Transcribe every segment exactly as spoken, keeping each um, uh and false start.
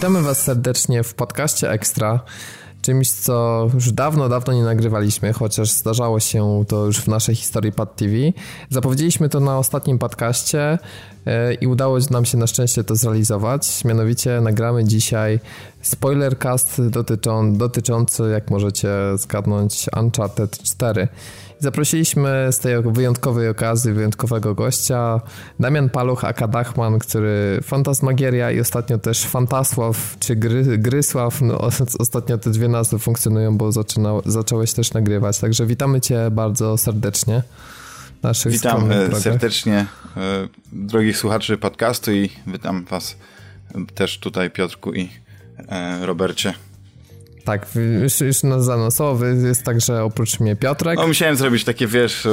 Witamy Was serdecznie w podcaście Ekstra, czymś, co już dawno, dawno nie nagrywaliśmy, chociaż zdarzało się to już w naszej historii Pad T V. Zapowiedzieliśmy to na ostatnim podcaście i udało nam się na szczęście to zrealizować. Mianowicie nagramy dzisiaj spoilercast dotyczą, dotyczący, jak możecie zgadnąć, Uncharted cztery. Zaprosiliśmy z tej wyjątkowej okazji wyjątkowego gościa, Damian Paluch aka Dachman, który Fantasmagieria i ostatnio też Fantasław czy Gry, Grysław, no, ostatnio te dwie nazwy funkcjonują, bo zaczyna, zacząłeś też nagrywać, także witamy Cię bardzo serdecznie. Naszych witam serdecznie e, drogich słuchaczy podcastu i witam Was też tutaj, Piotrku i e, Robercie. Tak, już, już nas zanosował, jest także oprócz mnie Piotrek. No musiałem zrobić takie, wiesz,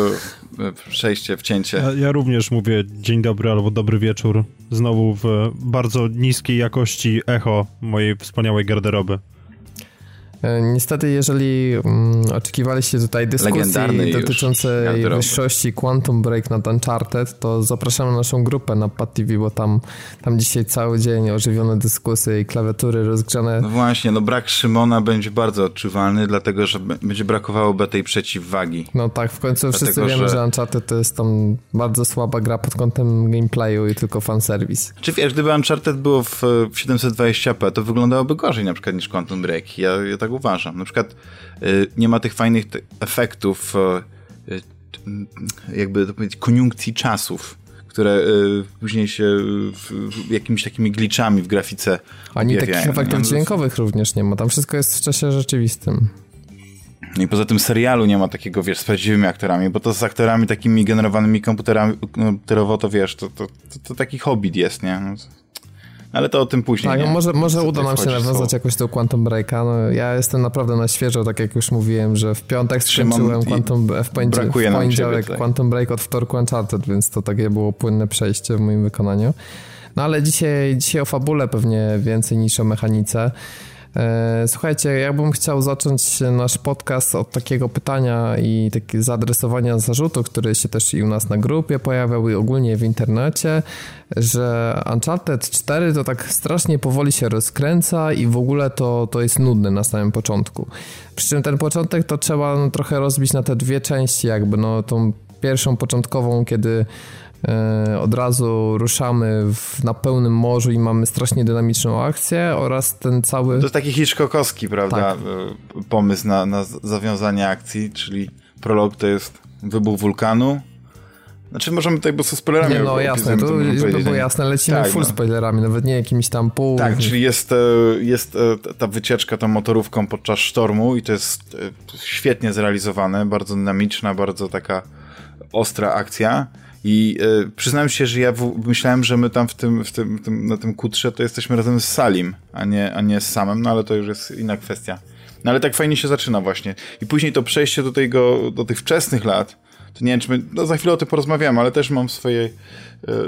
przejście, wcięcie. Ja, ja również mówię dzień dobry albo dobry wieczór. Znowu w bardzo niskiej jakości echo mojej wspaniałej garderoby. Niestety, jeżeli mm, oczekiwaliście tutaj dyskusji dotyczącej wyższości Quantum Break nad Uncharted, to zapraszamy naszą grupę na Pad T V, bo tam, tam dzisiaj cały dzień ożywione dyskusje i klawiatury rozgrzane. No właśnie, no brak Szymona będzie bardzo odczuwalny, dlatego że będzie brakowało tej przeciwwagi. No tak, w końcu dlatego, wszyscy wiemy, że... że Uncharted to jest tam bardzo słaba gra pod kątem gameplayu i tylko fanserwis. Czy wiesz, gdyby Uncharted było w, w siedemset dwadzieścia p, to wyglądałoby gorzej na przykład niż Quantum Break. Ja, ja tak uważam. Na przykład y, nie ma tych fajnych te- efektów y, y, jakby to powiedzieć koniunkcji czasów, które y, później się w, w, jakimiś takimi glitchami w grafice ani objawiają. Takich efektów dźwiękowych również nie ma. Tam wszystko jest w czasie rzeczywistym. I poza tym serialu nie ma takiego, wiesz, z prawdziwymi aktorami, bo to z aktorami takimi generowanymi komputerowo, to wiesz, to, to, to, to taki hobbit jest, nie? No. Ale to o tym później. Tak, no może, może uda nam się nawiązać jakoś do Quantum Breaka. No, ja jestem naprawdę na świeżo, tak jak już mówiłem, że w piątek skończyłem Quantum, w poniedziałek Quantum Break, od wtorku Uncharted, więc to takie było płynne przejście w moim wykonaniu. No ale dzisiaj, dzisiaj o fabule pewnie więcej niż o mechanice. Słuchajcie, ja bym chciał zacząć nasz podcast od takiego pytania i takiego zaadresowania zarzutu, który się też i u nas na grupie pojawiał i ogólnie w internecie, że Uncharted cztery to tak strasznie powoli się rozkręca i w ogóle to, to jest nudne na samym początku. Przy czym ten początek to trzeba no, trochę rozbić na te dwie części jakby, no tą pierwszą początkową, kiedy od razu ruszamy w, na pełnym morzu i mamy strasznie dynamiczną akcję oraz ten cały... To jest taki hitchcockowski, prawda, tak. Pomysł na, na zawiązanie akcji, czyli prolog to jest wybuch wulkanu. Znaczy możemy tutaj, bo z spoilerami... Nie, no jasne, to, to żeby było jasne, lecimy tak, full no. spoilerami, nawet nie jakimiś tam pół... Tak, czyli jest, jest ta wycieczka tą motorówką podczas sztormu i to jest świetnie zrealizowane, bardzo dynamiczna, bardzo taka ostra akcja. I y, przyznam się, że ja w, myślałem, że my tam w tym, w tym, w tym, na tym kutrze to jesteśmy razem z Salim, a nie, a nie z Samem, no ale to już jest inna kwestia. No ale tak fajnie się zaczyna właśnie. I później to przejście do, tego, do tych wczesnych lat, to nie wiem, czy my, no za chwilę o tym porozmawiamy, ale też mam swoje,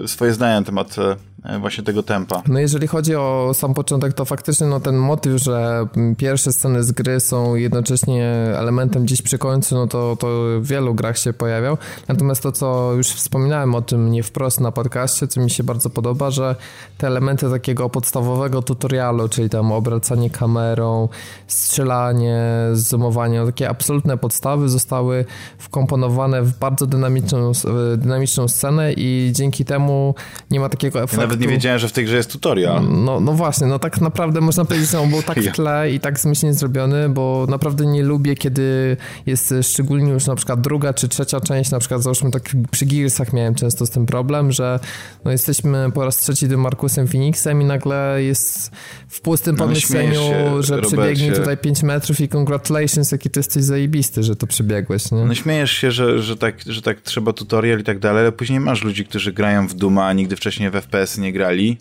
y, swoje zdania na temat y, właśnie tego tempa. No jeżeli chodzi o sam początek, to faktycznie no, ten motyw, że pierwsze sceny z gry są jednocześnie elementem gdzieś przy końcu, no to, to w wielu grach się pojawiał. Natomiast to, co już wspominałem o tym nie wprost na podcaście, co mi się bardzo podoba, że te elementy takiego podstawowego tutorialu, czyli tam obracanie kamerą, strzelanie, zoomowanie, takie absolutne podstawy zostały wkomponowane w bardzo dynamiczną, dynamiczną scenę i dzięki temu nie ma takiego efektu. Ja nawet nie wiedziałem, że w tej grze jest tutorial. No, no właśnie, no tak naprawdę można powiedzieć, że on był tak w tle i tak zmyślnie zrobiony, bo naprawdę nie lubię, kiedy jest szczególnie już na przykład druga czy trzecia część, na przykład załóżmy tak przy Gearsach miałem często z tym problem, że no jesteśmy po raz trzeci tym Markusem Phoenixem i nagle jest w pustym no pomieszczeniu, się, że przebiegnie tutaj pięć metrów i congratulations, jaki ty jesteś zajebisty, że to przebiegłeś, nie? No śmiejesz się, że, że tak, że tak trzeba tutorial i tak dalej, ale później masz ludzi, którzy grają w Dooma, a nigdy wcześniej w F P S-y nie grali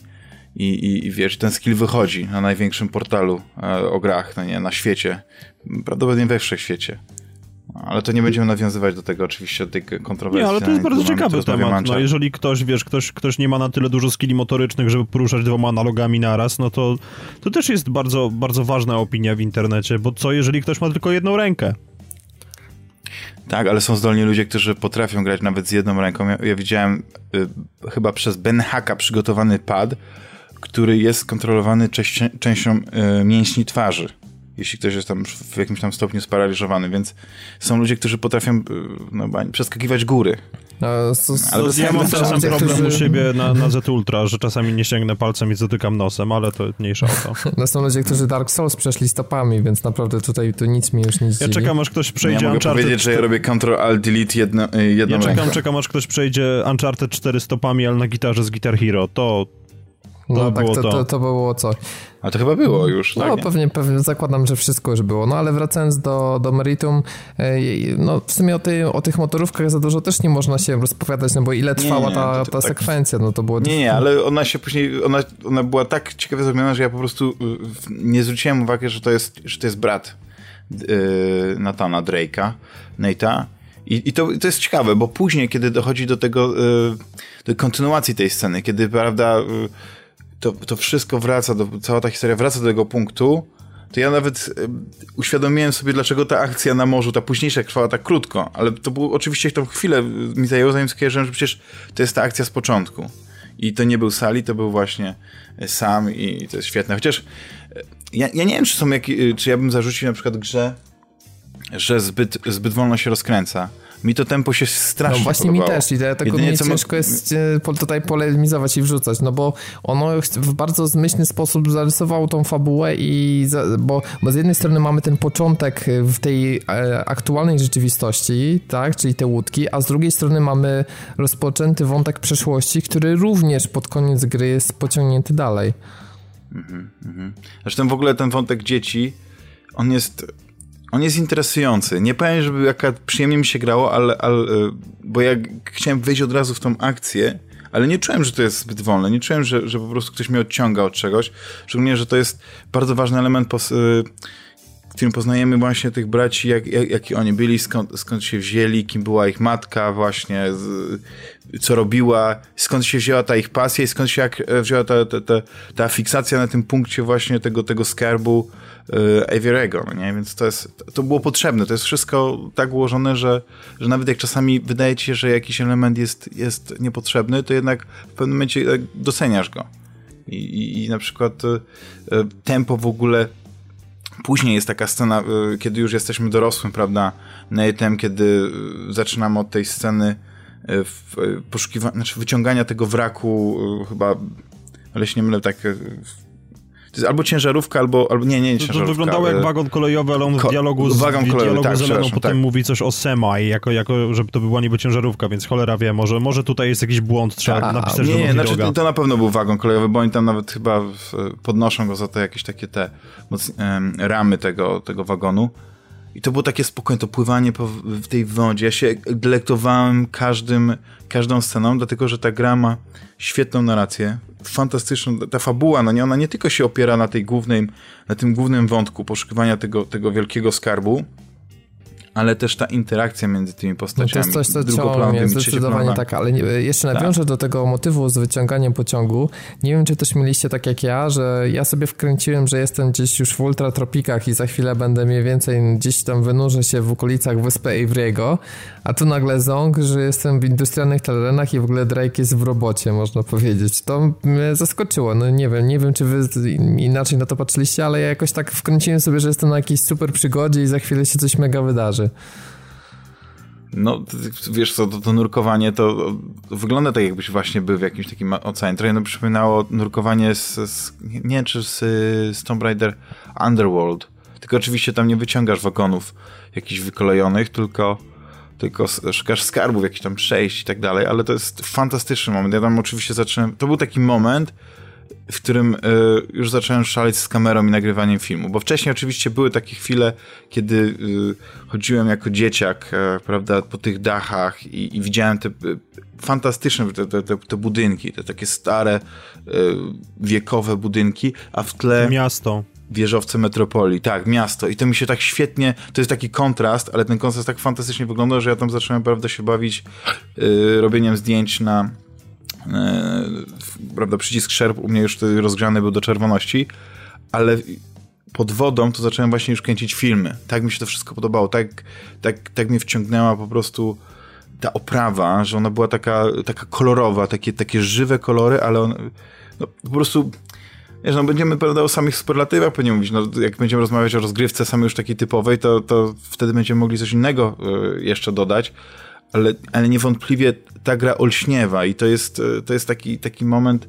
i, i, i wiesz, ten skill wychodzi na największym portalu e, o grach, no nie, na świecie, prawdopodobnie we wszechświecie. Ale to nie będziemy nawiązywać do tego oczywiście, do tej kontrowersji. Nie, ale to jest bardzo ciekawy temat. No, jeżeli ktoś, wiesz, ktoś, ktoś nie ma na tyle dużo skilli motorycznych, żeby poruszać dwoma analogami naraz, no to to też jest bardzo, bardzo ważna opinia w internecie, bo co jeżeli ktoś ma tylko jedną rękę? Tak, ale są zdolni ludzie, którzy potrafią grać nawet z jedną ręką. Ja, ja widziałem y, chyba przez Ben Haka przygotowany pad, który jest kontrolowany części- częścią y, mięśni twarzy, jeśli ktoś jest tam w jakimś tam stopniu sparaliżowany, więc są ludzie, którzy potrafią no, przeskakiwać góry. No, so, so, ale ja mam czasem problem którzy... u siebie na, na Z Ultra, że czasami nie sięgnę palcem i zatykam nosem, ale to mniejsza o to. No są ludzie, którzy Dark Souls przeszli stopami, więc naprawdę tutaj to nic mi już nie zdziwi. Ja czekam, aż ktoś przejdzie ja Uncharted... Ja mogę powiedzieć, że ja robię Control-Alt-Delete jedną jedną Ja czekam, czekam, aż ktoś przejdzie Uncharted cztery stopami, ale na gitarze z Guitar Hero. To... To no tak, to, to, to było coś. A to chyba było już, no, tak? No pewnie, pewnie, zakładam, że wszystko już było. No ale wracając do, do meritum, no w sumie o, tej, o tych motorówkach za dużo też nie można się rozpowiadać, no bo ile trwała nie, nie, ta, ta tak, sekwencja, no to było... Nie, nie, ale ona się później, ona, ona była tak ciekawie zrobiona, że ja po prostu nie zwróciłem uwagi, że to jest, że to jest brat yy, Nathana Drake'a, Nate'a. I, i to, to jest ciekawe, bo później, kiedy dochodzi do tego, yy, do kontynuacji tej sceny, kiedy, prawda... Yy, To, to wszystko wraca, do, cała ta historia wraca do tego punktu, to ja nawet y, uświadomiłem sobie, dlaczego ta akcja na morzu, ta późniejsza, trwała tak krótko, ale to było oczywiście tą chwilę mi zajęło, zanim skojarzyłem, że przecież to jest ta akcja z początku. I to nie był Sally, to był właśnie Sam i, i to jest świetne. Chociaż y, ja, ja nie wiem, czy są jak, y, czy ja bym zarzucił na przykład grze, że zbyt, zbyt wolno się rozkręca. Mi to tempo się strasznie no właśnie podobało. Mi też i dlatego jedynie mnie ciężko ma... jest tutaj polemizować i wrzucać, no bo ono w bardzo zmyślny sposób zarysowało tą fabułę i za, bo, bo z jednej strony mamy ten początek w tej aktualnej rzeczywistości, tak, czyli te łódki, a z drugiej strony mamy rozpoczęty wątek przeszłości, który również pod koniec gry jest pociągnięty dalej. Mhm, mhm. Zresztą w ogóle ten wątek dzieci, on jest... On jest interesujący. Nie powiem, żeby jaka przyjemnie mi się grało, ale, ale, bo ja chciałem wejść od razu w tą akcję, ale nie czułem, że to jest zbyt wolne. Nie czułem, że, że po prostu ktoś mnie odciąga od czegoś. Szczególnie, że to jest bardzo ważny element, pos- którym poznajemy właśnie tych braci, jak, jak, jaki oni byli, skąd, skąd się wzięli, kim była ich matka właśnie, z, co robiła, skąd się wzięła ta ich pasja i skąd się wzięła ta, ta, ta, ta fiksacja na tym punkcie właśnie tego, tego skarbu Aviarego, no nie? Więc to jest, to było potrzebne, to jest wszystko tak ułożone, że, że nawet jak czasami wydaje ci się, że jakiś element jest, jest niepotrzebny, to jednak w pewnym momencie doceniasz go. I, i, i na przykład y, tempo w ogóle, później jest taka scena, y, kiedy już jesteśmy dorosłym, prawda, Nate'em, kiedy zaczynamy od tej sceny y, poszukiwania, znaczy wyciągania tego wraku, y, chyba, ale się nie mylę, tak... Y, albo ciężarówka, albo, albo... Nie, nie, nie ciężarówka. To wyglądało ale... jak wagon kolejowy, ale on w dialogu z, wagon kolejowy, dialogu tak, z Eleną potem tak. mówi coś o semi, jako, jako żeby to była niby ciężarówka, więc cholera wie, może, może tutaj jest jakiś błąd, trzeba A, napisać, że nie, nie, znaczy to, to na pewno był wagon kolejowy, bo oni tam nawet chyba w, podnoszą go za te jakieś takie te moc, em, ramy tego, tego wagonu. I to było takie spokojne, to pływanie po, w tej wodzie. Ja się delektowałem każdym, każdą sceną, dlatego, że ta gra ma świetną narrację, fantastyczną, ta fabuła, no nie, ona nie tylko się opiera na tej głównej, na tym głównym wątku poszukiwania tego, tego wielkiego skarbu, ale też ta interakcja między tymi postaciami. No to jest coś, co ciągnie, jest zdecydowanie tak, ale nie, jeszcze nawiążę tak. do tego motywu z wyciąganiem pociągu. Nie wiem, czy też mieliście tak jak ja, że ja sobie wkręciłem, że jestem gdzieś już w ultratropikach i za chwilę będę mniej więcej gdzieś tam wynurzę się w okolicach wyspy Avery'ego, a tu nagle ząg, że jestem w industrialnych terenach i w ogóle Drake jest w robocie, można powiedzieć. To mnie zaskoczyło, no nie wiem, nie wiem, czy wy inaczej na to patrzyliście, ale ja jakoś tak wkręciłem sobie, że jestem na jakiejś super przygodzie i za chwilę się coś mega wydarzy. No, wiesz co, to, to nurkowanie to, to wygląda tak, jakbyś właśnie był w jakimś takim oceanie. Trochę no, przypominało nurkowanie z, z nie wiem, czy z, z Tomb Raider Underworld. Tylko oczywiście tam nie wyciągasz wagonów jakichś wykolejonych, tylko, tylko szukasz skarbów, jakichś tam przejść i tak dalej, ale to jest fantastyczny moment. Ja tam oczywiście zacząłem, to był taki moment, w którym y, już zacząłem szaleć z kamerą i nagrywaniem filmu, bo wcześniej oczywiście były takie chwile, kiedy y, chodziłem jako dzieciak, y, prawda, po tych dachach i, i widziałem te y, fantastyczne te, te, te budynki, te takie stare, y, wiekowe budynki, a w tle... Miasto. Wieżowce metropolii, tak, miasto. I to mi się tak świetnie, to jest taki kontrast, ale ten kontrast tak fantastycznie wyglądał, że ja tam zacząłem, prawda, się bawić y, robieniem zdjęć na... prawda, przycisk Sherp u mnie już rozgrzany był do czerwoności, ale pod wodą to zacząłem właśnie już kręcić filmy. Tak mi się to wszystko podobało, tak, tak, tak mnie wciągnęła po prostu ta oprawa, że ona była taka, taka kolorowa, takie, takie żywe kolory, ale on, no, po prostu, wiesz, no będziemy, prawda, o samych superlatywach pewnie mówić, no jak będziemy rozmawiać o rozgrywce samej już takiej typowej, to, to wtedy będziemy mogli coś innego y, jeszcze dodać, ale, ale niewątpliwie ta gra olśniewa i to jest, to jest taki, taki moment,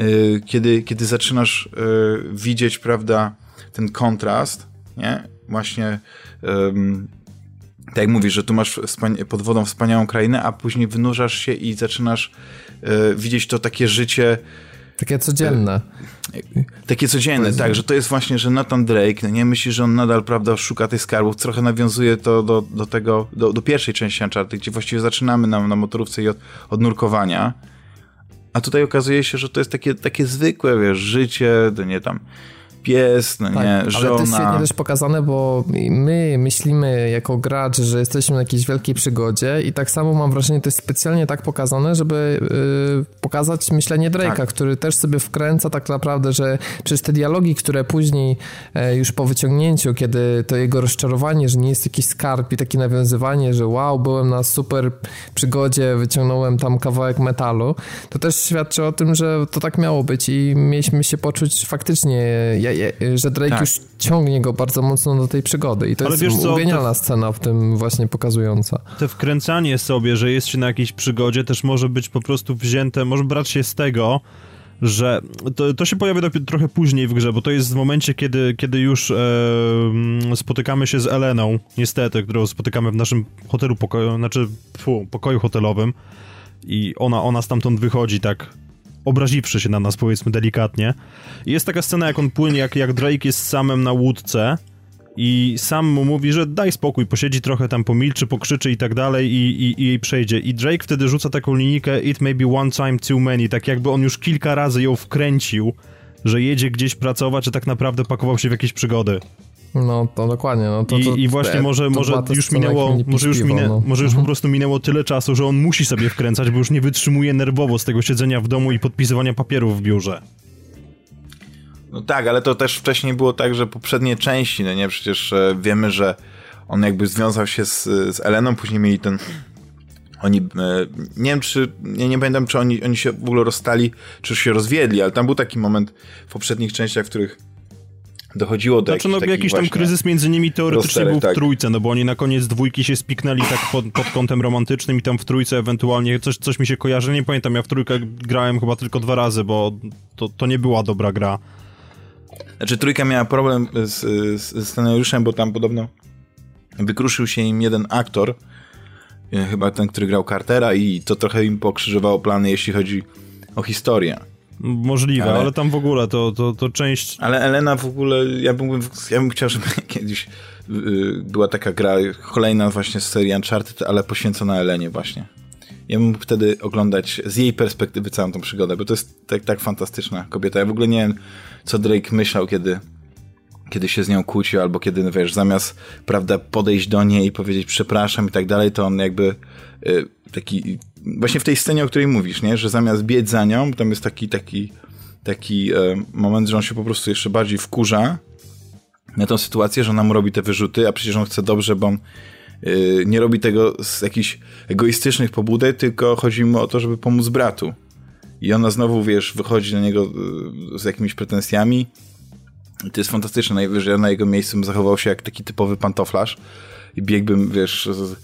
y, kiedy, kiedy zaczynasz y, widzieć, prawda, ten kontrast, nie? Właśnie y, tak jak mówisz, że tu masz wspania- pod wodą wspaniałą krainę, a później wynurzasz się i zaczynasz y, widzieć to takie życie. Takie codzienne. Y, takie codzienne, Powiedz... tak, że to jest właśnie, że Nathan Drake, nie myśli, że on nadal, prawda, szuka tych skarbów. Trochę nawiązuje to do, do tego, do, do pierwszej części Uncharted, gdzie właściwie zaczynamy na, na motorówce i od, od nurkowania. A tutaj okazuje się, że to jest takie, takie zwykłe, wiesz, życie, nie tam... pies, no tak, nie, żona. Ale to jest świetnie też pokazane, bo my myślimy jako gracz, że jesteśmy na jakiejś wielkiej przygodzie i tak samo mam wrażenie, to jest specjalnie tak pokazane, żeby yy, pokazać myślenie Drake'a, tak. Który też sobie wkręca tak naprawdę, że przecież te dialogi, które później e, już po wyciągnięciu, kiedy to jego rozczarowanie, że nie jest jakiś skarb i takie nawiązywanie, że wow, byłem na super przygodzie, wyciągnąłem tam kawałek metalu, to też świadczy o tym, że to tak miało być i mieliśmy się poczuć faktycznie, ja, że Drake tak. już ciągnie go bardzo mocno do tej przygody i to ale jest uwielbiana scena w tym właśnie pokazująca. To wkręcanie sobie, że jest się na jakiejś przygodzie też może być po prostu wzięte, może brać się z tego, że to, to się pojawia dopiero trochę później w grze, bo to jest w momencie, kiedy, kiedy już e, spotykamy się z Eleną, niestety, którą spotykamy w naszym hotelu pokoju, znaczy pfu, pokoju hotelowym i ona, ona stamtąd wychodzi tak obraziwszy się na nas, powiedzmy delikatnie. I jest taka scena, jak on płynie, jak, jak Drake jest samym na łódce i sam mu mówi, że daj spokój, posiedzi trochę tam, pomilczy, pokrzyczy i tak dalej i, i, i jej przejdzie. I Drake wtedy rzuca taką linijkę it may be one time too many, tak jakby on już kilka razy ją wkręcił, że jedzie gdzieś pracować, a tak naprawdę pakował się w jakieś przygody. No to dokładnie. No to, I, to, I właśnie te, może, może już minęło, może już, minę, no. może już mhm. po prostu minęło tyle czasu, że on musi sobie wkręcać, bo już nie wytrzymuje nerwowo z tego siedzenia w domu i podpisywania papierów w biurze. No tak, ale to też wcześniej było tak, że poprzednie części, no nie, przecież wiemy, że on jakby związał się z, z Eleną, później mieli ten... Oni, nie wiem czy, nie, nie pamiętam czy oni, oni się w ogóle rozstali, czy już się rozwiedli, ale tam był taki moment w poprzednich częściach, w których dochodziło do znaczy, jakichś no, jakiś tam kryzys między nimi teoretycznie rozterek, był w tak. trójce, no bo oni na koniec dwójki się spiknęli tak pod, pod kątem romantycznym i tam w trójce ewentualnie coś, coś mi się kojarzy, nie pamiętam, ja w trójkę grałem chyba tylko dwa razy, bo to, to nie była dobra gra. Znaczy trójka miała problem z, z scenariuszem, bo tam podobno wykruszył się im jeden aktor, chyba ten, który grał Cartera i to trochę im pokrzyżowało plany, jeśli chodzi o historię. Możliwe, ale, ale tam w ogóle to, to, to część... Ale Elena w ogóle, ja bym, ja bym chciał, żeby kiedyś yy, była taka gra, kolejna właśnie z serii Uncharted, ale poświęcona Elenie właśnie. Ja bym mógł wtedy oglądać z jej perspektywy całą tą przygodę, bo to jest tak, tak fantastyczna kobieta. Ja w ogóle nie wiem, co Drake myślał, kiedy, kiedy się z nią kłócił, albo kiedy, wiesz, zamiast, prawda, podejść do niej i powiedzieć przepraszam i tak dalej, to on jakby yy, taki... Właśnie w tej scenie, o której mówisz, nie? Że zamiast biec za nią, tam jest taki, taki, taki e, moment, że on się po prostu jeszcze bardziej wkurza na tą sytuację, że ona mu robi te wyrzuty, a przecież on chce dobrze, bo on y, nie robi tego z jakichś egoistycznych pobudek, tylko chodzi mu o to, żeby pomóc bratu. I ona znowu, wiesz, wychodzi do niego y, z jakimiś pretensjami i to jest fantastyczne. Najwyżej ja na jego miejscu bym zachował się jak taki typowy pantoflarz i biegłbym, wiesz... Z,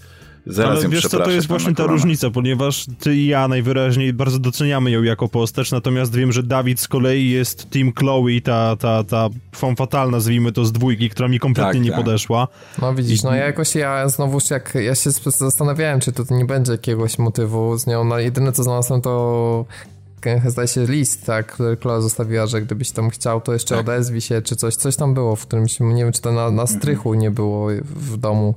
Zaraz ale wiesz co, to jest właśnie ta różnica, ponieważ ty i ja najwyraźniej bardzo doceniamy ją jako postać, natomiast wiem, że Dawid z kolei jest Team Chloe, ta, ta, ta femme fatale, nazwijmy to, z dwójki, która mi kompletnie tak, nie tak. podeszła. No widzisz, I... no ja jakoś, ja znowuż jak, ja się zastanawiałem, czy to nie będzie jakiegoś motywu z nią, no jedyne co znalazłem to... Zdaje się list, tak, który Chloe zostawiła, że gdybyś tam chciał, to jeszcze tak. odezwij się, czy coś, coś tam było, w którymś, nie wiem, czy to na, na strychu nie było w domu.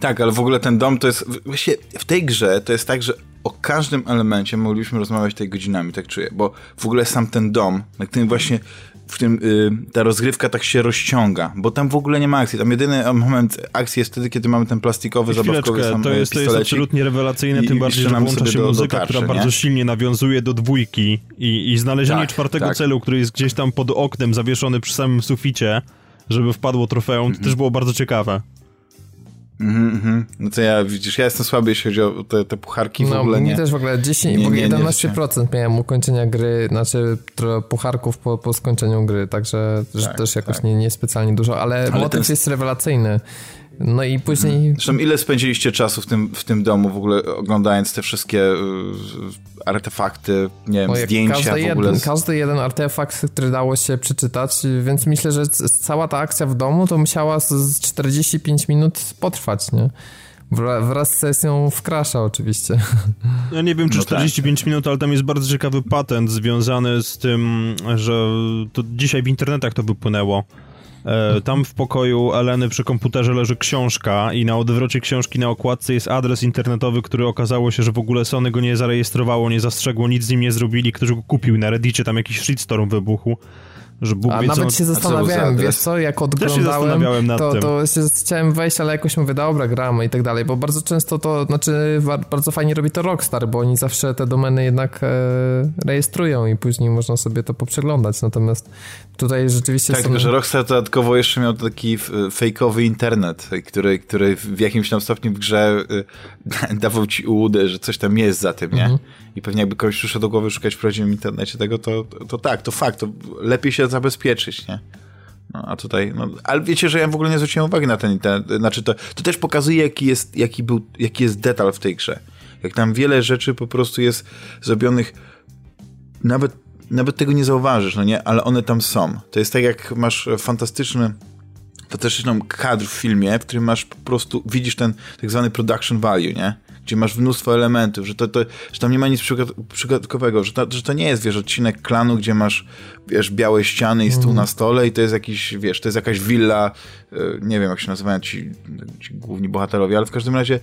Tak, ale w ogóle ten dom to jest... Właśnie w tej grze to jest tak, że o każdym elemencie moglibyśmy rozmawiać tutaj godzinami, tak czuję, bo w ogóle sam ten dom, na którym właśnie w którym y, ta rozgrywka tak się rozciąga, bo tam w ogóle nie ma akcji. Tam jedyny moment akcji jest wtedy, kiedy mamy ten plastikowy, zabawkowy sam to jest, to jest absolutnie rewelacyjne, i, tym bardziej, że włącza się do, muzyka, do tarczy, która nie? bardzo silnie nawiązuje do dwójki i, i znalezienie tak, czwartego tak. celu, który jest gdzieś tam pod oknem zawieszony przy samym suficie, żeby wpadło trofeum, mm-hmm. to też było bardzo ciekawe. Mhm, no to ja, widzisz, ja jestem słaby, jeśli chodzi o te, te pucharki, no, w ogóle nie. No, też w ogóle dziesięć, jedenaście procent miałem ukończenia gry, znaczy pucharków po, po skończeniu gry, także tak, też jakoś tak. nie, nie specjalnie dużo, ale, ale motyw ten... jest rewelacyjny. No i później... Zresztą ile spędziliście czasu w tym, w tym domu w ogóle, oglądając te wszystkie artefakty, nie wiem, o, zdjęcia w ogóle? Jeden, każdy jeden artefakt, który dało się przeczytać, więc myślę, że cała ta akcja w domu to musiała z czterdzieści pięć minut potrwać, nie? Wraz z sesją w Crasha oczywiście. Ja nie wiem, czy no czterdzieści pięć tak. minut, ale tam jest bardzo ciekawy patent związany z tym, że to dzisiaj w internetach to wypłynęło. Tam w pokoju Eleny przy komputerze leży książka i na odwrocie książki na okładce jest adres internetowy, który okazało się, że w ogóle Sony go nie zarejestrowało, nie zastrzegło, nic z nim nie zrobili, ktoś go kupił na Reddicie, tam jakiś shitstorm wybuchł. Że Bóg A wie, nawet co... się zastanawiałem, wiesz co, jak odglądałem, się to, to się chciałem wejść, ale jakoś mówię, dobra, gramy i tak dalej, bo bardzo często to, znaczy bardzo fajnie robi to Rockstar, bo oni zawsze te domeny jednak e, rejestrują i później można sobie to poprzeglądać, natomiast tutaj rzeczywiście... Tak, są... że Rockstar dodatkowo jeszcze miał taki fejkowy internet, który, który w jakimś tam stopniu w grze e, dawał ci ułudę, że coś tam jest za tym, nie? Mhm. I pewnie jakby kogoś przyszło do głowy szukać w rodzinie internecie tego, to, to, to tak, to fakt, to lepiej się zabezpieczyć, nie? No, a tutaj, no, ale wiecie, że ja w ogóle nie zwróciłem uwagi na ten internet, znaczy to, to też pokazuje, jaki jest, jaki był, jaki jest detal w tej grze. Jak tam wiele rzeczy po prostu jest zrobionych, nawet, nawet tego nie zauważysz, no nie? Ale one tam są. To jest tak, jak masz fantastyczny, fantastyczny kadr w filmie, w którym masz po prostu, widzisz ten tak zwany production value, nie? Gdzie masz mnóstwo elementów, że, to, to, że tam nie ma nic przypadkowego, że to, że to nie jest, wiesz, odcinek Klanu, gdzie masz, wiesz, białe ściany i stół mm. na stole i to jest jakiś, wiesz, to jest jakaś willa, nie wiem, jak się nazywają ci, ci główni bohaterowie, ale w każdym razie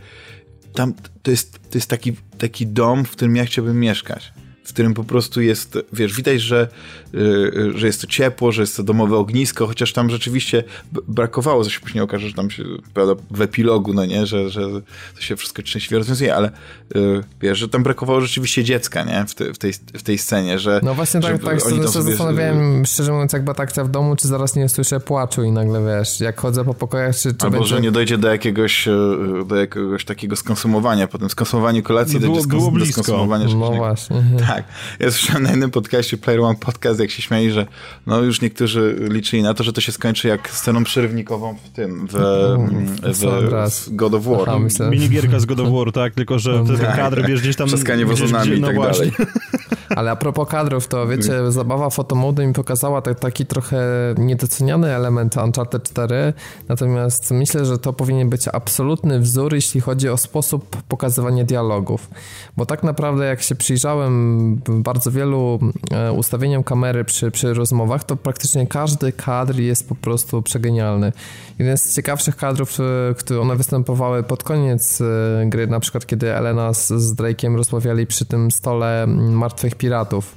tam to jest, to jest taki, taki dom, w którym ja chciałbym mieszkać, w którym po prostu jest, wiesz, widać, że, że jest to ciepło, że jest to domowe ognisko, chociaż tam rzeczywiście brakowało, co się później okaże, że tam się, prawda, w epilogu, no nie, że, że to się wszystko szczęśliwie rozwiązuje, ale wiesz, że tam brakowało rzeczywiście dziecka, nie, w, te, w, tej, w tej scenie, że... No właśnie tak, tak się zastanawiałem, że... szczerze mówiąc, jakby tak w domu, czy zaraz nie słyszę płaczu i nagle, wiesz, jak chodzę po pokojach, czy... czy albo, będzie... że nie dojdzie do jakiegoś, do jakiegoś takiego skonsumowania, potem skonsumowanie kolacji, no, dojdzie było, do skonsumowania czegoś. No właśnie. Tak. Ja słyszałem na innym podcaście, Player One Podcast, jak się śmiali, że no już niektórzy liczyli na to, że to się skończy jak sceną przerywnikową w tym, w, w, w, w God of War. Aha, minigierka z God of War, tak, tylko że ten tak, kadr tak. Wiesz, gdzieś tam... Trzaskanie wozonami i tak no dalej. Ale a propos kadrów, to wiecie, zabawa fotomody mi pokazała tak, taki trochę niedoceniany element Uncharted cztery, natomiast myślę, że to powinien być absolutny wzór, jeśli chodzi o sposób pokazywania dialogów, bo tak naprawdę jak się przyjrzałem bardzo wielu ustawieniom kamery przy, przy rozmowach, to praktycznie każdy kadr jest po prostu przegenialny. Jeden z ciekawszych kadrów, które one występowały pod koniec gry, na przykład kiedy Elena z, z Drake'iem rozmawiali przy tym stole martwych piratów.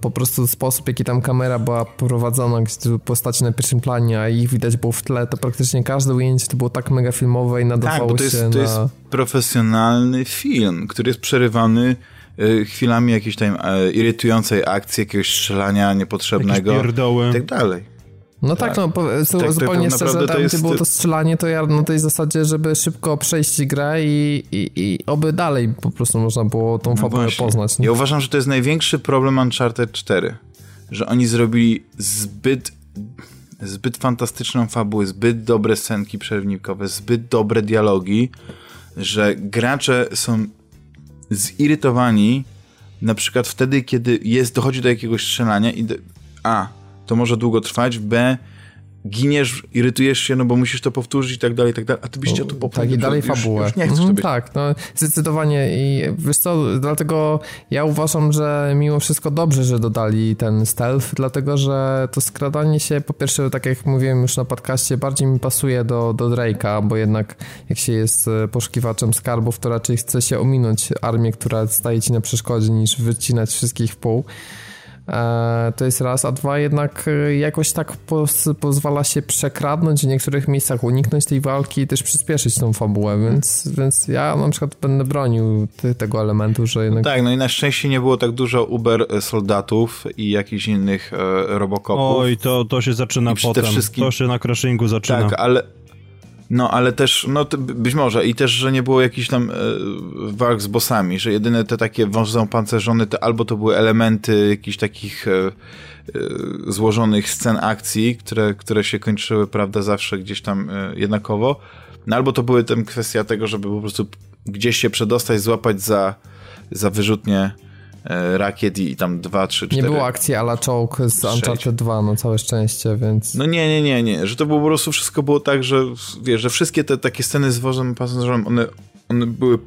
Po prostu sposób, jaki tam kamera była prowadzona, gdzie postaci na pierwszym planie, a ich widać było w tle, to praktycznie każde ujęcie to było tak mega filmowe i nadawało tak, to jest, się to na... jest profesjonalny film, który jest przerywany y, chwilami jakiejś tam y, irytującej akcji, jakiegoś strzelania niepotrzebnego i tak dalej. No tak, tak no, po, tak, tak, zupełnie tak, szczerze, tam jest... było to strzelanie, to ja na tej zasadzie, żeby szybko przejść grę i, i, i oby dalej po prostu można było tą fabułę no poznać. Nie? Ja uważam, że to jest największy problem Uncharted cztery, że oni zrobili zbyt, zbyt fantastyczną fabułę, zbyt dobre scenki przerywnikowe, zbyt dobre dialogi, że gracze są zirytowani na przykład wtedy, kiedy jest, dochodzi do jakiegoś strzelania i do, a... to może długo trwać, b, giniesz, irytujesz się, no bo musisz to powtórzyć i tak dalej, i tak dalej, a ty byś chciał to poprawić. Tak i dalej fabułę. Już, już nie chcesz mm, to być. Tak, no zdecydowanie i wiesz co, dlatego ja uważam, że mimo wszystko dobrze, że dodali ten stealth, dlatego, że to skradanie się, po pierwsze, tak jak mówiłem już na podcaście, bardziej mi pasuje do, do Drake'a, bo jednak jak się jest poszukiwaczem skarbów, to raczej chce się ominąć armię, która staje ci na przeszkodzie, niż wycinać wszystkich w pół. To jest raz, a dwa jednak jakoś tak poz- pozwala się przekradnąć w niektórych miejscach, uniknąć tej walki i też przyspieszyć tą fabułę, więc, więc ja na przykład będę bronił ty- tego elementu, że jednak... No tak, no i na szczęście nie było tak dużo Uber soldatów i jakichś innych e, robokopów. Oj, to, to się zaczyna potem, wszystkim... to się na crashingu zaczyna. Tak, ale... No, ale też, no być może, i też, że nie było jakichś tam e, walk z bossami, że jedyne te takie wąże pancerzone, to albo to były elementy jakichś takich e, złożonych scen akcji, które, które się kończyły, prawda, zawsze gdzieś tam e, jednakowo, no albo to były tam kwestia tego, żeby po prostu gdzieś się przedostać, złapać za, za wyrzutnie rakiet i tam dwa, trzy, cztery. Nie było akcji a la czołg z Uncharted dwa, no całe szczęście, więc... No nie, nie, nie, nie, że to było po prostu wszystko było tak, że wiesz, że wszystkie te takie sceny z wozem pasażerem, one, one były,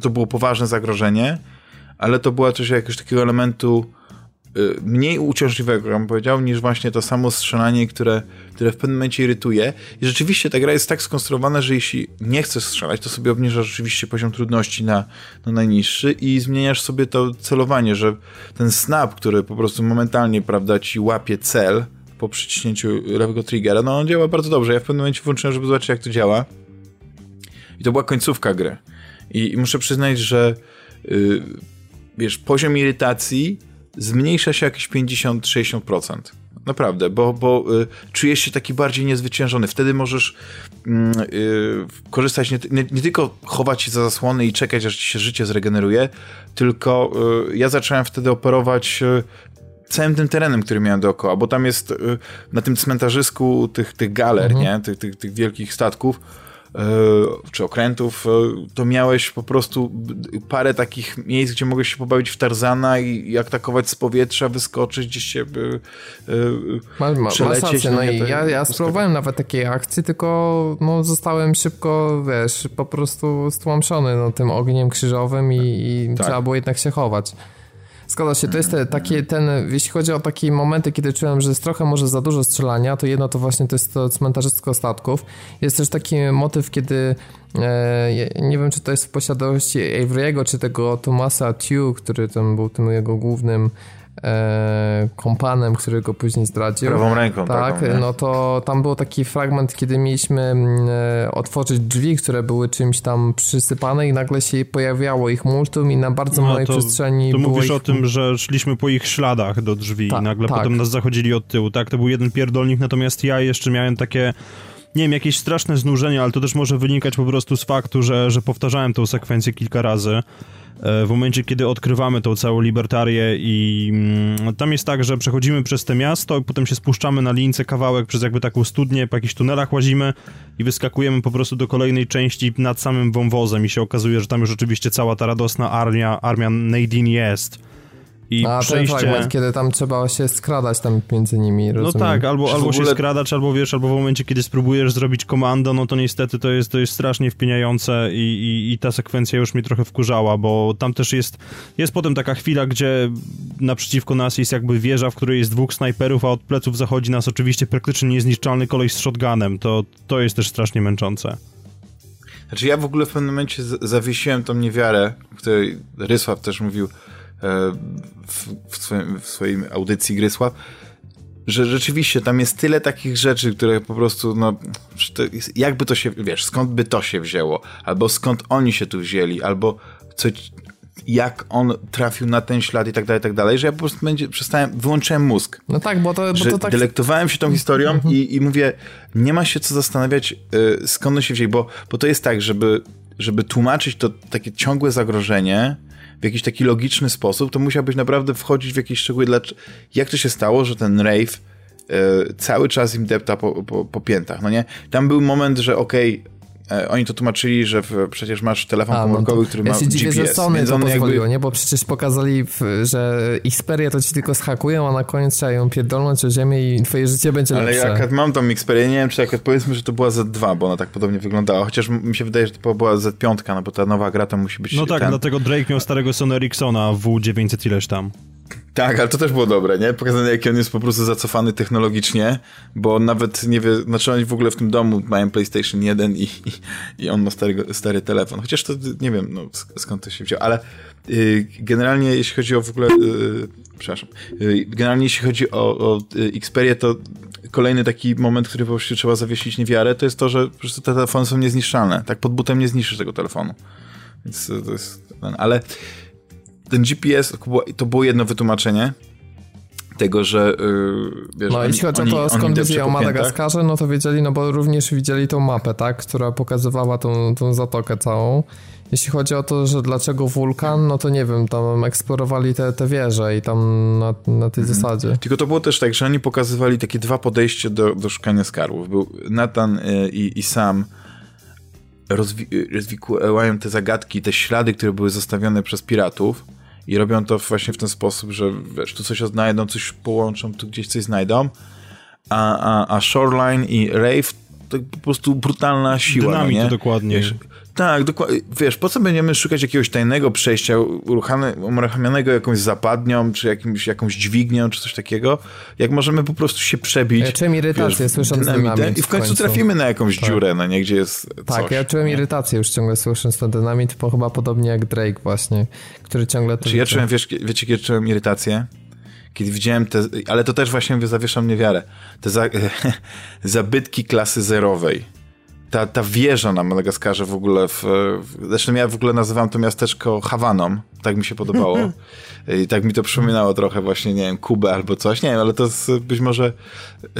to było poważne zagrożenie, ale to było coś jakiegoś takiego elementu y, mniej uciążliwego, jak bym powiedział, niż właśnie to samo strzelanie, które, które w pewnym momencie irytuje. I rzeczywiście ta gra jest tak skonstruowana, że jeśli nie chcesz strzelać, to sobie obniżasz rzeczywiście poziom trudności na, na najniższy i zmieniasz sobie to celowanie, że ten snap, który po prostu momentalnie, prawda, ci łapie cel po przyciśnięciu lewego triggera, no on działa bardzo dobrze. Ja w pewnym momencie włączyłem, żeby zobaczyć, jak to działa. I to była końcówka gry. I, i muszę przyznać, że yy, wiesz, poziom irytacji zmniejsza się jakieś pięćdziesiąt do sześćdziesięciu procent. Naprawdę, bo, bo y, czujesz się taki bardziej niezwyciężony. Wtedy możesz y, y, korzystać, nie, nie, nie tylko chować się za zasłony i czekać, aż ci się życie zregeneruje, tylko y, ja zacząłem wtedy operować y, całym tym terenem, który miałem dookoła, bo tam jest y, na tym cmentarzysku tych, tych galer, mhm. nie? Tych, tych, tych wielkich statków, czy okrętów, to miałeś po prostu parę takich miejsc, gdzie mogłeś się pobawić w Tarzana i, i atakować z powietrza, wyskoczyć gdzieś się ma, ma, przelecieć. No i ja, ja spróbowałem nawet takiej akcji, tylko no, zostałem szybko, wiesz, po prostu stłamszony no, tym ogniem krzyżowym i, i tak. Trzeba było jednak się chować. Zgadza się, to jest te, takie, ten, jeśli chodzi o takie momenty, kiedy czułem, że jest trochę może za dużo strzelania, to jedno to właśnie to jest to cmentarzysko statków. Jest też taki motyw, kiedy e, nie wiem, czy to jest w posiadłości Avery'ego, czy tego Thomasa Tew, który tam był tym jego głównym e, kompanem, który go później zdradził. Prawą ręką. Tak, taką, no to tam był taki fragment, kiedy mieliśmy e, otworzyć drzwi, które były czymś tam przysypane i nagle się pojawiało ich multum i na bardzo no, małej to, przestrzeni to było mówisz ich... o tym, że szliśmy po ich śladach do drzwi Ta, i nagle tak. potem nas zachodzili od tyłu, tak? To był jeden pierdolnik, natomiast ja jeszcze miałem takie... Nie wiem, jakieś straszne znużenie, ale to też może wynikać po prostu z faktu, że, że powtarzałem tą sekwencję kilka razy. W momencie, kiedy odkrywamy tą całą libertarię i tam jest tak, że przechodzimy przez te miasto, potem się spuszczamy na lince kawałek przez jakby taką studnię, po jakichś tunelach łazimy i wyskakujemy po prostu do kolejnej części nad samym wąwozem i się okazuje, że tam już oczywiście cała ta radosna armia, armia Nadine jest. I a przejście... ten fragment, kiedy tam trzeba się skradać tam między nimi, rozumiem. No tak, albo, albo ogóle... się skradać, albo wiesz, albo w momencie, kiedy spróbujesz zrobić komando, no to niestety to jest, to jest strasznie wpieniające i, i, i ta sekwencja już mnie trochę wkurzała, bo tam też jest, jest potem taka chwila, gdzie naprzeciwko nas jest jakby wieża, w której jest dwóch snajperów, a od pleców zachodzi nas oczywiście praktycznie niezniszczalny koleś z shotgunem, to, to jest też strasznie męczące. Znaczy ja w ogóle w pewnym momencie zawiesiłem tą niewiarę, o której Rysław też mówił, W, w, swoim, w swojej audycji Grysła, że rzeczywiście tam jest tyle takich rzeczy, które po prostu, no, jest, jakby to się, wiesz, skąd by to się wzięło, albo skąd oni się tu wzięli, albo co, jak on trafił na ten ślad i tak dalej, i tak dalej, że ja po prostu będzie, przestałem, wyłączyłem mózg. No tak, bo to, bo że to tak... Delektowałem się tą historią mhm. i, i mówię, nie ma się co zastanawiać, y, skąd on się wzięli, bo, bo to jest tak, żeby, żeby tłumaczyć to takie ciągłe zagrożenie w jakiś taki logiczny sposób, to musiałbyś naprawdę wchodzić w jakieś szczegóły. Dlaczego, jak to się stało, że ten Rafe y, cały czas im depta po, po, po piętach, no nie? Tam był moment, że okej, okay, oni to tłumaczyli, że w, przecież masz telefon komórkowy, no który ja ma G P S. Ja się dziwię, że Sony to pozwoliło, jakby... nie? Bo przecież pokazali, że Xperia to ci tylko schakują, a na koniec trzeba ją pierdolnąć o ziemię i twoje życie będzie lepsze. Ale jak mam tą Xperię, nie wiem, czy jak powiedzmy, że to była Z dwa, bo ona tak podobnie wyglądała, chociaż mi się wydaje, że to była Z pięć, no bo ta nowa gra to musi być... No tak, ten... dlatego Drake miał starego Sony Ericssona W dziewięćset ileś tam. Tak, ale to też było dobre, nie? Pokazane, jaki on jest po prostu zacofany technologicznie, bo nawet nie wie, znaczy oni w ogóle w tym domu mają PlayStation jeden i, i, i on ma starego, stary telefon. Chociaż to nie wiem, no, skąd to się wziął, ale yy, generalnie jeśli chodzi o w ogóle, yy, przepraszam, yy, generalnie jeśli chodzi o, o Xperię, to kolejny taki moment, który po prostu trzeba zawiesić niewiarę, to jest to, że po prostu te telefony są niezniszczalne. Tak pod butem nie zniszczysz tego telefonu. Więc to jest... Ale... Ten G P S, to było jedno wytłumaczenie. tego, że yy, wiesz, no oni, jeśli chodzi oni, o to, skąd wiedzieli o Madagaskarze, no to wiedzieli, no bo również widzieli tą mapę, tak, która pokazywała tą, tą zatokę całą. Jeśli chodzi o to, że dlaczego wulkan, no to nie wiem, tam eksplorowali te, te wieże i tam na, na tej mhm. zasadzie. Tylko to było też tak, że oni pokazywali takie dwa podejście do, do szukania skarbów. Był Nathan i, i Sam rozwi- rozwikłają te zagadki, te ślady, które były zostawione przez piratów. I robią to właśnie w ten sposób, że wiesz, tu coś znajdą, coś połączą, tu gdzieś coś znajdą. A, a, a Shoreline i Rave to po prostu brutalna siła. Dynamit, no dokładnie. Wiesz, tak, dokładnie. Wiesz, po co będziemy szukać jakiegoś tajnego przejścia uruchamianego jakąś zapadnią, czy jakimś, jakąś dźwignią, czy coś takiego, jak możemy po prostu się przebić. Ja czułem irytację, wiesz, słysząc dynamit. dynamit I w końcu, w końcu trafimy na jakąś tak. dziurę, no nie, gdzie jest tak, coś. Tak, ja czułem nie? irytację już ciągle słysząc ten dynamit, bo chyba podobnie jak Drake właśnie, który ciągle... To czy ja czułem, wiesz, wiecie, kiedy czułem irytację? Kiedy widziałem te... Ale to też właśnie zawieszam niewiarę. Te za, zabytki klasy zerowej. Ta, ta wieża na Madagaskarze w ogóle, w, w, zresztą ja w ogóle nazywam to miasteczko Hawaną, tak mi się podobało i tak mi to przypominało trochę właśnie, nie wiem, Kubę albo coś, nie wiem, ale to jest być może yy,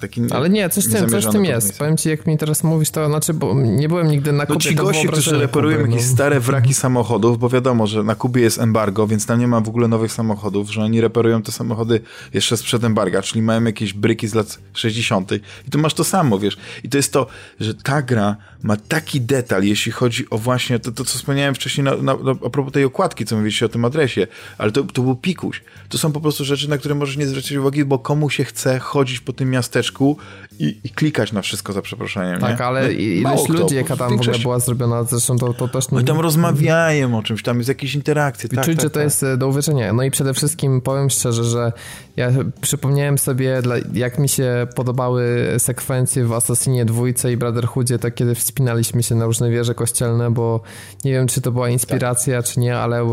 taki nie, ale nie, coś tym, coś tym jest, powiem ci, jak mi teraz mówisz to, znaczy, bo nie byłem nigdy na Kubie. No ci gości, którzy reperują Kuby, jakieś no. stare wraki samochodów, bo wiadomo, że na Kubie jest embargo, więc tam nie ma w ogóle nowych samochodów, że oni reperują te samochody jeszcze sprzed embarga, czyli mają jakieś bryki z lat sześćdziesiątych i tu masz to samo, wiesz, i to jest to, że ta gra ma taki detal, jeśli chodzi o właśnie to, to co wspomniałem wcześniej na, na, a propos tej okładki, co mówiliście o tym adresie, ale to, to był pikuś. To są po prostu rzeczy, na które możesz nie zwracać uwagi, bo komu się chce chodzić po tym miasteczku i, i klikać na wszystko, za przeproszeniem. Tak, nie? ale no, ilość ludzi, kto, jaka tam w, w ogóle była zrobiona, zresztą to, to też... No i tam rozmawiają o czymś, tam jest jakieś interakcje. I tak, czuć, tak, że tak. to jest do uwierzenia. No i przede wszystkim powiem szczerze, że ja przypomniałem sobie, jak mi się podobały sekwencje w Assassinie dwójce i Brotherhoodzie, to kiedy wspinaliśmy się na różne wieże kościelne, bo nie wiem, czy to była inspiracja, tak. czy nie, ale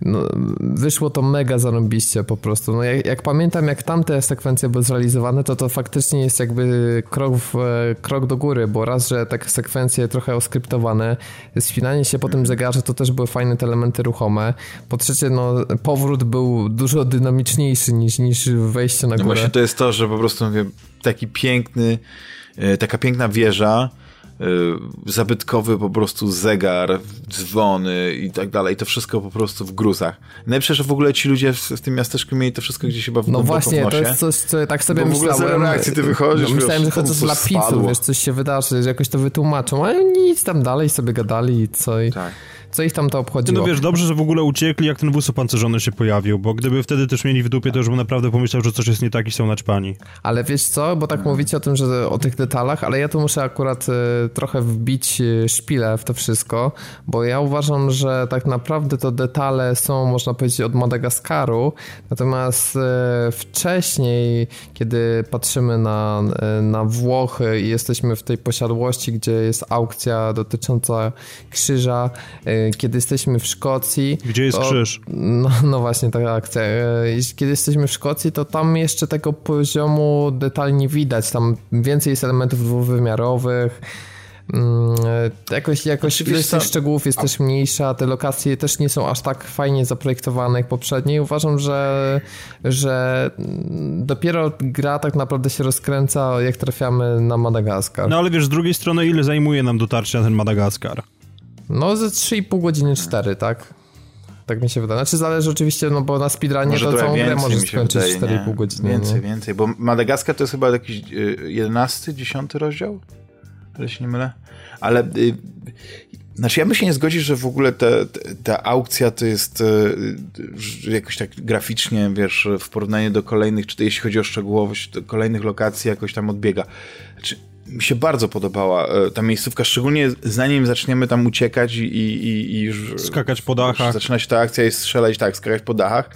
no, wyszło to mega zarąbiście po prostu. No, jak, jak pamiętam, jak tamte sekwencje były zrealizowane, to to faktycznie jest jakby krok, w, krok do góry, bo raz, że takie sekwencje trochę oskryptowane, wspinanie się po tym zegarze, to też były fajne te elementy ruchome. Po trzecie, no, powrót był dużo dynamiczniejszy niż, niż wejście na górę. No właśnie to jest to, że po prostu mówię, taki piękny, taka piękna wieża, zabytkowy po prostu zegar, dzwony i tak dalej. To wszystko po prostu w gruzach. Najlepsze, że w ogóle ci ludzie w, w tym miasteczku mieli to wszystko gdzieś chyba w No właśnie, to jest coś, co ja tak sobie bo myślałem. W ogóle reakcji ty wychodzisz. No, myślałem, wiesz, że chociaż dla pizzów, wiesz, coś się wydarzy, że jakoś to wytłumaczą, ale nic, tam dalej sobie gadali i co i... Tak. Co ich tam to obchodziło? No wiesz, dobrze, że w ogóle uciekli, jak ten wóz opancerzony się pojawił, bo gdyby wtedy też mieli w dupie, to już bym naprawdę pomyślał, że coś jest nie tak i są naćpani. Ale wiesz co, bo tak mówicie o tym, że o tych detalach, ale ja tu muszę akurat y, trochę wbić szpilę w to wszystko, bo ja uważam, że tak naprawdę to detale są, można powiedzieć, od Madagaskaru, natomiast y, wcześniej, kiedy patrzymy na, y, na Włochy i jesteśmy w tej posiadłości, gdzie jest aukcja dotycząca krzyża, y, kiedy jesteśmy w Szkocji... Gdzie jest to, krzyż? No, no właśnie, taka akcja. Kiedy jesteśmy w Szkocji, to tam jeszcze tego poziomu detali nie widać. Tam więcej jest elementów dwuwymiarowych. Jakoś, jakoś ilość tych szczegółów jest a... też mniejsza. Te lokacje też nie są aż tak fajnie zaprojektowane jak poprzednie i uważam, że, że dopiero gra tak naprawdę się rozkręca, jak trafiamy na Madagaskar. No ale wiesz, z drugiej strony, ile zajmuje nam dotarcie na ten Madagaskar? No ze trzy i pół godziny cztery, tak? Tak mi się wydaje. Znaczy zależy oczywiście, no bo na speedrunie to całą grę możesz skończyć cztery i pół godziny. Więcej, nie? więcej, bo Madagaskar to jest chyba jakiś jedenasty, dziesiąty rozdział? Ale się nie mylę. Ale y, znaczy ja bym się nie zgodził, że w ogóle ta, ta aukcja to jest y, jakoś tak graficznie, wiesz, w porównaniu do kolejnych, czy to jeśli chodzi o szczegółowość, do kolejnych lokacji jakoś tam odbiega. Znaczy, mi się bardzo podobała ta miejscówka, szczególnie zanim zaczniemy tam uciekać i, i, i już... Skakać po dachach. Zaczyna się ta akcja i strzelać, tak, skakać po dachach.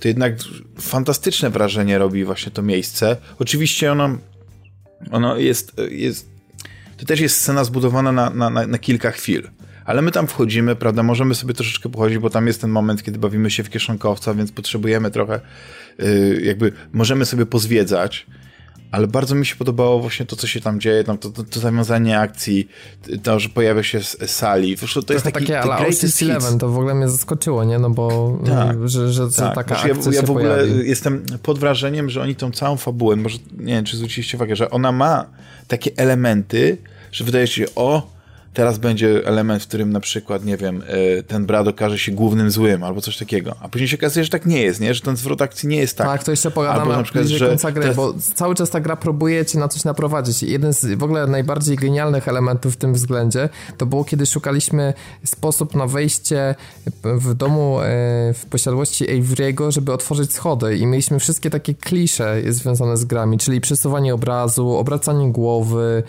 To jednak fantastyczne wrażenie robi właśnie to miejsce. Oczywiście ono, ono jest, jest... To też jest scena zbudowana na, na, na kilka chwil. Ale my tam wchodzimy, prawda, możemy sobie troszeczkę pochodzić, bo tam jest ten moment, kiedy bawimy się w kieszonkowca, więc potrzebujemy trochę... Jakby możemy sobie pozwiedzać. Ale bardzo mi się podobało właśnie to, co się tam dzieje, tam to, to, to zawiązanie akcji, to, że pojawia się z, z sali. To, to jest taki takie ala O C Eleven, to w ogóle mnie zaskoczyło, nie? No bo tak, że, że tak, taka znaczy, akcja ja, ja w ogóle pojawi. Jestem pod wrażeniem, że oni tą całą fabułę, może nie wiem, czy zwróciliście uwagę, że ona ma takie elementy, że wydaje się, o, teraz będzie element, w którym na przykład, nie wiem, ten brat okaże się głównym złym, albo coś takiego. A później się okazuje, że tak nie jest, nie? Że ten zwrot akcji nie jest tak. Tak, to jeszcze pogadamy albo na przykład, że końca gry, teraz... bo cały czas ta gra próbuje cię na coś naprowadzić. Jeden z w ogóle najbardziej genialnych elementów w tym względzie to było, kiedy szukaliśmy sposób na wejście w domu w posiadłości Avery'ego, żeby otworzyć schody i mieliśmy wszystkie takie klisze związane z grami, czyli przesuwanie obrazu, obracanie głowy,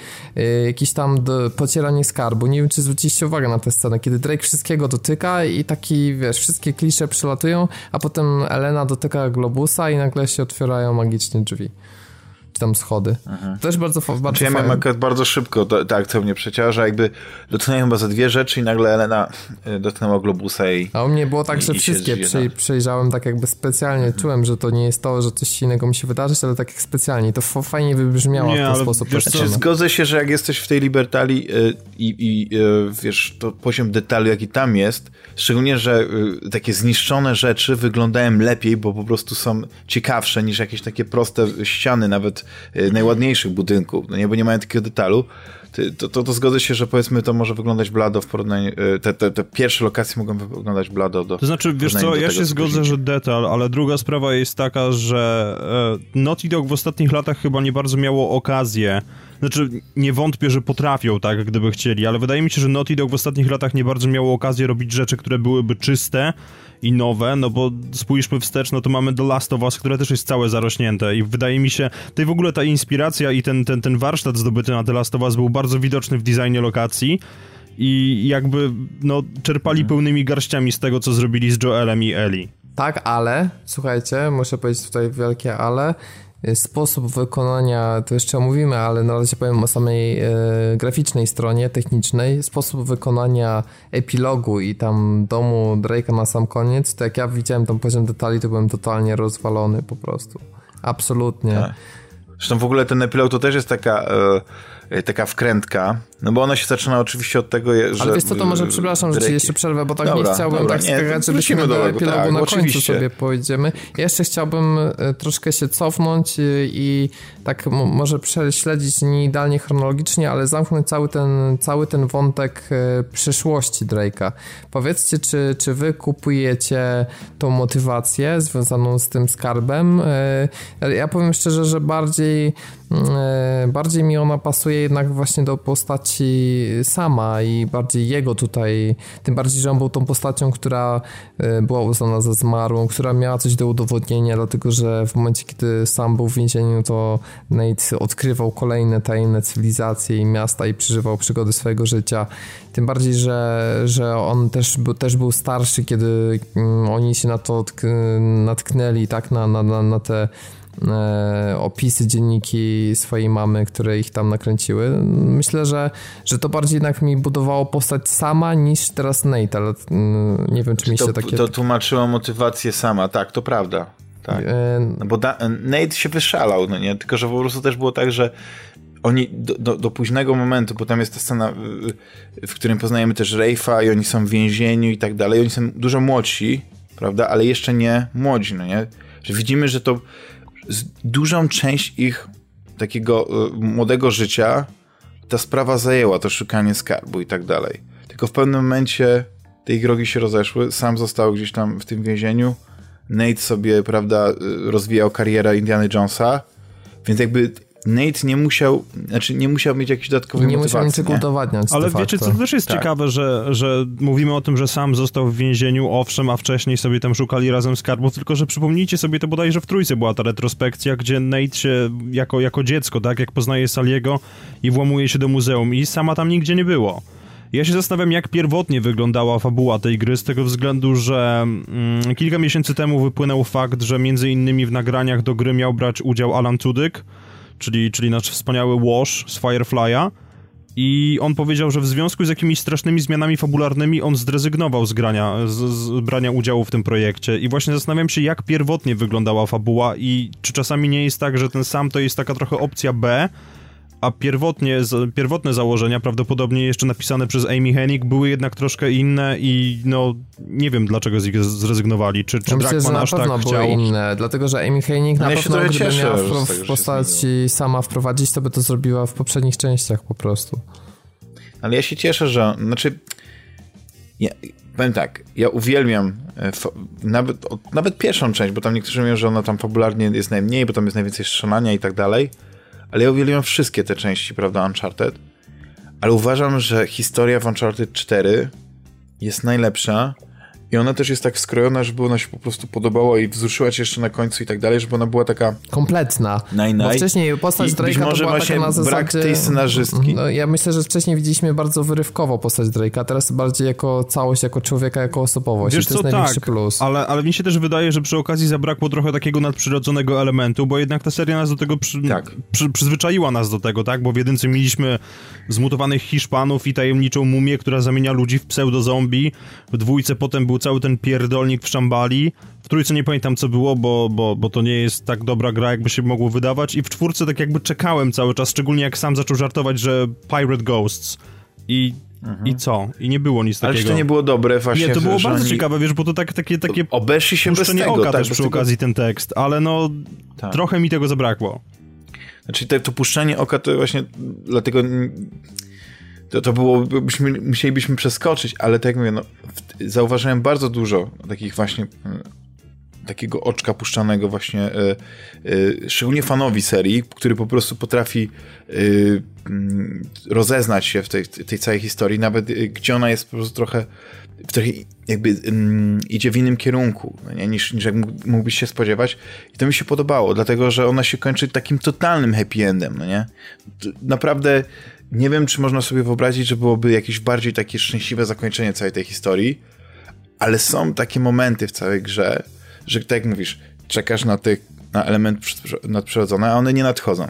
jakieś tam pocieranie skarbu. Bo nie wiem, czy zwróciliście uwagę na tę scenę, kiedy Drake wszystkiego dotyka i taki, wiesz, wszystkie klisze przylatują, a potem Elena dotyka globusa i nagle się otwierają magicznie drzwi. Czy tam schody. To też bardzo, bardzo znaczy, fajne. Ja miałem bardzo szybko ta, ta akcja mnie przeciąża, jakby dotknąłem chyba za dwie rzeczy i nagle Elena dotknęła globusa i... A u mnie było tak, i, że i wszystkie przy, przejrzałem tak jakby specjalnie, mhm. czułem, że to nie jest to, że coś innego mi się wydarzyć, ale tak jak specjalnie. To fajnie wybrzmiało nie, w ten sposób. Wiesz, znaczy, zgodzę się, że jak jesteś w tej Libertalii i, i wiesz, to poziom detalu, jaki tam jest, szczególnie, że takie zniszczone rzeczy wyglądają lepiej, bo po prostu są ciekawsze niż jakieś takie proste ściany, nawet najładniejszych budynków, no nie, bo nie mają takiego detalu, to, to, to zgodzę się, że powiedzmy to może wyglądać blado w porównaniu, te, te, te pierwsze lokacje mogą wyglądać blado. Do, to znaczy, wiesz co, ja się zgodzę, że detal, ale druga sprawa jest taka, że Naughty Dog w ostatnich latach chyba nie bardzo miało okazję. Znaczy, nie wątpię, że potrafią, tak, gdyby chcieli, ale wydaje mi się, że Naughty Dog w ostatnich latach nie bardzo miało okazję robić rzeczy, które byłyby czyste i nowe, no bo spójrzmy wstecz, no to mamy The Last of Us, które też jest całe zarośnięte i wydaje mi się, to w ogóle ta inspiracja i ten, ten, ten warsztat zdobyty na The Last of Us był bardzo widoczny w designie lokacji i jakby, no, czerpali pełnymi garściami z tego, co zrobili z Joelem i Ellie. Tak, ale, słuchajcie, muszę powiedzieć tutaj wielkie ale... Sposób wykonania, to jeszcze mówimy, ale na razie powiem o samej e, graficznej stronie, technicznej. Sposób wykonania epilogu i tam domu Drake'a na sam koniec, to jak ja widziałem tam poziom detali, to byłem totalnie rozwalony po prostu. Absolutnie. Tak. Zresztą w ogóle ten epilog to też jest taka... E... taka wkrętka, no bo ona się zaczyna oczywiście od tego, że... Ale wiesz co, to może, przepraszam, że ci jeszcze przerwę, bo tak dobra, nie chciałbym dobra, tak skakać, żebyśmy do epilogu tak, na oczywiście. Końcu sobie pojedziemy. Ja jeszcze chciałbym troszkę się cofnąć i tak m- może prześledzić nie idealnie chronologicznie, ale zamknąć cały ten, cały ten wątek przyszłości Drake'a. Powiedzcie, czy, czy wy kupujecie tą motywację związaną z tym skarbem? Ja powiem szczerze, że bardziej bardziej mi ona pasuje jednak właśnie do postaci Sama i bardziej jego tutaj, tym bardziej, że on był tą postacią, która była uznana za zmarłą, która miała coś do udowodnienia, dlatego że w momencie, kiedy Sam był w więzieniu, to Nate odkrywał kolejne tajemne cywilizacje i miasta i przeżywał przygody swojego życia, tym bardziej, że, że on też, też był starszy, kiedy oni się na to natknęli, tak, na, na, na, na te opisy, dzienniki swojej mamy, które ich tam nakręciły. Myślę, że, że to bardziej jednak mi budowało postać Sama niż teraz Nate, ale nie wiem, czy znaczy mi się to, takie... To tłumaczyło motywację Sama, tak, to prawda. Tak. No bo da- Nate się wyszalał, no nie? Tylko że po prostu też było tak, że oni do, do, do późnego momentu, bo tam jest ta scena, w którym poznajemy też Rafe'a i oni są w więzieniu i tak dalej, oni są dużo młodsi, prawda, ale jeszcze nie młodzi, no nie? Że widzimy, że to z dużą część ich takiego y, młodego życia ta sprawa zajęła, to szukanie skarbu i tak dalej. Tylko w pewnym momencie te ich drogi się rozeszły, Sam został gdzieś tam w tym więzieniu, Nate sobie, prawda, rozwijał karierę Indiana Jonesa, więc jakby Nate nie musiał, znaczy nie musiał mieć jakiejś dodatkowej nie motywacji. Musiał nie musiał udowadniać. Ale wiecie, co też jest tak. ciekawe, że, że mówimy o tym, że Sam został w więzieniu, owszem, a wcześniej sobie tam szukali razem skarbów, tylko że przypomnijcie sobie, to bodajże w Trójce była ta retrospekcja, gdzie Nate się jako, jako dziecko, tak, jak poznaje Saliego i włamuje się do muzeum i Sama tam nigdzie nie było. Ja się zastanawiam, jak pierwotnie wyglądała fabuła tej gry, z tego względu, że mm, kilka miesięcy temu wypłynął fakt, że między innymi w nagraniach do gry miał brać udział Alan Tudyk, Czyli, czyli nasz wspaniały Wash z Firefly'a I on powiedział, że w związku z jakimiś strasznymi zmianami fabularnymi on zrezygnował z grania, z, z brania udziału w tym projekcie. I właśnie zastanawiam się, jak pierwotnie wyglądała fabuła i czy czasami nie jest tak, że ten sam to jest taka trochę opcja B, a pierwotnie, pierwotne założenia, prawdopodobnie jeszcze napisane przez Amy Hennig, były jednak troszkę inne i no nie wiem, dlaczego z nich zrezygnowali. Czy, czy ja Drakman aż tak chciał? Były inne, dlatego że Amy Hennig na pewno, gdyby cieszę, miała w, w, w postaci sama wprowadzić, to by to zrobiła w poprzednich częściach po prostu. Ale ja się cieszę, że... Znaczy, ja, powiem tak, ja uwielbiam fa- nawet, nawet pierwszą część, bo tam niektórzy mówią, że ona tam fabularnie jest najmniej, bo tam jest najwięcej strzelania i tak dalej. Ale ja uwielbiam wszystkie te części, prawda, Uncharted. Ale uważam, że historia w Uncharted cztery jest najlepsza i ona też jest tak skrojona, żeby ona się po prostu podobała i wzruszyła cię jeszcze na końcu i tak dalej, żeby ona była taka... kompletna. Naj, naj. Bo wcześniej postać Drake'a to była taka na zasadzie... brak tej scenarzystki. No, ja myślę, że wcześniej widzieliśmy bardzo wyrywkowo postać Drake'a, teraz bardziej jako całość, jako człowieka, jako osobowość. Wiesz, i to jest co, największy tak, plus. Ale, ale mi się też wydaje, że przy okazji zabrakło trochę takiego nadprzyrodzonego elementu, bo jednak ta seria nas do tego przy... tak. przy, przyzwyczaiła nas do tego, tak? Bo w jedynce mieliśmy zmutowanych Hiszpanów i tajemniczą mumię, która zamienia ludzi w pseudo-zombie. W dwójce potem był cały ten pierdolnik w Szambali. W trójce nie pamiętam, co było, bo, bo, bo to nie jest tak dobra gra, jakby się mogło wydawać. I w czwórce tak jakby czekałem cały czas, szczególnie jak sam zaczął żartować, że Pirate Ghosts. I, mhm. i co? I nie było nic ale takiego. Ale to nie było dobre właśnie. Nie, to było bardzo oni... ciekawe, wiesz, bo to tak, takie, takie obeszli się bez tego, oka tak, też bez przy tego... okazji ten tekst, ale no tak. Trochę mi tego zabrakło. Znaczy te, to puszczenie oka to właśnie dlatego... To, to było, byśmy, musielibyśmy przeskoczyć, ale tak jak mówię, no, w, zauważyłem bardzo dużo takich właśnie y, takiego oczka puszczanego właśnie y, y, szczególnie fanowi serii, który po prostu potrafi y, y, rozeznać się w tej, tej całej historii, nawet y, gdzie ona jest po prostu trochę, w trochę jakby y, y, idzie w innym kierunku, nie? Niż, niż jak mógłbyś się spodziewać i to mi się podobało, dlatego, że ona się kończy takim totalnym happy endem, no nie? Naprawdę nie wiem, czy można sobie wyobrazić, że byłoby jakieś bardziej takie szczęśliwe zakończenie całej tej historii, ale są takie momenty w całej grze, że tak jak mówisz, czekasz na, tych, na element nadprzyrodzony, a one nie nadchodzą.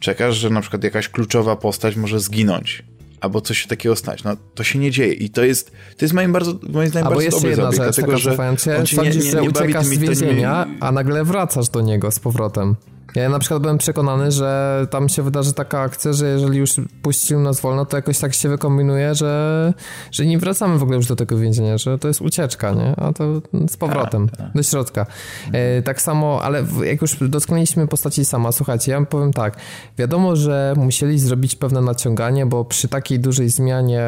Czekasz, że na przykład jakaś kluczowa postać może zginąć, albo coś się takiego stać. No, to się nie dzieje i to jest, to jest moim bardzo, moim zdaniem albo bardzo dobry zabieg, dlatego, taka, że on ci nie, nie, nie, nie bawi tymi, z więzienia, tymi... a nagle wracasz do niego z powrotem. Ja na przykład byłem przekonany, że tam się wydarzy taka akcja, że jeżeli już puścił nas wolno, to jakoś tak się wykombinuje, że, że nie wracamy w ogóle już do tego więzienia, że to jest ucieczka, nie? A to z powrotem, a, do środka. E, tak samo, ale jak już dotknęliśmy postaci sama, słuchajcie, ja powiem tak, wiadomo, że musieli zrobić pewne naciąganie, bo przy takiej dużej zmianie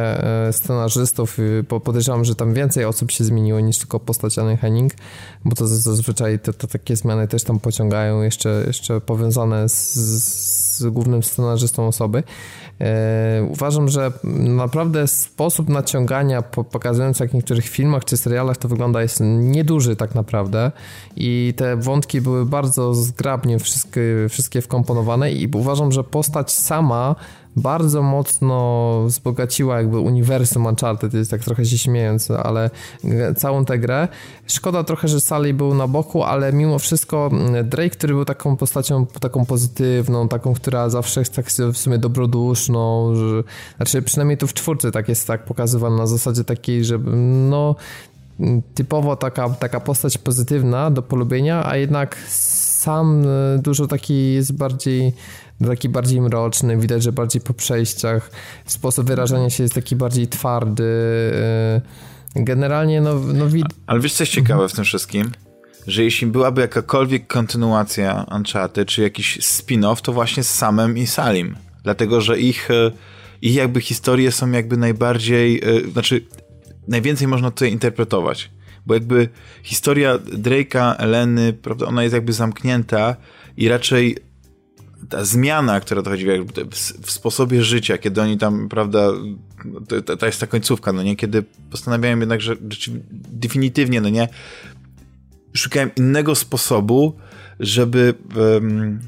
scenarzystów, bo podejrzewam, że tam więcej osób się zmieniło niż tylko postać Anny Henning, bo to zazwyczaj te, te takie zmiany też tam pociągają jeszcze, jeszcze powiązane z, z głównym scenarzystą osoby. E, uważam, że naprawdę sposób naciągania, po, pokazując jak w niektórych filmach czy serialach to wygląda, jest nieduży tak naprawdę i te wątki były bardzo zgrabnie wszystkie, wszystkie wkomponowane i uważam, że postać sama bardzo mocno wzbogaciła jakby uniwersum Uncharted, jest tak trochę się śmiejąc, ale całą tę grę. Szkoda trochę, że Sully był na boku, ale mimo wszystko Drake, który był taką postacią, taką pozytywną, taką, która zawsze jest tak w sumie dobroduszną, że, znaczy przynajmniej tu w czwórce tak jest tak pokazywana na zasadzie takiej, że no typowo taka, taka postać pozytywna do polubienia, a jednak sam dużo taki jest bardziej taki bardziej mroczny, widać, że bardziej po przejściach, sposób wyrażania się jest taki bardziej twardy. Generalnie no... no wid- Ale wiesz, co jest ciekawe w tym wszystkim? Że jeśli byłaby jakakolwiek kontynuacja Uncharted, czy jakiś spin-off, to właśnie z Samem i Salim. Dlatego, że ich, ich jakby historie są jakby najbardziej... Znaczy, najwięcej można tutaj interpretować. Bo jakby historia Drake'a, Eleny, prawda, ona jest jakby zamknięta i raczej... ta zmiana, która dochodzi w sposobie życia, kiedy oni tam, prawda, to, to jest ta końcówka, no nie, kiedy postanawiałem jednak, że, że definitywnie, no nie, szukałem innego sposobu, żeby um,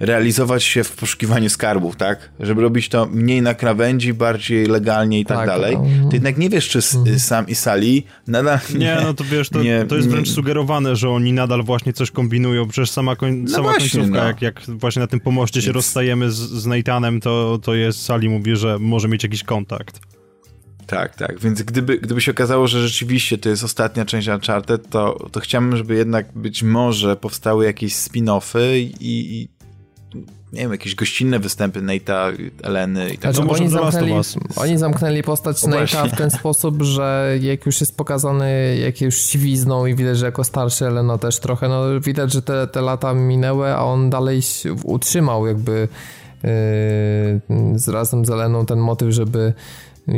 realizować się w poszukiwaniu skarbów, tak? Żeby robić to mniej na krawędzi, bardziej legalnie i tak, tak dalej. No. Ty jednak nie wiesz, czy mhm. Sam i Sali nadal... Nie, nie, no to wiesz, to, nie, to jest wręcz nie. sugerowane, że oni nadal właśnie coś kombinują, przecież sama, koń, no sama właśnie, końcówka, no. jak, jak właśnie na tym pomoście się Więc... rozstajemy z, z Nathanem, to, to jest Sali mówi, że może mieć jakiś kontakt. Tak, tak. Więc gdyby, gdyby się okazało, że rzeczywiście to jest ostatnia część Uncharted, to, to chciałbym, żeby jednak być może powstały jakieś spin-offy i, i nie wiem, jakieś gościnne występy Nate'a, Eleny i tak dalej. Oni, oni zamknęli postać Nate'a w ten sposób, że jak już jest pokazany, jak już siwizną i widać, że jako starszy Elena też trochę, no widać, że te, te lata minęły, a on dalej utrzymał jakby yy, z razem z Eleną ten motyw, żeby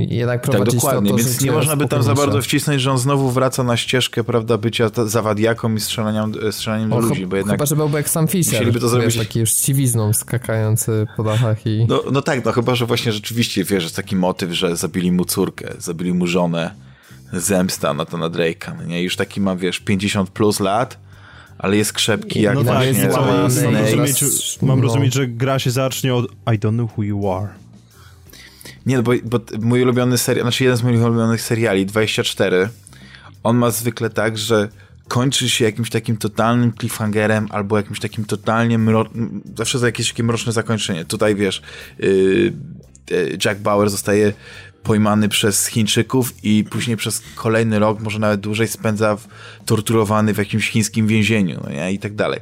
jednak prowadzić tak, dokładnie, to, to więc nie można by tam za bardzo wcisnąć, że on znowu wraca na ścieżkę, prawda, bycia zawadiaką i strzelaniem, strzelaniem o, do ludzi, bo jednak... Chyba, że byłby jak sam Fisher, musieliby to zrobić... taki już siwizną skakający po dachach i... No, no tak, no chyba, że właśnie rzeczywiście, wiesz, jest taki motyw, że zabili mu córkę, zabili mu żonę, zemsta na to na Drake'a, nie? Już taki ma, wiesz, pięćdziesiąt plus lat, ale jest krzepki jak no właśnie... Jest mam, mam, rozumieć, mam rozumieć, że gra się zacznie od I don't know who you are. Nie, bo, bo mój ulubiony serial, znaczy jeden z moich ulubionych seriali, dwadzieścia cztery, on ma zwykle tak, że kończy się jakimś takim totalnym cliffhangerem albo jakimś takim totalnie mrocznym, zawsze za jakieś takie mroczne zakończenie. Tutaj wiesz, yy, Jack Bauer zostaje pojmany przez Chińczyków i później przez kolejny rok, może nawet dłużej, spędza w, torturowany w jakimś chińskim więzieniu, no nie? I tak dalej.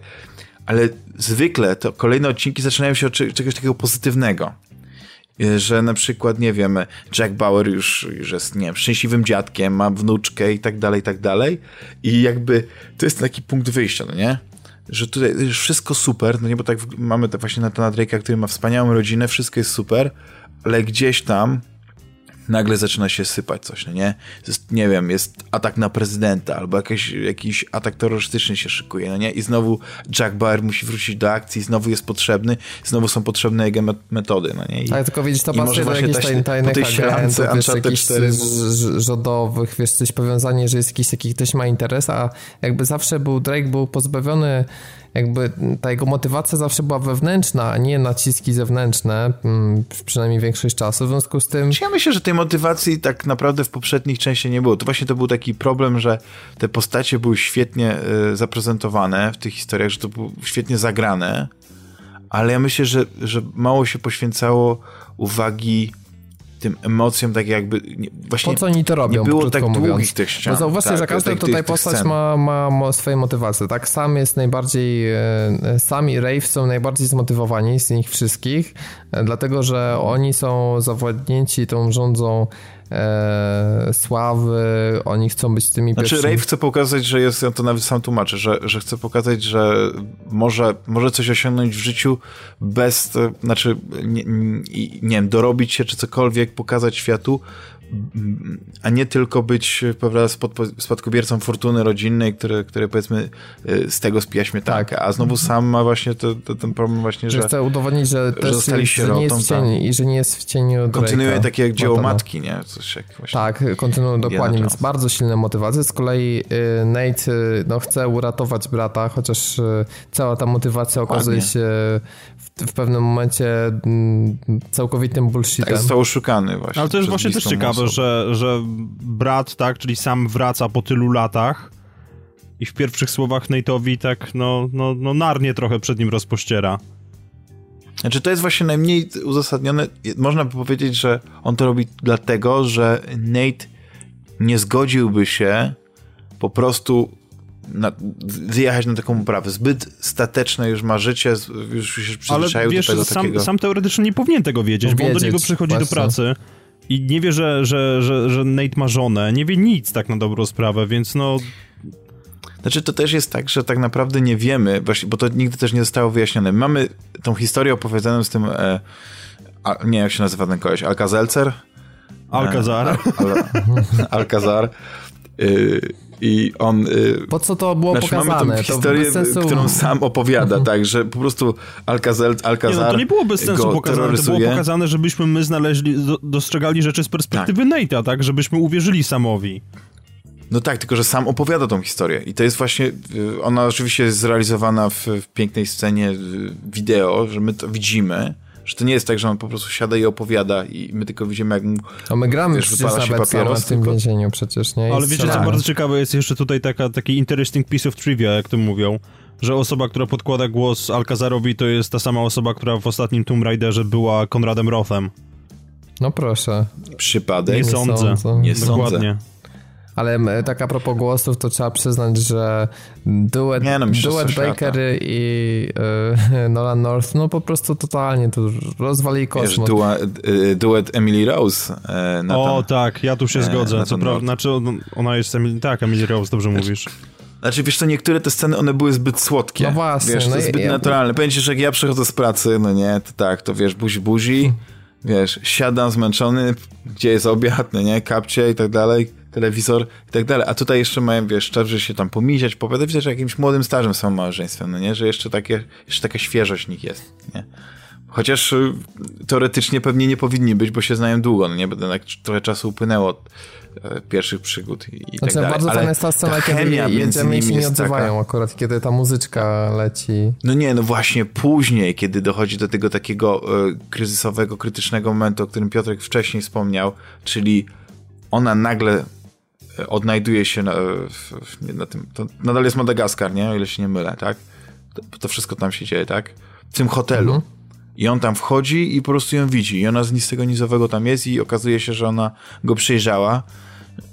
Ale zwykle to kolejne odcinki zaczynają się od czegoś takiego pozytywnego. Że na przykład, nie wiem, Jack Bauer już, już jest, nie wiem, szczęśliwym dziadkiem, ma wnuczkę i tak dalej, i tak dalej. I jakby to jest taki punkt wyjścia, no nie? Że tutaj już wszystko super, no nie, bo tak mamy to właśnie Nathana Drake'a, który ma wspaniałą rodzinę, wszystko jest super, ale gdzieś tam nagle zaczyna się sypać coś, no nie? Jest, nie wiem, jest atak na prezydenta, albo jakiś, jakiś atak terrorystyczny się szykuje, no nie? I znowu Jack Bauer musi wrócić do akcji, znowu jest potrzebny, znowu są potrzebne jego metody, no nie? I, ale tylko widzisz, to pasuje do jakichś tajnych agentów, wiesz, jakichś rządowych, wiesz, coś powiązanie, że jest jakiś taki, ktoś ma interes, a jakby zawsze był, Drake był pozbawiony jakby ta jego motywacja zawsze była wewnętrzna, a nie naciski zewnętrzne, przynajmniej większość czasu, w związku z tym... Ja myślę, że tej motywacji tak naprawdę w poprzednich częściach nie było. To właśnie to był taki problem, że te postacie były świetnie zaprezentowane w tych historiach, że to było świetnie zagrane, ale ja myślę, że, że mało się poświęcało uwagi tym emocjom, tak jakby nie, właśnie po co oni to robią, nie było tak mówiąc. Długich tych ścian. No zauważcie, tak, że każda tak, tutaj tych, postać tych ma, ma swoje motywacje, tak? Sam jest najbardziej, Sam i Rafe są najbardziej zmotywowani z nich wszystkich, dlatego, że oni są zawładnięci tą rządzą e, sławy, oni chcą być tymi znaczy, pierwszymi. Rafe chce pokazać, że jest, ja to nawet sam tłumaczę, że, że chce pokazać, że może, może coś osiągnąć w życiu bez, to, znaczy nie, nie wiem, dorobić się czy cokolwiek, pokazać światu, a nie tylko być, prawda, spadkobiercą fortuny rodzinnej, które, które powiedzmy z tego spija śmietankę, tak. A znowu Sam ma właśnie te, te, ten problem właśnie, że, że chce udowodnić, że, że też nie, sierotą, nie jest w cieniu i że nie jest w cieniu kontynuuje takie jak dzieło matki, nie? Coś jak właśnie tak, kontynuuje dokładnie, więc bardzo silne motywacje. Z kolei Nate no, chce uratować brata, chociaż cała ta motywacja okazuje się w, w pewnym momencie całkowitym bullshitem. Tak, został oszukany właśnie. Ale to jest właśnie też ciekawe, Że, że brat, tak, czyli Sam wraca po tylu latach i w pierwszych słowach Nate'owi tak, no, no, no narnie trochę przed nim rozpościera. Znaczy to jest właśnie najmniej uzasadnione, można by powiedzieć, że on to robi dlatego, że Nate nie zgodziłby się po prostu na, wyjechać na taką uprawę. Zbyt stateczne już ma życie, już się przyzwyczaił do tego sam, takiego. Sam teoretycznie nie powinien tego wiedzieć, bo on do niego przychodzi właśnie do pracy. I nie wie, że, że, że, że Nate ma żonę. Nie wie nic tak na dobrą sprawę, więc no... Znaczy to też jest tak, że tak naprawdę nie wiemy, bo to nigdy też nie zostało wyjaśnione. Mamy tą historię opowiedzianą z tym... E, a, nie, jak się nazywa ten koleś? Alcazelcer? Alcazar. E, al, al, Alcazar. Y, I on... Y, po co to było znaczy, pokazane? Mamy tą historię, to sensu... którą Sam opowiada, tak, że po prostu Alcazel, Alcazar nie, no to nie było bez sensu pokazane, terroryzuje. To było pokazane, żebyśmy my znaleźli, do, dostrzegali rzeczy z perspektywy tak. Nate'a, tak? Żebyśmy uwierzyli Samowi. No tak, tylko że sam opowiada tą historię i to jest właśnie, ona oczywiście jest zrealizowana w, w pięknej scenie wideo, że my to widzimy, że to nie jest tak, że on po prostu siada i opowiada i my tylko widzimy, jak mu a my gramy wiesz, wypala się papieros. W tym tylko... więzieniu przecież, nie? Ale wiecie, co bardzo ciekawe jest jeszcze tutaj taka, taki interesting piece of trivia, jak to mówią, że osoba, która podkłada głos Alcazarowi, to jest ta sama osoba, która w ostatnim Tomb Raiderze była Konradem Rothem. No proszę. Przypadek? Nie sądzę. Nie sądzę. Nie Dokładnie. Sądzę. Ale tak a propos głosów, to trzeba przyznać, że duet, nie, no, duet Baker i y, Nolan North, no po prostu totalnie to rozwali kosmos. Dua, duet Emily Rose. E, na o ten, tak, ja tu się e, zgodzę. Co pra... Znaczy ona jest, tak, Emily Rose, dobrze znaczy, mówisz. Znaczy wiesz co, niektóre te sceny, one były zbyt słodkie. No właśnie. Wiesz, no, zbyt ja, naturalne. Pamiętasz, że jak ja przychodzę z pracy, no nie, to tak, to wiesz, buzi buzi, wiesz, siadam zmęczony, gdzie jest obiad, no nie, kapcie i tak dalej. Telewizor i tak dalej. A tutaj jeszcze mają, wiesz, czas, że się tam pomijać, powiadać, że jakimś młodym, starzym są małżeństwem, no nie? Że jeszcze, takie, jeszcze taka świeżość nich jest, nie? Chociaż teoretycznie pewnie nie powinni być, bo się znają długo, no nie? Bo jednak trochę czasu upłynęło od e, pierwszych przygód i, i znaczy, tak dalej. Bardzo fajna jest ta scena, kiedy oni się nie odzywają taka... akurat, kiedy ta muzyczka leci. No nie, no właśnie później, kiedy dochodzi do tego takiego e, kryzysowego, krytycznego momentu, o którym Piotrek wcześniej wspomniał, czyli ona nagle odnajduje się na, na tym, to nadal jest Madagaskar, nie? O ile się nie mylę, tak? To, to wszystko tam się dzieje, tak? W tym hotelu. Mhm. I on tam wchodzi i po prostu ją widzi. I ona z nic tego nizowego tam jest i okazuje się, że ona go przejrzała,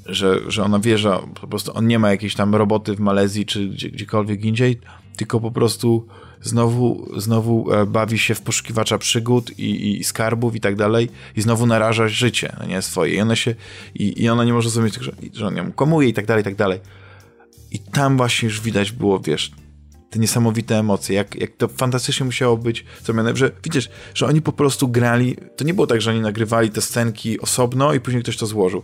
że, że ona wie, że po prostu on nie ma jakiejś tam roboty w Malezji czy gdzie, gdziekolwiek indziej, tylko po prostu znowu, znowu bawi się w poszukiwacza przygód i, i skarbów i tak dalej i znowu naraża życie, no nie swoje. I ona się, i, i ona nie może zrozumieć, że, że on ją komuje i tak dalej, i tak dalej. I tam właśnie już widać było, wiesz, te niesamowite emocje, jak, jak to fantastycznie musiało być zrobione, że widzisz, że oni po prostu grali, to nie było tak, że oni nagrywali te scenki osobno i później ktoś to złożył.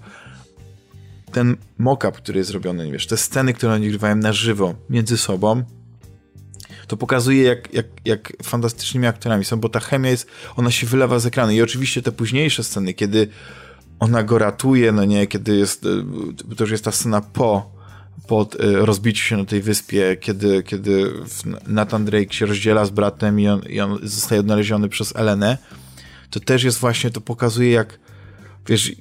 Ten mock-up, który jest zrobiony, wiesz, te sceny, które oni grywają na żywo między sobą, to pokazuje, jak, jak, jak fantastycznymi aktorami są, bo ta chemia jest, ona się wylewa z ekranu. I oczywiście te późniejsze sceny, kiedy ona go ratuje, no nie, kiedy jest, to już jest ta scena po, po rozbiciu się na tej wyspie, kiedy, kiedy Nathan Drake się rozdziela z bratem i on, i on zostaje odnaleziony przez Elenę, to też jest właśnie, to pokazuje, jak, wiesz,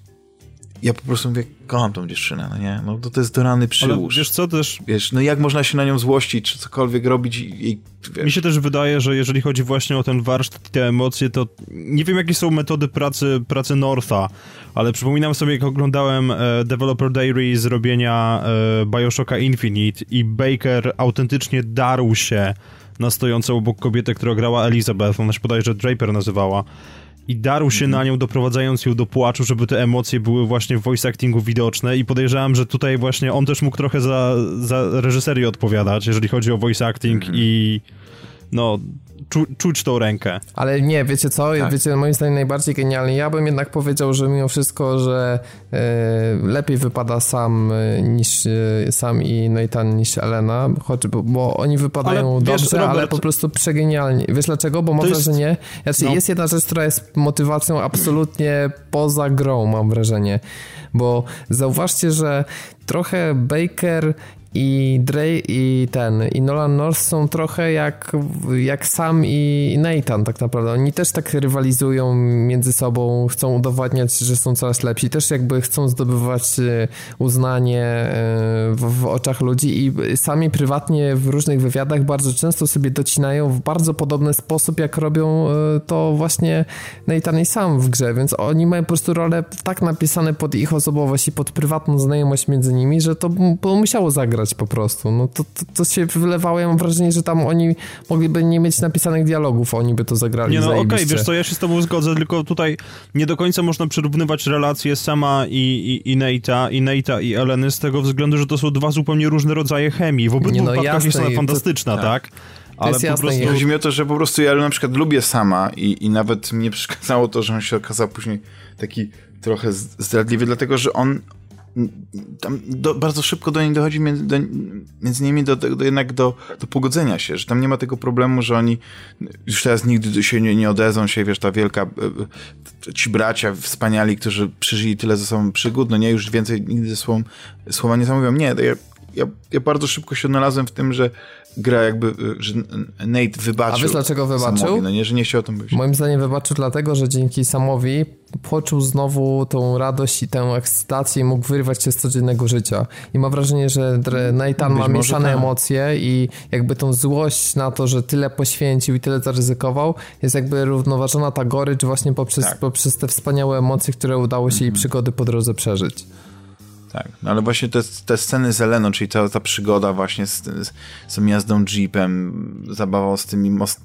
ja po prostu mówię, kocham tą dziewczynę, no nie? No to, to jest do rany przyłóż. Ale wiesz co, też... Wiesz, no jak można się na nią złościć, czy cokolwiek robić i... i mi się też wydaje, że jeżeli chodzi właśnie o ten warsztat i te emocje, to nie wiem, jakie są metody pracy, pracy Northa, ale przypominam sobie, jak oglądałem e, Developer Diary z robienia e, Bioshocka Infinite i Baker autentycznie darł się na stojącą obok kobietę, która grała Elizabeth, ona się bodajże Draper nazywała. I darł się na nią, doprowadzając ją do płaczu, żeby te emocje były właśnie w voice actingu widoczne i podejrzewam, że tutaj właśnie on też mógł trochę za, za reżyserię odpowiadać, jeżeli chodzi o voice acting mm-hmm. i no czu, czuć tą rękę. Ale nie, wiecie co? Tak. Wiecie, moim zdaniem najbardziej genialnie. Ja bym jednak powiedział, że mimo wszystko, że yy, lepiej wypada sam niż yy, sam i Nathan niż Elena, choć, bo, bo oni wypadają ale, dobrze, wiesz, Robert, ale po prostu przegenialnie. Wiesz dlaczego? Bo mam jest, wrażenie, znaczy no. jest jedna rzecz, która jest motywacją absolutnie poza grą, mam wrażenie. Bo zauważcie, że trochę Baker i Dre i ten i Nolan North są trochę jak, jak Sam i Nathan tak naprawdę, oni też tak rywalizują między sobą, chcą udowadniać, że są coraz lepsi, też jakby chcą zdobywać uznanie w, w oczach ludzi i sami prywatnie w różnych wywiadach bardzo często sobie docinają w bardzo podobny sposób, jak robią to właśnie Nathan i Sam w grze, więc oni mają po prostu role tak napisane pod ich osobowość i pod prywatną znajomość między nimi, że to musiało zagrać po prostu. No to, to, to się wylewało, ja mam wrażenie, że tam oni mogliby nie mieć napisanych dialogów, oni by to zagrali nie no okej, okay, wiesz co, ja się z tobą zgodzę, tylko tutaj nie do końca można przyrównywać relacje Sama i, i, i Nate'a i Nate'a i Eleny z tego względu, że to są dwa zupełnie różne rodzaje chemii. W obydwu no, wypadkach jest ona fantastyczna, to, tak? tak? Ale jest po jasne, prostu... Chodzi mi o to, że po prostu ja na przykład lubię Sama i, i nawet mnie przeszkadzało to, że on się okazał później taki trochę zdradliwy, dlatego, że on tam do, bardzo szybko do nich dochodzi między, do, między nimi do, do, jednak do, do pogodzenia się, że tam nie ma tego problemu, że oni już teraz nigdy się nie, nie odezą się, wiesz, ta wielka ci bracia wspaniali, którzy przeżyli tyle ze sobą przygód, no nie, już więcej nigdy ze sobą słowa nie zamówią. Nie, ja, ja, ja bardzo szybko się odnalazłem w tym, że gra jakby, że Nate wybaczył. A wiesz dlaczego wybaczył? Samowi, no nie, że nie chciał o tym mówić. Moim zdaniem wybaczył dlatego, że dzięki Samowi poczuł znowu tą radość i tę ekscytację i mógł wyrwać się z codziennego życia. I mam wrażenie, że Nathan ma mieszane emocje i jakby tą złość na to, że tyle poświęcił i tyle zaryzykował, jest jakby równoważona ta gorycz właśnie poprzez, tak. poprzez te wspaniałe emocje, które udało się mhm. jej przygody po drodze przeżyć. Tak, no ale właśnie te, te sceny z Eleną, czyli ta, ta przygoda właśnie z, z, z tą jazdą jeepem, zabawą z tymi most,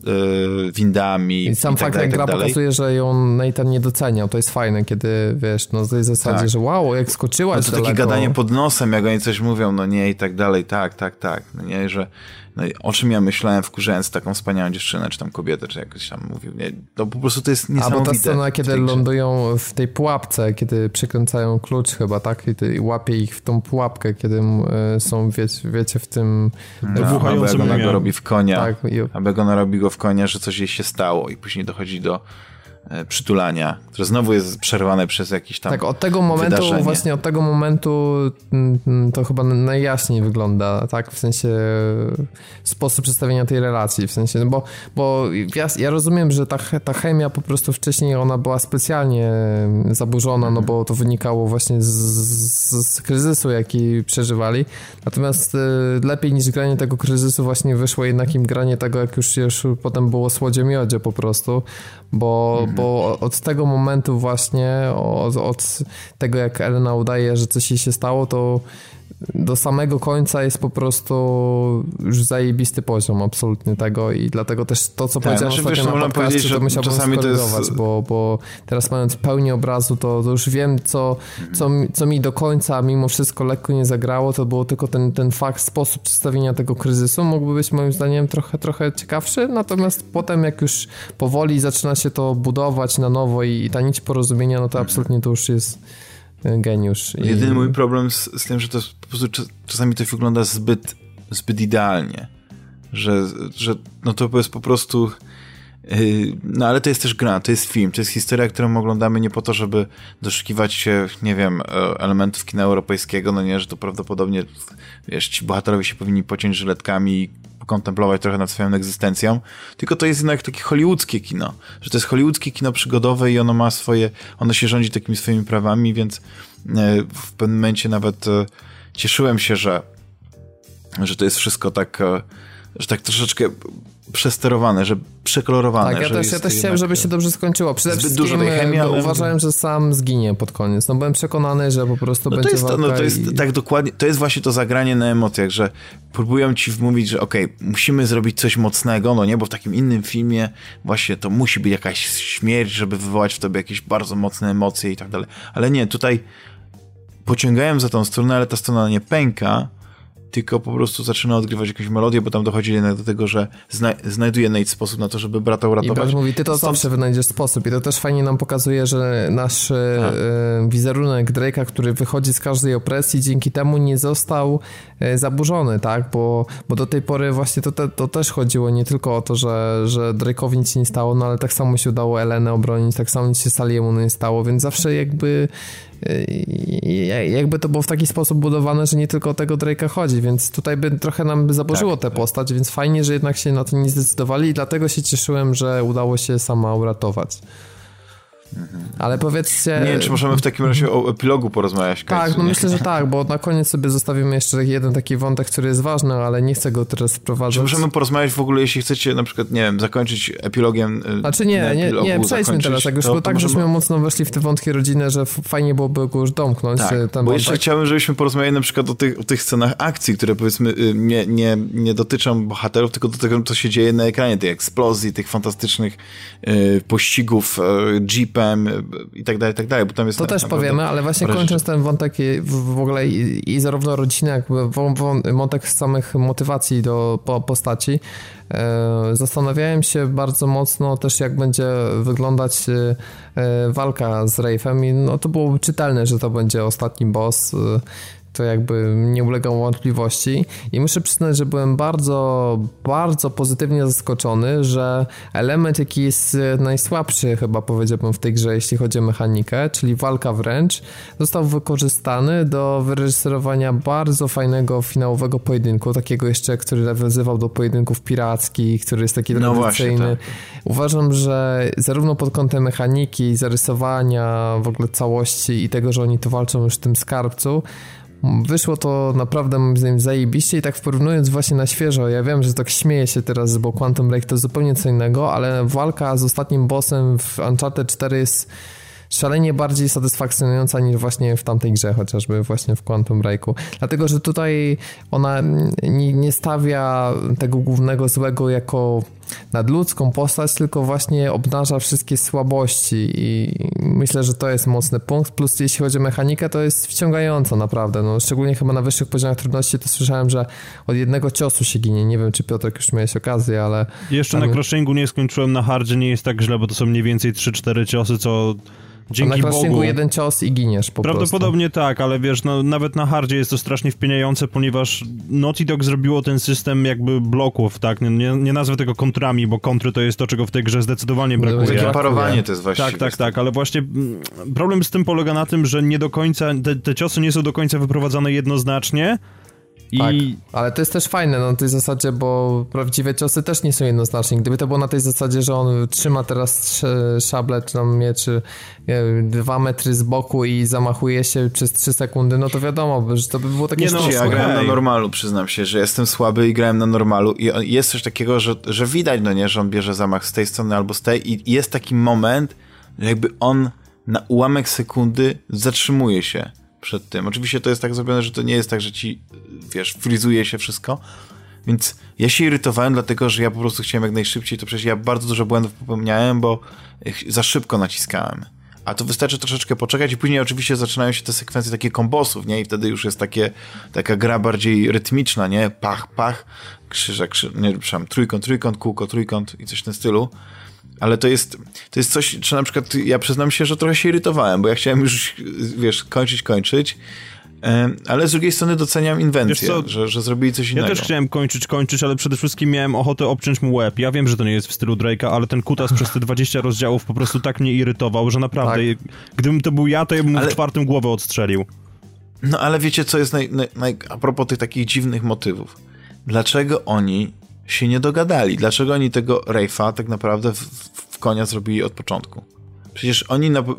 yy, windami. I sam i tak fakt, dalej, jak tak gra pokazuje, że ją Nathan nie doceniał, to jest fajne, kiedy wiesz, no z tej zasadzie, tak. że wow, jak skoczyłaś no to daleko. Takie gadanie pod nosem, jak oni coś mówią, no nie i tak dalej, tak, tak, tak, no nie, że no, o czym ja myślałem, wkurzając taką wspaniałą dziewczynę, czy tam kobietę, czy jakoś tam mówił, nie, to po prostu to jest niesamowite. Albo ta scena, kiedy lądują w tej pułapce, kiedy przykręcają klucz chyba, tak, i ty, łapie ich w tą pułapkę, kiedy są, wiecie, wiecie w tym... No, abeg ona go robi w konia, tak, abeg ona robi go w konia, że coś jej się stało i później dochodzi do przytulania, które znowu jest przerwane przez jakiś tam Tak, od tego momentu, wydarzenie. Właśnie od tego momentu to chyba najjaśniej wygląda, tak? W sensie sposób przedstawienia tej relacji, w sensie, bo, bo ja, ja rozumiem, że ta, ta chemia po prostu wcześniej ona była specjalnie zaburzona, no bo to wynikało właśnie z, z, z kryzysu, jaki przeżywali, natomiast lepiej niż granie tego kryzysu właśnie wyszło jednak im granie tego, jak już, już potem było słodzie miodzie po prostu, bo mhm. bo od tego momentu właśnie, od, od tego jak Elena udaje, że coś jej się stało, to do samego końca jest po prostu już zajebisty poziom absolutnie tego i dlatego też to, co tak, powiedziałem znaczy, ostatnio na podcaście, to musiałbym skorygować, jest... bo, bo teraz mając pełnię obrazu, to, to już wiem, co, co, co mi do końca mimo wszystko lekko nie zagrało, to było tylko ten, ten fakt, sposób przedstawienia tego kryzysu mógłby być moim zdaniem trochę, trochę ciekawszy, natomiast potem jak już powoli zaczyna się to budować na nowo i, i ta nić porozumienia, no to absolutnie to już jest... geniusz. Jedyny i... mój problem z, z tym, że to po prostu czasami to wygląda zbyt, zbyt idealnie. Że, że no to jest po prostu... Yy, no ale to jest też gra, to jest film, to jest historia, którą oglądamy nie po to, żeby doszukiwać się, nie wiem, elementów kina europejskiego, no nie, że to prawdopodobnie wiesz, ci bohaterowie się powinni pociąć żyletkami i kontemplować trochę nad swoją egzystencją, tylko to jest jednak takie hollywoodzkie kino, że to jest hollywoodzkie kino przygodowe i ono ma swoje, ono się rządzi takimi swoimi prawami, więc w pewnym momencie nawet cieszyłem się, że, że to jest wszystko tak, że tak troszeczkę przesterowane, że przekolorowane. Tak, ja, że też, ja też chciałem, żeby się dobrze skończyło. Przede zbyt wszystkim dużo tej chemii, ale... uważałem, że sam zginie pod koniec. No byłem przekonany, że po prostu no będzie to jest, walka. No to jest i... tak dokładnie, to jest właśnie to zagranie na emocjach, że próbują ci wmówić, że okej, okay, musimy zrobić coś mocnego, no nie, bo w takim innym filmie właśnie to musi być jakaś śmierć, żeby wywołać w tobie jakieś bardzo mocne emocje i tak dalej. Ale nie, tutaj pociągałem za tą stronę, ale ta strona nie pęka, tylko po prostu zaczyna odgrywać jakąś melodię, bo tam dochodzi jednak do tego, że zna- znajduje Nate sposób na to, żeby brata uratować. I brat mówi, ty to Stąd... zawsze wynajdziesz sposób. I to też fajnie nam pokazuje, że nasz y, wizerunek Drake'a, który wychodzi z każdej opresji, dzięki temu nie został y, zaburzony, tak? Bo, bo do tej pory właśnie to, te, to też chodziło nie tylko o to, że, że Drake'owi nic się nie stało, no ale tak samo się udało Elenę obronić, tak samo nic się Saliemu nie stało, więc zawsze jakby... jakby to było w taki sposób budowane, że nie tylko o tego Drake'a chodzi, więc tutaj by trochę nam by zaburzyło tak, tę tak. postać, więc fajnie, że jednak się na to nie zdecydowali i dlatego się cieszyłem, że udało się sama uratować. Ale powiedzcie... Nie wiem, czy możemy w takim razie o epilogu porozmawiać. Tak, końcu, no myślę, że tak, bo na koniec sobie zostawimy jeszcze jeden taki wątek, który jest ważny, ale nie chcę go teraz wprowadzać. Czy możemy porozmawiać w ogóle, jeśli chcecie na przykład, nie wiem, zakończyć epilogiem... Znaczy nie, epilogu, nie, nie, przejdźmy teraz, jak już, to, bo tak, możemy... żeśmy mocno weszli w te wątki rodzinne, że fajnie byłoby go już domknąć. Tak, ten bo wątek. Jeszcze chciałbym, żebyśmy porozmawiali na przykład o tych, o tych scenach akcji, które powiedzmy nie, nie, nie dotyczą bohaterów, tylko dotyczą, co się dzieje na ekranie, tej eksplozji, tych fantastycznych y, pościgów y, jeepem, zagrałem i tak dalej, i tak dalej, bo tam jest... To na, też powiemy, ale właśnie kończąc rzeczy. Ten wątek w ogóle i, i zarówno rodziny, jak wątek z samych motywacji do po, postaci, zastanawiałem się bardzo mocno też, jak będzie wyglądać walka z Rafe'em i no to było czytelne, że to będzie ostatni boss, to jakby nie ulegało wątpliwości i muszę przyznać, że byłem bardzo, bardzo pozytywnie zaskoczony, że element, jaki jest najsłabszy chyba powiedziałbym w tej grze, jeśli chodzi o mechanikę, czyli walka wręcz, został wykorzystany do wyreżyserowania bardzo fajnego finałowego pojedynku, takiego jeszcze, który nawiązywał do pojedynków pirackich, który jest taki no tradycyjny. Właśnie, tak. Uważam, że zarówno pod kątem mechaniki, zarysowania, w ogóle całości i tego, że oni tu walczą już w tym skarbcu, wyszło to naprawdę moim zdaniem zajebiście i tak porównując właśnie na świeżo, ja wiem, że tak śmieję się teraz, bo Quantum Break to zupełnie co innego, ale walka z ostatnim bossem w Uncharted cztery jest szalenie bardziej satysfakcjonująca niż właśnie w tamtej grze, chociażby właśnie w Quantum Breaku. Dlatego, że tutaj ona nie, nie stawia tego głównego złego jako nadludzką postać, tylko właśnie obnaża wszystkie słabości i myślę, że to jest mocny punkt. Plus jeśli chodzi o mechanikę, to jest wciągająca naprawdę. No, szczególnie chyba na wyższych poziomach trudności to słyszałem, że od jednego ciosu się ginie. Nie wiem, czy Piotrek już miałeś okazję, ale... Jeszcze tam... na crashingu nie skończyłem, na hardzie nie jest tak źle, bo to są mniej więcej trzy cztery ciosy, co... Dzięki na Bogu. Jeden cios i giniesz po Prawdopodobnie prostu. Tak, ale wiesz, no, nawet na hardzie jest to strasznie wpieniające, ponieważ Naughty Dog zrobiło ten system jakby bloków, tak? Nie, nie nazwę tego kontrami, bo kontry to jest to, czego w tej grze zdecydowanie brakuje. Takie parowanie to jest właściwie. Tak, tak, tak, ale właśnie problem z tym polega na tym, że nie do końca, te, te ciosy nie są do końca wyprowadzane jednoznacznie. I... Tak, ale to jest też fajne na tej zasadzie, bo prawdziwe ciosy też nie są jednoznaczne. Gdyby to było na tej zasadzie, że on trzyma teraz szablę czy tam mieczy dwa metry z boku i zamachuje się przez trzy sekundy, no to wiadomo, że to by było takie... Nie no, ja grałem na normalu, przyznam się, że jestem słaby i grałem na normalu i jest coś takiego, że, że widać, no nie, że on bierze zamach z tej strony albo z tej i jest taki moment, że jakby on na ułamek sekundy zatrzymuje się przed tym. Oczywiście to jest tak zrobione, że to nie jest tak, że ci, wiesz, frizuje się wszystko, więc ja się irytowałem, dlatego, że ja po prostu chciałem jak najszybciej, to przecież ja bardzo dużo błędów popełniałem, bo za szybko naciskałem. A to wystarczy troszeczkę poczekać i później oczywiście zaczynają się te sekwencje takie kombosów, nie? I wtedy już jest takie, taka gra bardziej rytmiczna, nie? Pach, pach, krzyża, krzyża, nie, przepraszam, trójkąt, trójkąt, kółko, trójkąt i coś w tym stylu. Ale to jest, to jest coś, czy na przykład ja przyznam się, że trochę się irytowałem, bo ja chciałem już, wiesz, kończyć, kończyć, ale z drugiej strony doceniam inwencję, że, że zrobili coś innego. Ja też chciałem kończyć, kończyć, ale przede wszystkim miałem ochotę obciąć mu łeb. Ja wiem, że to nie jest w stylu Drake'a, ale ten kutas przez te dwadzieścia rozdziałów po prostu tak mnie irytował, że naprawdę, tak. Gdybym to był ja, to ja bym ale... w czwartym głowę odstrzelił. No ale wiecie, co jest naj, naj, naj, a propos tych takich dziwnych motywów. Dlaczego oni się nie dogadali? Dlaczego oni tego Rafe'a tak naprawdę w, w konia zrobili od początku? Przecież oni, na, w,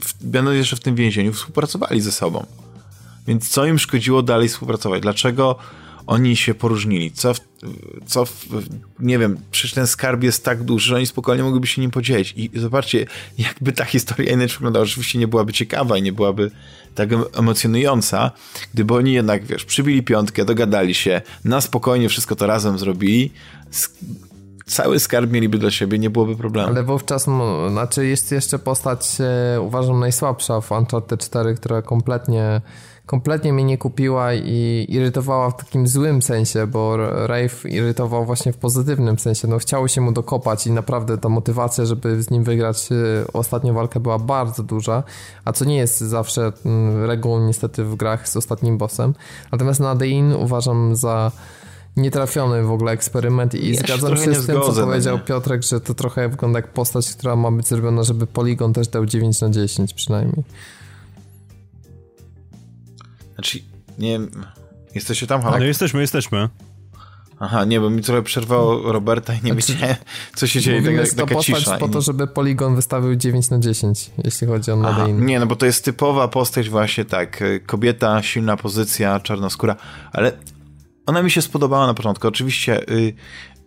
w, będąc jeszcze w tym więzieniu, współpracowali ze sobą. Więc co im szkodziło dalej współpracować? Dlaczego oni się poróżnili? Co, w, co w, nie wiem, przecież ten skarb jest tak duży, że oni spokojnie mogliby się nim podzielić. I zobaczcie, jakby ta historia inaczej wyglądała. Oczywiście nie byłaby ciekawa i nie byłaby tak emocjonująca, gdyby oni jednak, wiesz, przybili piątkę, dogadali się, na spokojnie wszystko to razem zrobili, sk- cały skarb mieliby dla siebie, nie byłoby problemu. Ale wówczas, no, znaczy jest jeszcze postać, e, uważam, najsłabsza w Uncharted cztery, która kompletnie... kompletnie mnie nie kupiła i irytowała w takim złym sensie, bo Rafe irytował właśnie w pozytywnym sensie. No chciało się mu dokopać i naprawdę ta motywacja, żeby z nim wygrać ostatnią walkę była bardzo duża, a co nie jest zawsze regułą niestety w grach z ostatnim bossem. Natomiast Nadine uważam za nietrafiony w ogóle eksperyment i ja zgadzam się, się z tym, co powiedział Piotrek, że to trochę wygląda jak postać, która ma być zrobiona, żeby poligon też dał dziewięć na dziesięć przynajmniej. Znaczy, nie wiem, jesteście tam, halo? No jesteśmy, jesteśmy. Aha, nie, bo mi trochę przerwało Roberta i nie znaczy, wiedziałem, co się dzieje, taka, taka to cisza. Postać po to, żeby poligon wystawił dziewięć na dziesięć, jeśli chodzi o Nadine. Nie, no bo to jest typowa postać właśnie tak, kobieta, silna pozycja, czarnoskóra, ale ona mi się spodobała na początku. Oczywiście yy,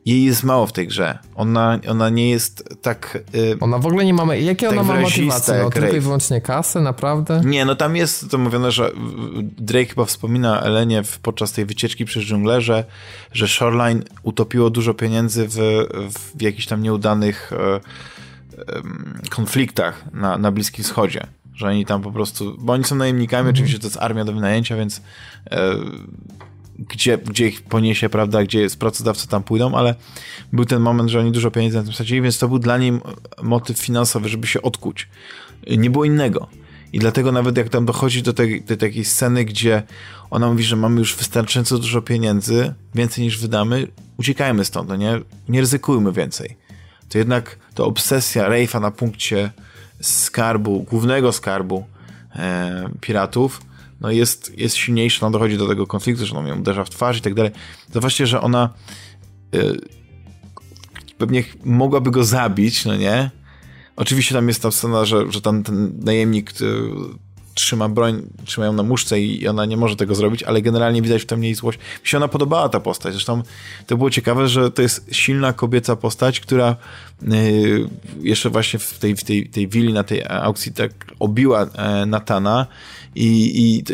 jej jest mało w tej grze. Ona, ona nie jest tak... Yy, ona w ogóle nie ma... Jakie tak ona ma motywacje? No, tylko i wyłącznie kasę, naprawdę? Nie, no tam jest to mówione, że Drake chyba wspomina Elenie w, podczas tej wycieczki przez dżunglę, że, że Shoreline utopiło dużo pieniędzy w, w jakichś tam nieudanych... Yy, konfliktach na, na Bliskim Wschodzie, że oni tam po prostu, bo oni są najemnikami, mm. oczywiście to jest armia do wynajęcia, więc yy, gdzie, gdzie ich poniesie, prawda, gdzie jest pracodawca, tam pójdą, ale był ten moment, że oni dużo pieniędzy na tym stracili, więc to był dla niej motyw finansowy, żeby się odkuć. Nie było innego. I dlatego nawet jak tam dochodzi do tej, tej takiej sceny, gdzie ona mówi, że mamy już wystarczająco dużo pieniędzy, więcej niż wydamy, uciekajmy stąd, no nie? Nie ryzykujmy więcej. To jednak ta obsesja Rafe'a na punkcie skarbu, głównego skarbu e, piratów, no jest, jest silniejsza, ona dochodzi do tego konfliktu, że ona ją uderza w twarz i tak dalej. Zobaczcie, że ona e, pewnie mogłaby go zabić, no nie? Oczywiście tam jest ta scena, że, że tam ten najemnik y, trzyma broń, trzyma ją na muszce i ona nie może tego zrobić, ale generalnie widać w tym jej złość. Mi się ona podobała, ta postać. Zresztą to było ciekawe, że to jest silna kobieca postać, która y, jeszcze właśnie w tej, w tej, tej willi, na tej aukcji tak obiła y, Nathana i, i to,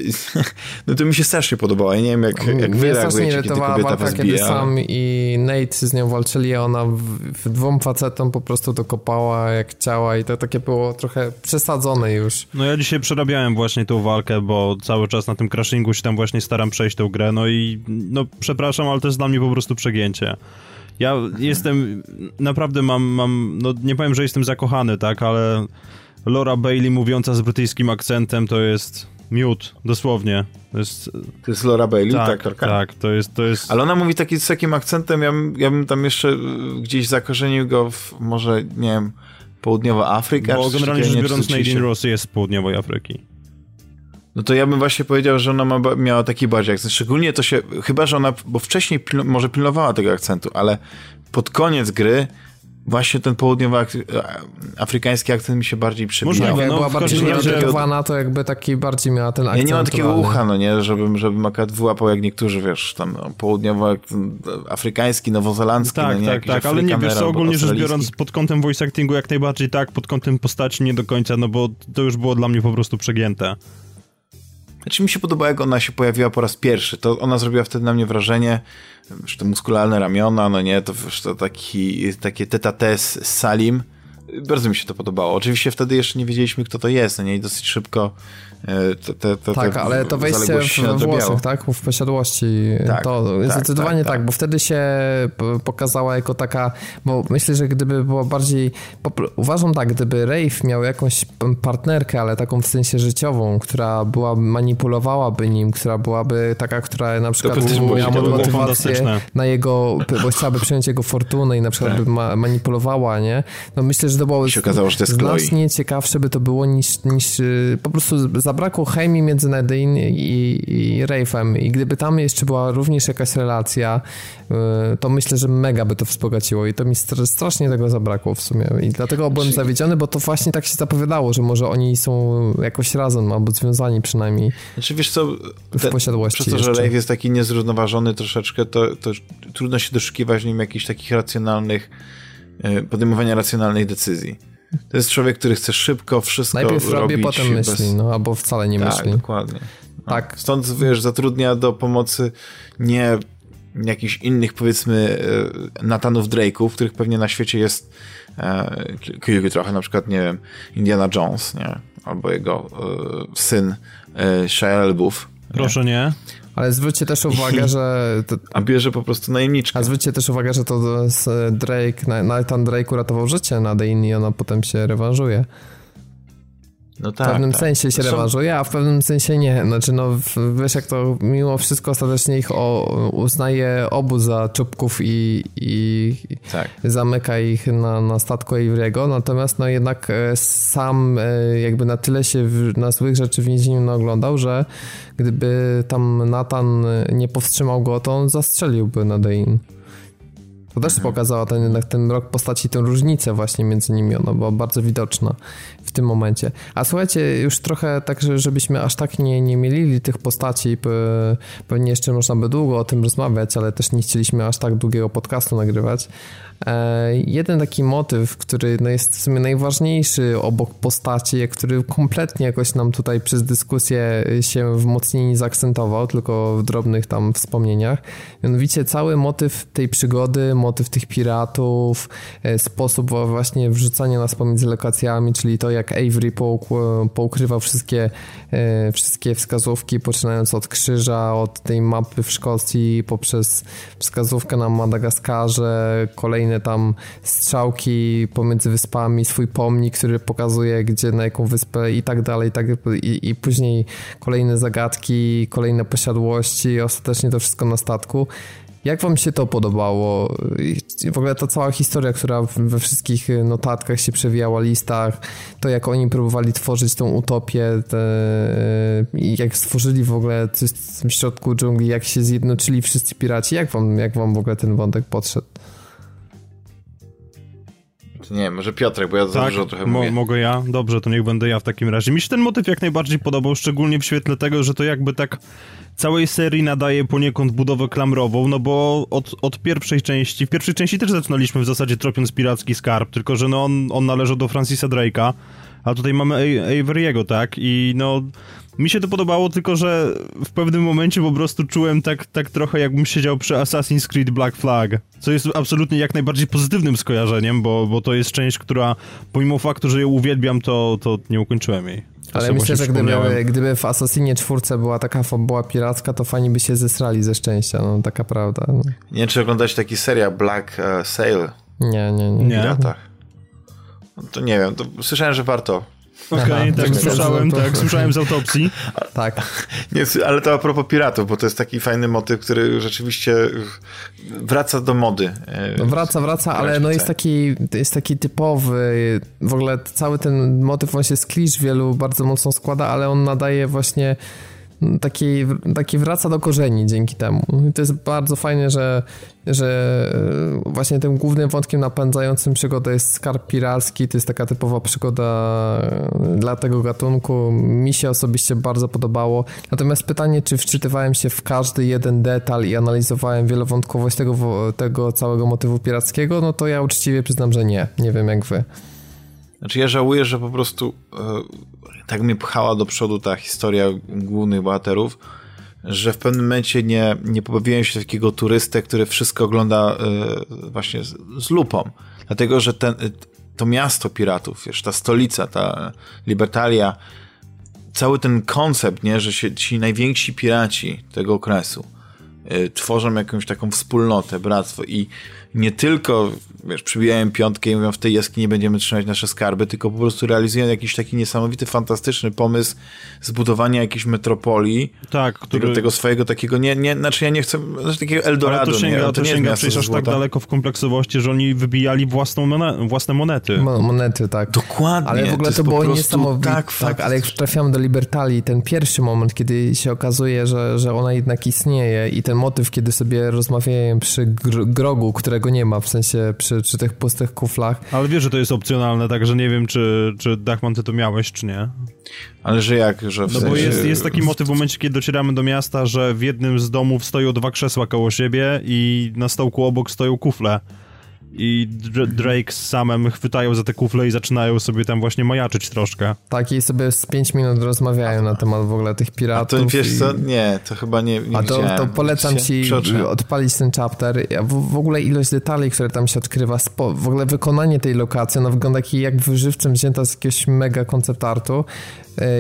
no to mi się strasznie podobało. Ja nie wiem, jak, jak wy reagujecie, kiedy kobieta was bije. Kiedy Sam i Nate z nią walczyli, a ona w, w dwóm facetom po prostu dokopała jak chciała i to takie było trochę przesadzone już. No ja dzisiaj przerabiałem właśnie tą walkę, bo cały czas na tym crashingu się tam właśnie staram przejść tą grę, no i no przepraszam, ale to jest dla mnie po prostu przegięcie. Ja mhm. jestem, naprawdę mam, mam, no nie powiem, że jestem zakochany, tak, ale Laura Bailey mówiąca z brytyjskim akcentem to jest miód, dosłownie. To jest, to jest Laura Bailey, tak, aktorka? Tak, to jest, to jest... Ale ona mówi taki, z takim akcentem, ja bym, ja bym tam jeszcze gdzieś zakorzenił go w, może, nie wiem, południowa Afryka? Bo generalnie rzecz biorąc, Nadine Ross jest z południowej Afryki. No to ja bym właśnie powiedział, że ona ma, miała taki bardziej akcent. Szczególnie to się, chyba że ona, bo wcześniej pil, może pilnowała tego akcentu, ale pod koniec gry właśnie ten południowoafrykański akcent mi się bardziej przebijał. Możliwe, no, była bardziej wyregulowana, to jakby taki bardziej miała ten akcent. Ja nie mam takiego ucha, no nie, żebym, żebym akurat wyłapał jak niektórzy, wiesz, tam no, południowoafrykański, nowozelandzki. Tak, no nie, tak, tak, ale nie, wiesz co, ogólnie rzecz biorąc pod kątem voice actingu jak najbardziej tak, pod kątem postaci nie do końca, no bo to już było dla mnie po prostu przegięte. Znaczy mi się podoba, jak ona się pojawiła po raz pierwszy. To ona zrobiła wtedy na mnie wrażenie, że te muskularne ramiona, no nie, to, to taki, takie tête-à-tête z Salim. Bardzo mi się to podobało. Oczywiście wtedy jeszcze nie wiedzieliśmy, kto to jest, no nie, i dosyć szybko te, te, te, tak, te ale to wejście w włosach, tak? W posiadłości. Tak, to tak, zdecydowanie tak, tak, tak, bo wtedy się pokazała jako taka, bo myślę, że gdyby była bardziej, uważam tak, gdyby Rafe miał jakąś partnerkę, ale taką w sensie życiową, która była, manipulowałaby nim, która byłaby taka, która na przykład miała motywację na jego, bo chciałaby przejąć jego fortunę i na przykład tak by ma, manipulowała, nie? No myślę, że to było się okazało, że to jest znacznie ciekawsze by to było niż, niż po prostu zabrakło chemii między Nadine i, i Rafe'em i gdyby tam jeszcze była również jakaś relacja, to myślę, że mega by to wzbogaciło i to mi strasznie tego zabrakło w sumie i dlatego byłem zawiedziony, bo to właśnie tak się zapowiadało, że może oni są jakoś razem albo związani przynajmniej. Znaczy wiesz co, w ten, posiadłości przez to, że Rafe jest taki niezrównoważony troszeczkę, to, to trudno się doszukiwać w nim jakichś takich racjonalnych podejmowania racjonalnych decyzji. To jest człowiek, który chce szybko wszystko najpierw robić. Najpierw robię, potem bez... myśli, no, albo wcale nie tak, myśli. Tak, dokładnie. No. Tak. Stąd, wiesz, zatrudnia do pomocy nie jakichś innych, powiedzmy, Nathanów Drake'ów, których pewnie na świecie jest e, trochę, na przykład, nie wiem, Indiana Jones, nie? Albo jego e, syn e, Shia LaBeouf. Proszę nie. Ale zwróćcie też uwagę, że... To, a bierze po prostu najemniczkę. A zwróćcie też uwagę, że to Drake, Nathan Drake uratował życie Nadine i ona potem się rewanżuje. No tak, w pewnym tak. sensie się rewanżuje, a w pewnym sensie nie. Znaczy no wiesz jak to mimo wszystko ostatecznie ich o, uznaje obu za czubków i, i tak. zamyka ich na, na statku Avery'ego, natomiast no jednak sam jakby na tyle się w, na złych rzeczy w więzieniu naoglądał, że gdyby tam Nathan nie powstrzymał go, to on zastrzeliłby Nadine. To też pokazała ten, jednak ten rok postaci, tę różnicę właśnie między nimi, ona była bardzo widoczna w tym momencie. A słuchajcie, już trochę tak, żebyśmy aż tak nie, nie mielili tych postaci, pewnie jeszcze można by długo o tym rozmawiać, ale też nie chcieliśmy aż tak długiego podcastu nagrywać. Jeden taki motyw, który no jest w sumie najważniejszy obok postaci, który kompletnie jakoś nam tutaj przez dyskusję się w mocniej nie zaakcentował, tylko w drobnych tam wspomnieniach. Mianowicie cały motyw tej przygody motyw tych piratów, sposób właśnie wrzucania nas pomiędzy lokacjami, czyli to jak Avery poukrywał wszystkie, wszystkie wskazówki, poczynając od krzyża, od tej mapy w Szkocji, poprzez wskazówkę na Madagaskarze, kolejne tam strzałki pomiędzy wyspami, swój pomnik, który pokazuje gdzie, na jaką wyspę i tak dalej, i tak i, i później kolejne zagadki, kolejne posiadłości, ostatecznie to wszystko na statku. Jak wam się to podobało? W ogóle ta cała historia, która we wszystkich notatkach się przewijała, listach, to jak oni próbowali tworzyć tą utopię, te, jak stworzyli w ogóle coś w środku dżungli, jak się zjednoczyli wszyscy piraci, jak wam, jak wam w ogóle ten wątek podszedł? Nie, może Piotrek, bo ja za tak, dużo trochę mówię. Mo- mogę ja? Dobrze, to niech będę ja w takim razie. Mi się ten motyw jak najbardziej podobał, szczególnie w świetle tego, że to jakby tak całej serii nadaje poniekąd budowę klamrową, no bo od, od pierwszej części, w pierwszej części też zaczynaliśmy w zasadzie tropiąc piracki skarb, tylko że no on, on należał do Francisa Drake'a, a tutaj mamy A- Avery'ego, tak? I no... Mi się to podobało, tylko że w pewnym momencie po prostu czułem tak, tak trochę jakbym siedział przy Assassin's Creed Black Flag, co jest absolutnie jak najbardziej pozytywnym skojarzeniem, bo, bo to jest część, która pomimo faktu, że ją uwielbiam, to, to nie ukończyłem jej. To ale myślę, że gdyby, gdyby w Assassinie czwórce była taka fabuła piracka, to fani by się zesrali ze szczęścia, no taka prawda. No. Nie wiem, czy oglądać taki serial Black uh, Sail? Nie, nie, nie. nie? No to nie wiem, to słyszałem, że warto. Okej, okay, tak, tak słyszałem, tak, słyszałem z autopsji. Tak. Nie, ale to a propos piratów, bo to jest taki fajny motyw, który rzeczywiście wraca do mody. No wraca, wraca, ale no jest taki, jest taki typowy, w ogóle cały ten motyw, on się z klisz wielu bardzo mocno składa, ale on nadaje właśnie taki, taki wraca do korzeni dzięki temu. I to jest bardzo fajne, że, że właśnie tym głównym wątkiem napędzającym przygodę jest skarb piracki, to jest taka typowa przygoda dla tego gatunku. Mi się osobiście bardzo podobało. Natomiast pytanie, czy wczytywałem się w każdy jeden detal i analizowałem wielowątkowość tego, tego całego motywu pirackiego, no to ja uczciwie przyznam, że nie. Nie wiem jak wy. Znaczy ja żałuję, że po prostu yy, tak mnie pchała do przodu ta historia głównych bohaterów, że w pewnym momencie nie, nie pobawiłem się takiego turystę, który wszystko ogląda yy, właśnie z, z lupą. Dlatego, że ten, yy, to miasto piratów, wiesz, ta stolica, ta Libertalia, cały ten koncept, nie, że się, ci najwięksi piraci tego okresu yy, tworzą jakąś taką wspólnotę, bractwo i nie tylko, wiesz, przybijają piątkę i mówią, w tej jaskini będziemy trzymać nasze skarby, tylko po prostu realizują jakiś taki niesamowity, fantastyczny pomysł zbudowania jakiejś metropolii. Tak, który... Tego, tego swojego takiego, nie, nie, znaczy ja nie chcę, znaczy takiego Eldorado. Ale to sięga, nie, ale to to nie sięga przecież aż tak daleko w kompleksowości, że oni wybijali własną monetę, własne monety. Mo- monety, tak. Dokładnie. Ale w ogóle to, to było niesamowite. Tak, tak, ale jak trafiamy do Libertalii, ten pierwszy moment, kiedy się okazuje, że, że ona jednak istnieje i ten motyw, kiedy sobie rozmawiają przy gr- grogu, którego go nie ma, w sensie przy, przy tych pustych kuflach. Ale wiesz, że to jest opcjonalne, także nie wiem, czy, czy Dachman, ty to miałeś, czy nie. Ale że jak? Że w no sensie... bo jest, jest taki motyw w momencie, kiedy docieramy do miasta, że w jednym z domów stoją dwa krzesła koło siebie i na stołku obok stoją kufle. I Drake z Samem chwytają za te kufle i zaczynają sobie tam właśnie majaczyć troszkę. Tak, i sobie z pięć minut rozmawiają na temat w ogóle tych piratów. A to wiesz co? I... Nie, to chyba nie, nie A to, to polecam ci Przeczy. odpalić ten chapter. W, w ogóle ilość detali, które tam się odkrywa, spo, w ogóle wykonanie tej lokacji, ona wygląda jak wyżywczym wzięta z jakiegoś mega koncept artu.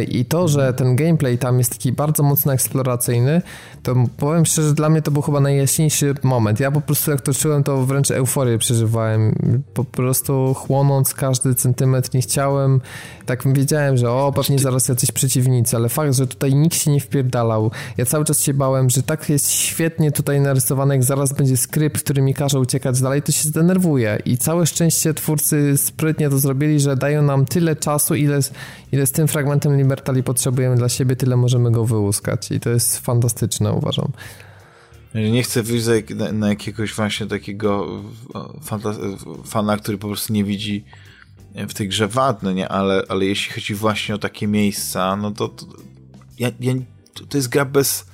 I to, że ten gameplay tam jest taki bardzo mocno eksploracyjny, to powiem szczerze, dla mnie to był chyba najjaśniejszy moment. Ja po prostu jak to czułem, to wręcz euforię przeżywałem. Po prostu chłonąc każdy centymetr, nie chciałem. Tak wiedziałem, że o, pewnie zaraz jacyś przeciwnicy, ale fakt, że tutaj nikt się nie wpierdalał. Ja cały czas się bałem, że tak jest świetnie tutaj narysowane, jak zaraz będzie skrypt, który mi każe uciekać dalej, to się zdenerwuje. I całe szczęście twórcy sprytnie to zrobili, że dają nam tyle czasu, ile, ile z tym fragmentem Libertalii potrzebujemy dla siebie, tyle możemy go wyłuskać i to jest fantastyczne, uważam. Nie chcę wyjść na, na jakiegoś właśnie takiego fanta- fana, który po prostu nie widzi w tej grze wad, no nie, ale, ale jeśli chodzi właśnie o takie miejsca, no to to, ja, ja, to jest gra bez,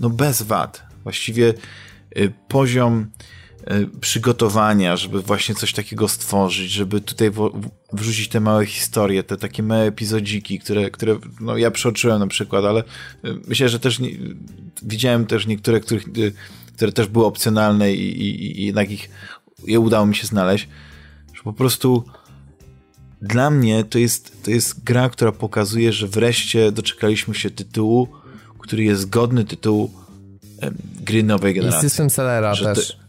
no bez wad. Właściwie y, poziom przygotowania, żeby właśnie coś takiego stworzyć, żeby tutaj wrzucić te małe historie, te takie małe epizodziki, które, które no ja przeoczyłem na przykład, ale myślę, że też nie, widziałem też niektóre, których, które też były opcjonalne i, i, i jednak ich je udało mi się znaleźć, że po prostu dla mnie to jest, to jest gra, która pokazuje, że wreszcie doczekaliśmy się tytułu, który jest godny tytułu e, gry nowej generacji. I system sellera że też. Te,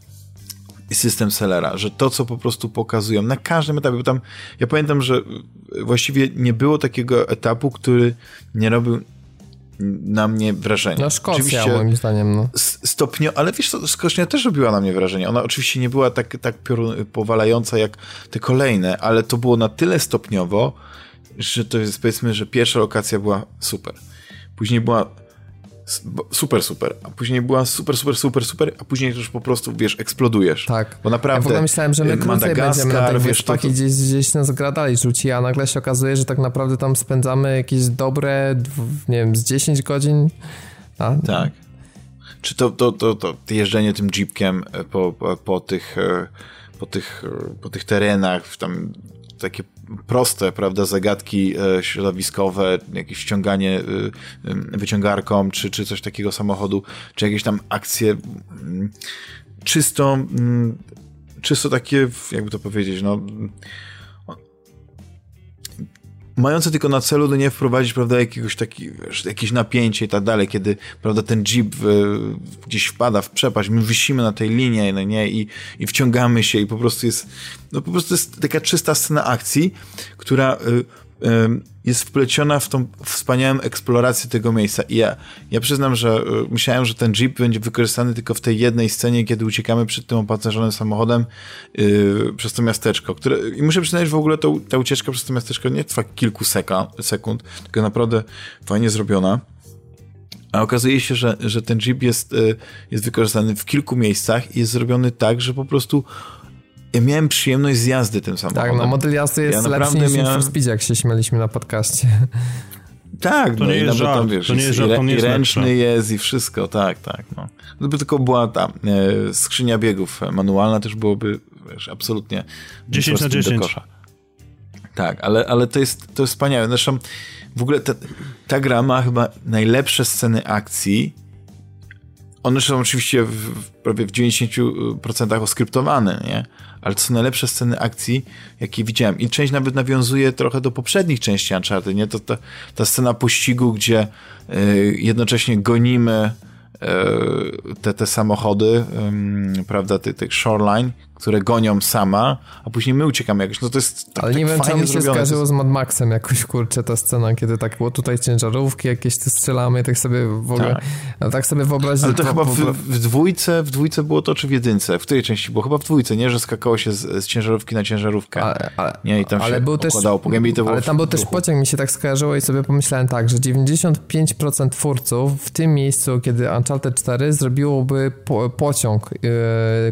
I system sellera, że to, co po prostu pokazują na każdym etapie, bo tam ja pamiętam, że właściwie nie było takiego etapu, który nie robił na mnie wrażenia. No Szkocja oczywiście, moim zdaniem. No. Stopnio, ale wiesz co, Szkocja też robiła na mnie wrażenie. Ona oczywiście nie była tak, tak piorun, powalająca jak te kolejne, ale to było na tyle stopniowo, że to jest powiedzmy, że pierwsza lokacja była super. Później była super, super, a później była super, super, super, super, a później już po prostu, wiesz, eksplodujesz. Tak. Bo naprawdę. Ja w ogóle myślałem, że my krócej będziemy na tych wyspach i gdzieś, gdzieś nas gradali rzuci, a nagle się okazuje, że tak naprawdę tam spędzamy jakieś dobre, nie wiem, z dziesięć godzin. A? Tak. Czy to, to, to, to jeżdżenie tym jeepkiem po, po, po, tych, po, tych, po tych terenach, tam takie proste, prawda, zagadki e, środowiskowe, jakieś ściąganie e, wyciągarką, czy, czy coś takiego samochodu, czy jakieś tam akcje m, czysto m, czysto takie, jakby to powiedzieć, no mające tylko na celu, no nie wprowadzić, prawda, jakiegoś taki, wiesz, jakieś napięcie i tak dalej, kiedy, prawda, ten jeep w, gdzieś wpada w przepaść, my wisimy na tej linie, no nie, i, i wciągamy się i po prostu jest, no po prostu jest taka czysta scena akcji, która y, y, jest wpleciona w tą wspaniałą eksplorację tego miejsca. I ja, ja przyznam, że myślałem, że ten jeep będzie wykorzystany tylko w tej jednej scenie, kiedy uciekamy przed tym opancerzonym samochodem yy, przez to miasteczko, które... I muszę przyznać, że w ogóle to, ta ucieczka przez to miasteczko nie trwa kilku seka, sekund, tylko naprawdę fajnie zrobiona. A okazuje się, że, że ten jeep jest, yy, jest wykorzystany w kilku miejscach i jest zrobiony tak, że po prostu ja miałem przyjemność z jazdy tym samochodem. Tak, no model jazdy jest ja lepszy niż miałem... w Speedzie, jak się śmieliśmy na podcaście. Tak, to no nie i jest żart, tam, wiesz, to nie jest żart, to nie jest i ręczny lepszy. Jest i wszystko, tak, tak. No. Gdyby tylko była ta e, skrzynia biegów manualna, też byłoby, wiesz, absolutnie dziesięć na dziesięć. Do kosza. Tak, ale, ale to, jest, to jest wspaniałe. Zresztą w ogóle ta, ta gra ma chyba najlepsze sceny akcji. One są oczywiście w, prawie w dziewięćdziesiąt procent oskryptowane, nie? Ale to są najlepsze sceny akcji, jakie widziałem. I część nawet nawiązuje trochę do poprzednich części Uncharted, nie? To ta, ta scena pościgu, gdzie y, jednocześnie gonimy y, te, te samochody, y, prawda, tych ty Shoreline, które gonią sama, a później my uciekamy jakoś. No to jest tak, ale nie tak wiem, co mi się skojarzyło z Mad Maxem jakoś, kurczę, ta scena, kiedy tak było tutaj ciężarówki jakieś, te strzelamy i tak sobie w ogóle, tak, ale tak sobie wyobrazić. Ale to, to chyba w, w dwójce, w dwójce było to, czy w jedynce? W której części było? Chyba w dwójce, nie? Że skakało się z, z ciężarówki na ciężarówkę. Ale, ale, nie? I tam ale się był okładało też, po gębie i to było. Ale tam był też pociąg, mi się tak skojarzyło i sobie pomyślałem tak, że dziewięćdziesiąt pięć procent twórców w tym miejscu, kiedy Uncharted cztery zrobiłoby po, pociąg, yy,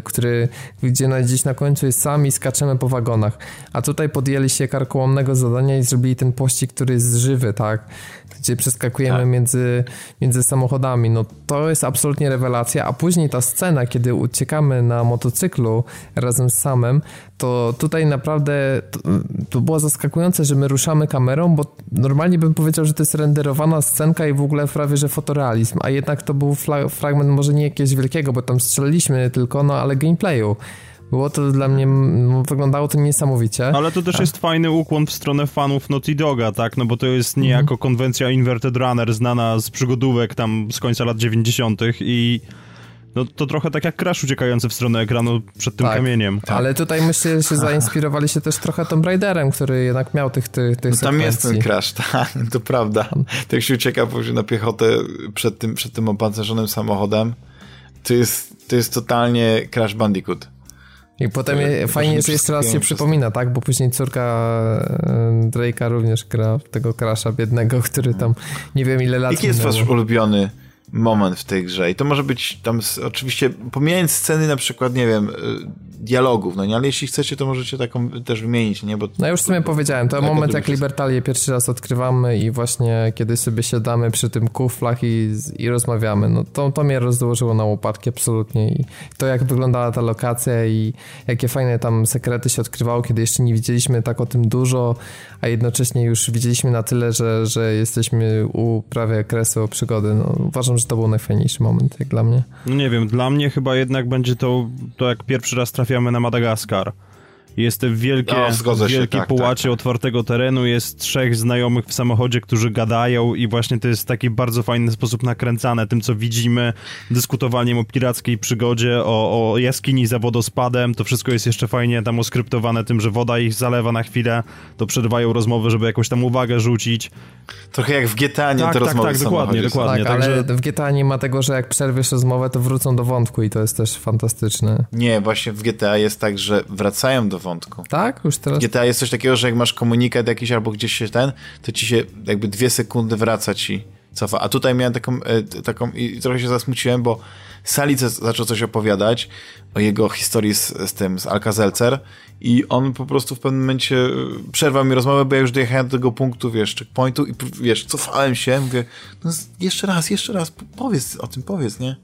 który gdzie na gdzieś na końcu jest sam i skaczemy po wagonach. A tutaj podjęli się karkołomnego zadania i zrobili ten pościg, który jest żywy, tak? Gdzie przeskakujemy tak. między, między samochodami. No to jest absolutnie rewelacja. A później ta scena, kiedy uciekamy na motocyklu razem z Samem, to tutaj naprawdę to, to było zaskakujące, że my ruszamy kamerą, bo normalnie bym powiedział, że to jest renderowana scenka i w ogóle prawie, że fotorealizm. A jednak to był fla- fragment może nie jakiegoś wielkiego, bo tam strzeliliśmy tylko, no ale gameplayu. Było to dla mnie, wyglądało to niesamowicie. Ale to też tak. jest fajny ukłon w stronę fanów Naughty Doga, tak? No bo to jest niejako mhm. konwencja Inverted Runner znana z przygodówek tam z końca lat dziewięćdziesiątych i no to trochę tak jak Crash uciekający w stronę ekranu przed tym tak. kamieniem. Tak. Ale tutaj myślę, że się zainspirowali się też trochę Tomb Raiderem, który jednak miał tych tych, tych no tam sekwencji. Jest ten Crash, tak, to prawda. Tak się ucieka na piechotę przed tym, przed tym opancerzonym samochodem. To jest, to jest totalnie Crash Bandicoot. I potem je, fajnie jest, że jeszcze raz się przypomina, tak? Bo później córka Drake'a również gra w tego Crasha biednego, który tam nie wiem ile lat. Jaki jest wasz ulubiony moment w tej grze? I to może być tam oczywiście, pomijając sceny na przykład, nie wiem, dialogów, no nie, ale jeśli chcecie, to możecie taką też wymienić, nie? Bo no już w sumie powiedziałem, to moment jak Libertalię pierwszy raz odkrywamy i właśnie kiedy sobie siadamy przy tym kuflach i, i rozmawiamy, no to, to mnie rozłożyło na łopatki absolutnie i to jak wyglądała ta lokacja i jakie fajne tam sekrety się odkrywało, kiedy jeszcze nie widzieliśmy tak o tym dużo, a jednocześnie już widzieliśmy na tyle, że, że jesteśmy u prawie kresu przygody. No, uważam, że to był najfajniejszy moment jak dla mnie. No nie wiem, dla mnie chyba jednak będzie to, to jak pierwszy raz trafi trafiamy na Madagaskar. Jest te wielkie, no, wielkie tak, połacie tak. otwartego terenu, jest trzech znajomych w samochodzie, którzy gadają i właśnie to jest taki bardzo fajny sposób nakręcane tym, co widzimy, dyskutowaniem o pirackiej przygodzie, o, o jaskini za wodospadem, to wszystko jest jeszcze fajnie tam oskryptowane tym, że woda ich zalewa na chwilę, to przerwają rozmowy, żeby jakąś tam uwagę rzucić. Trochę jak w G T A nie tak, te tak, rozmowy tak, tak, dokładnie, dokładnie. Tak, także... ale w G T A nie ma tego, że jak przerwiesz rozmowę, to wrócą do wątku i to jest też fantastyczne. Nie, właśnie w G T A jest tak, że wracają do wątku. Tak? Już teraz? G T A jest coś takiego, że jak masz komunikat jakiś albo gdzieś się ten, to ci się jakby dwie sekundy wraca ci cofa. A tutaj miałem taką, taką i trochę się zasmuciłem, bo Sally zaczął coś opowiadać o jego historii z, z tym, z Alka-Seltzer i on po prostu w pewnym momencie przerwał mi rozmowę, bo ja już dojechałem do tego punktu, wiesz, checkpointu i wiesz, cofałem się, mówię, no jeszcze raz, jeszcze raz, powiedz o tym, powiedz, nie?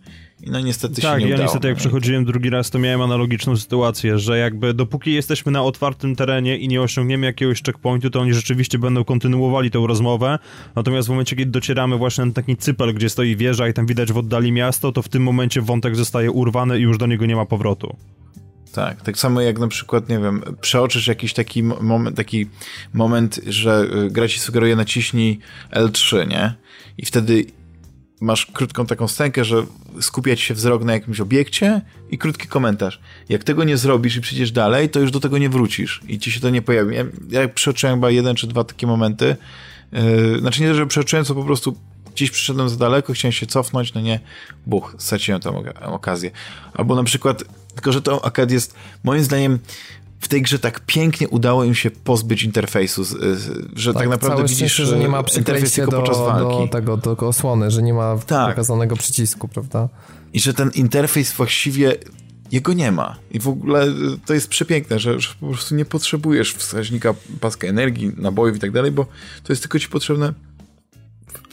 I no niestety tak, się nie ja udało. Tak, ja niestety jak przechodziłem drugi raz, to miałem analogiczną sytuację, że jakby dopóki jesteśmy na otwartym terenie i nie osiągniemy jakiegoś checkpointu, to oni rzeczywiście będą kontynuowali tę rozmowę, natomiast w momencie, kiedy docieramy właśnie na taki cypel, gdzie stoi wieża i tam widać w oddali miasto, to w tym momencie wątek zostaje urwany i już do niego nie ma powrotu. Tak, tak samo jak na przykład, nie wiem, przeoczysz jakiś taki moment, taki moment, że gra ci sugeruje naciśnij el trzy, nie? I wtedy masz krótką taką scenkę, że skupia ci się wzrok na jakimś obiekcie i krótki komentarz. Jak tego nie zrobisz i przyjdziesz dalej, to już do tego nie wrócisz i ci się to nie pojawi. Ja, ja przeoczyłem chyba jeden czy dwa takie momenty. Yy, znaczy nie, że przeoczyłem, co po prostu gdzieś przyszedłem za daleko, chciałem się cofnąć, no nie, buch, straciłem tam okazję. Albo na przykład, tylko że to akad jest, moim zdaniem, w tej grze tak pięknie udało im się pozbyć interfejsu, że tak, tak naprawdę widzisz, że nie ma interfejs tylko do, podczas walki. Do tego, do osłony, że nie ma tak. pokazanego przycisku, prawda? I że ten interfejs właściwie, jego nie ma. I w ogóle to jest przepiękne, że, że po prostu nie potrzebujesz wskaźnika paska energii, nabojów i tak dalej, bo to jest tylko ci potrzebne.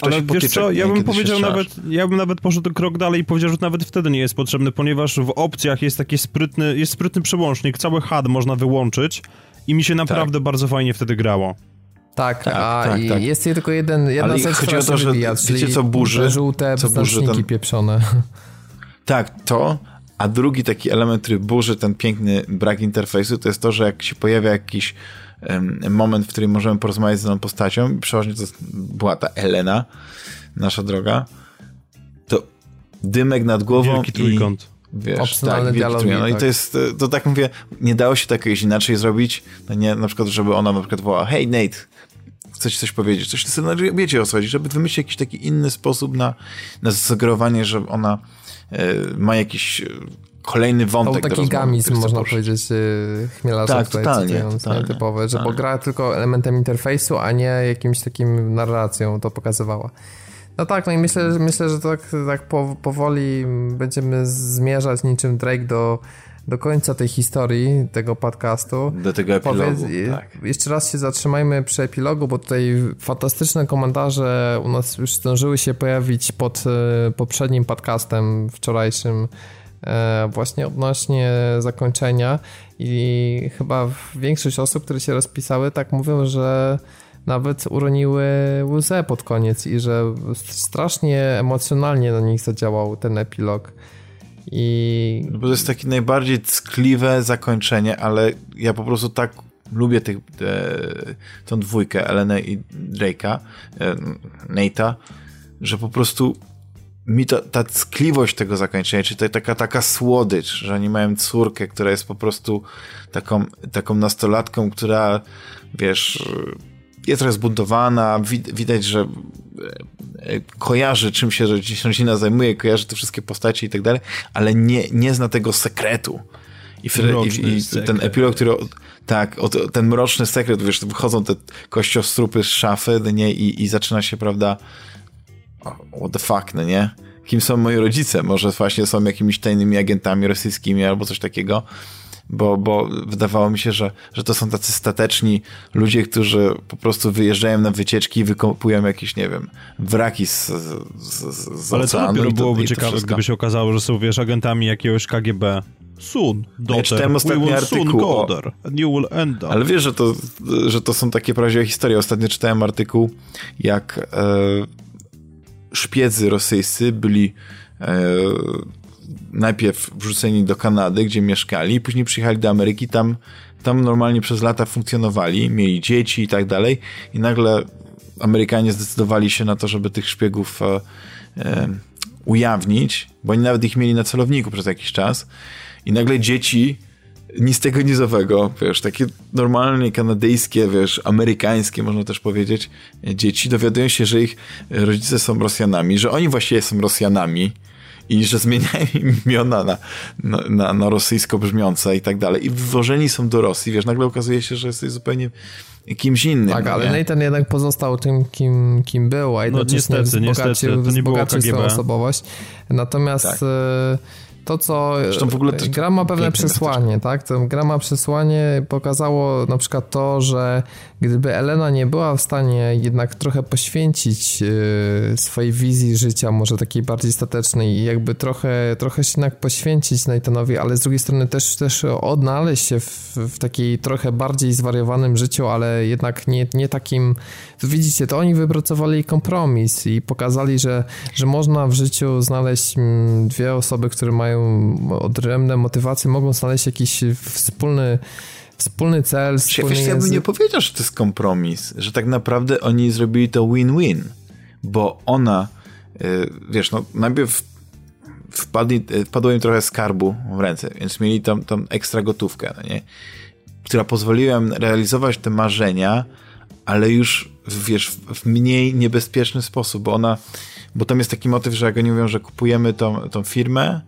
Ale wiesz co, ja bym powiedział nawet, ja bym nawet poszedł krok dalej i powiedział, że nawet wtedy nie jest potrzebny, ponieważ w opcjach jest taki sprytny, jest sprytny przełącznik, cały H U D można wyłączyć i mi się naprawdę tak. bardzo fajnie wtedy grało. Tak, tak a tak, i tak. jest tylko jeden, jedna rzecz, która się wybija, czyli co burzy, żółte co znaczniki burzy, ten... pieprzone. Tak, to, a drugi taki element, który burzy ten piękny brak interfejsu, to jest to, że jak się pojawia jakiś moment, w którym możemy porozmawiać z daną postacią, przeważnie to była ta Elena, nasza droga, to dymek nad głową wielki trójkąt. I wiesz, tak, wielki dialogi, trójkąt. No tak. I to jest, to tak mówię, nie dało się tak inaczej zrobić, no nie, na przykład, żeby ona na przykład wołała, hej Nate, chcesz coś powiedzieć, coś, wiecie o co chodzi, żeby wymyślić jakiś taki inny sposób na, na zasugerowanie, że ona y, ma jakiś y, kolejny wątek. To był taki gamizm, można porzuć. powiedzieć, chmielarza, tak, tutaj totalnie, cytując, totalnie, typowe, że totalnie. Bo gra tylko elementem interfejsu, a nie jakimś takim narracją to pokazywała. No tak, no i myślę, myślę że tak, tak powoli będziemy zmierzać niczym Drake do, do końca tej historii, tego podcastu. Do tego epilogu, Powiedz, tak. Jeszcze raz się zatrzymajmy przy epilogu, bo tutaj fantastyczne komentarze u nas już zdążyły się pojawić pod poprzednim podcastem wczorajszym, właśnie odnośnie zakończenia i chyba większość osób, które się rozpisały, tak mówią, że nawet uroniły łzę pod koniec i że strasznie emocjonalnie na nich zadziałał ten epilog. I... Bo to jest takie najbardziej ckliwe zakończenie, ale ja po prostu tak lubię tych, te, tą dwójkę, Elenę i Drake'a, Nate'a, że po prostu mi to, ta ckliwość tego zakończenia, czyli ta, taka, taka słodycz, że oni mają córkę, która jest po prostu taką, taką nastolatką, która, wiesz, jest trochę zbuntowana, wid- widać, że kojarzy czym się rodzina zajmuje, kojarzy te wszystkie postacie i tak dalej, ale nie, nie zna tego sekretu. I, wtedy, i, i ten epilog, który... Tak, od, ten mroczny sekret, wiesz, wychodzą te kościostrupy z szafy, nie, i, i zaczyna się, prawda... what the fuck, no nie? Kim są moi rodzice? Może właśnie są jakimiś tajnymi agentami rosyjskimi albo coś takiego, bo, bo wydawało mi się, że, że to są tacy stateczni ludzie, którzy po prostu wyjeżdżają na wycieczki i wykopują jakieś, nie wiem, wraki z, z, z ale oceanu. Ale to dopiero byłoby to, ciekawe, wszystko. Gdyby się okazało, że są, wiesz, agentami jakiegoś K G B. Soon, daughter, ja we will artykuł, soon go there, and you will end up. Ale wiesz, że to, że to są takie prawdziwe historie. Ostatnio czytałem artykuł, jak... E, szpiedzy rosyjscy byli e, najpierw wrzuceni do Kanady, gdzie mieszkali, później przyjechali do Ameryki, tam, tam normalnie przez lata funkcjonowali, mieli dzieci i tak dalej i nagle Amerykanie zdecydowali się na to, żeby tych szpiegów e, e, ujawnić, bo oni nawet ich mieli na celowniku przez jakiś czas i nagle dzieci nic tego nizowego, wiesz, takie normalnie kanadyjskie, wiesz, amerykańskie, można też powiedzieć, dzieci dowiadują się, że ich rodzice są Rosjanami, że oni właściwie są Rosjanami i że zmieniają imiona na, na, na rosyjsko brzmiące i tak dalej. I wywożeni są do Rosji, wiesz, nagle okazuje się, że jesteś zupełnie kimś innym. Tak, ale nie? Nathan jednak pozostał tym, kim, kim był, a jednocześnie no, niestety, wzbogacił swoją osobowość. Natomiast... Tak. Y- To, co w ogóle to gra ma pewne przesłanie, tak? To gra ma przesłanie, pokazało na przykład to, że gdyby Elena nie była w stanie jednak trochę poświęcić swojej wizji życia, może takiej bardziej statecznej i jakby trochę, trochę się jednak poświęcić Nathanowi, ale z drugiej strony też, też odnaleźć się w, w takiej trochę bardziej zwariowanym życiu, ale jednak nie, nie takim... Widzicie, to oni wypracowali kompromis i pokazali, że, że można w życiu znaleźć dwie osoby, które mają odrębne motywacje, mogą znaleźć jakiś wspólny, wspólny cel. Wspólny wiesz, ja bym nie powiedział, że to jest kompromis, że tak naprawdę oni zrobili to win-win, bo ona, wiesz, no najpierw wpadli, wpadło im trochę skarbu w ręce, więc mieli tam, tam ekstra gotówkę, no nie? Która pozwoliła im realizować te marzenia, ale już, wiesz, w mniej niebezpieczny sposób, bo ona, bo tam jest taki motyw, że jak oni mówią, że kupujemy tą, tą firmę,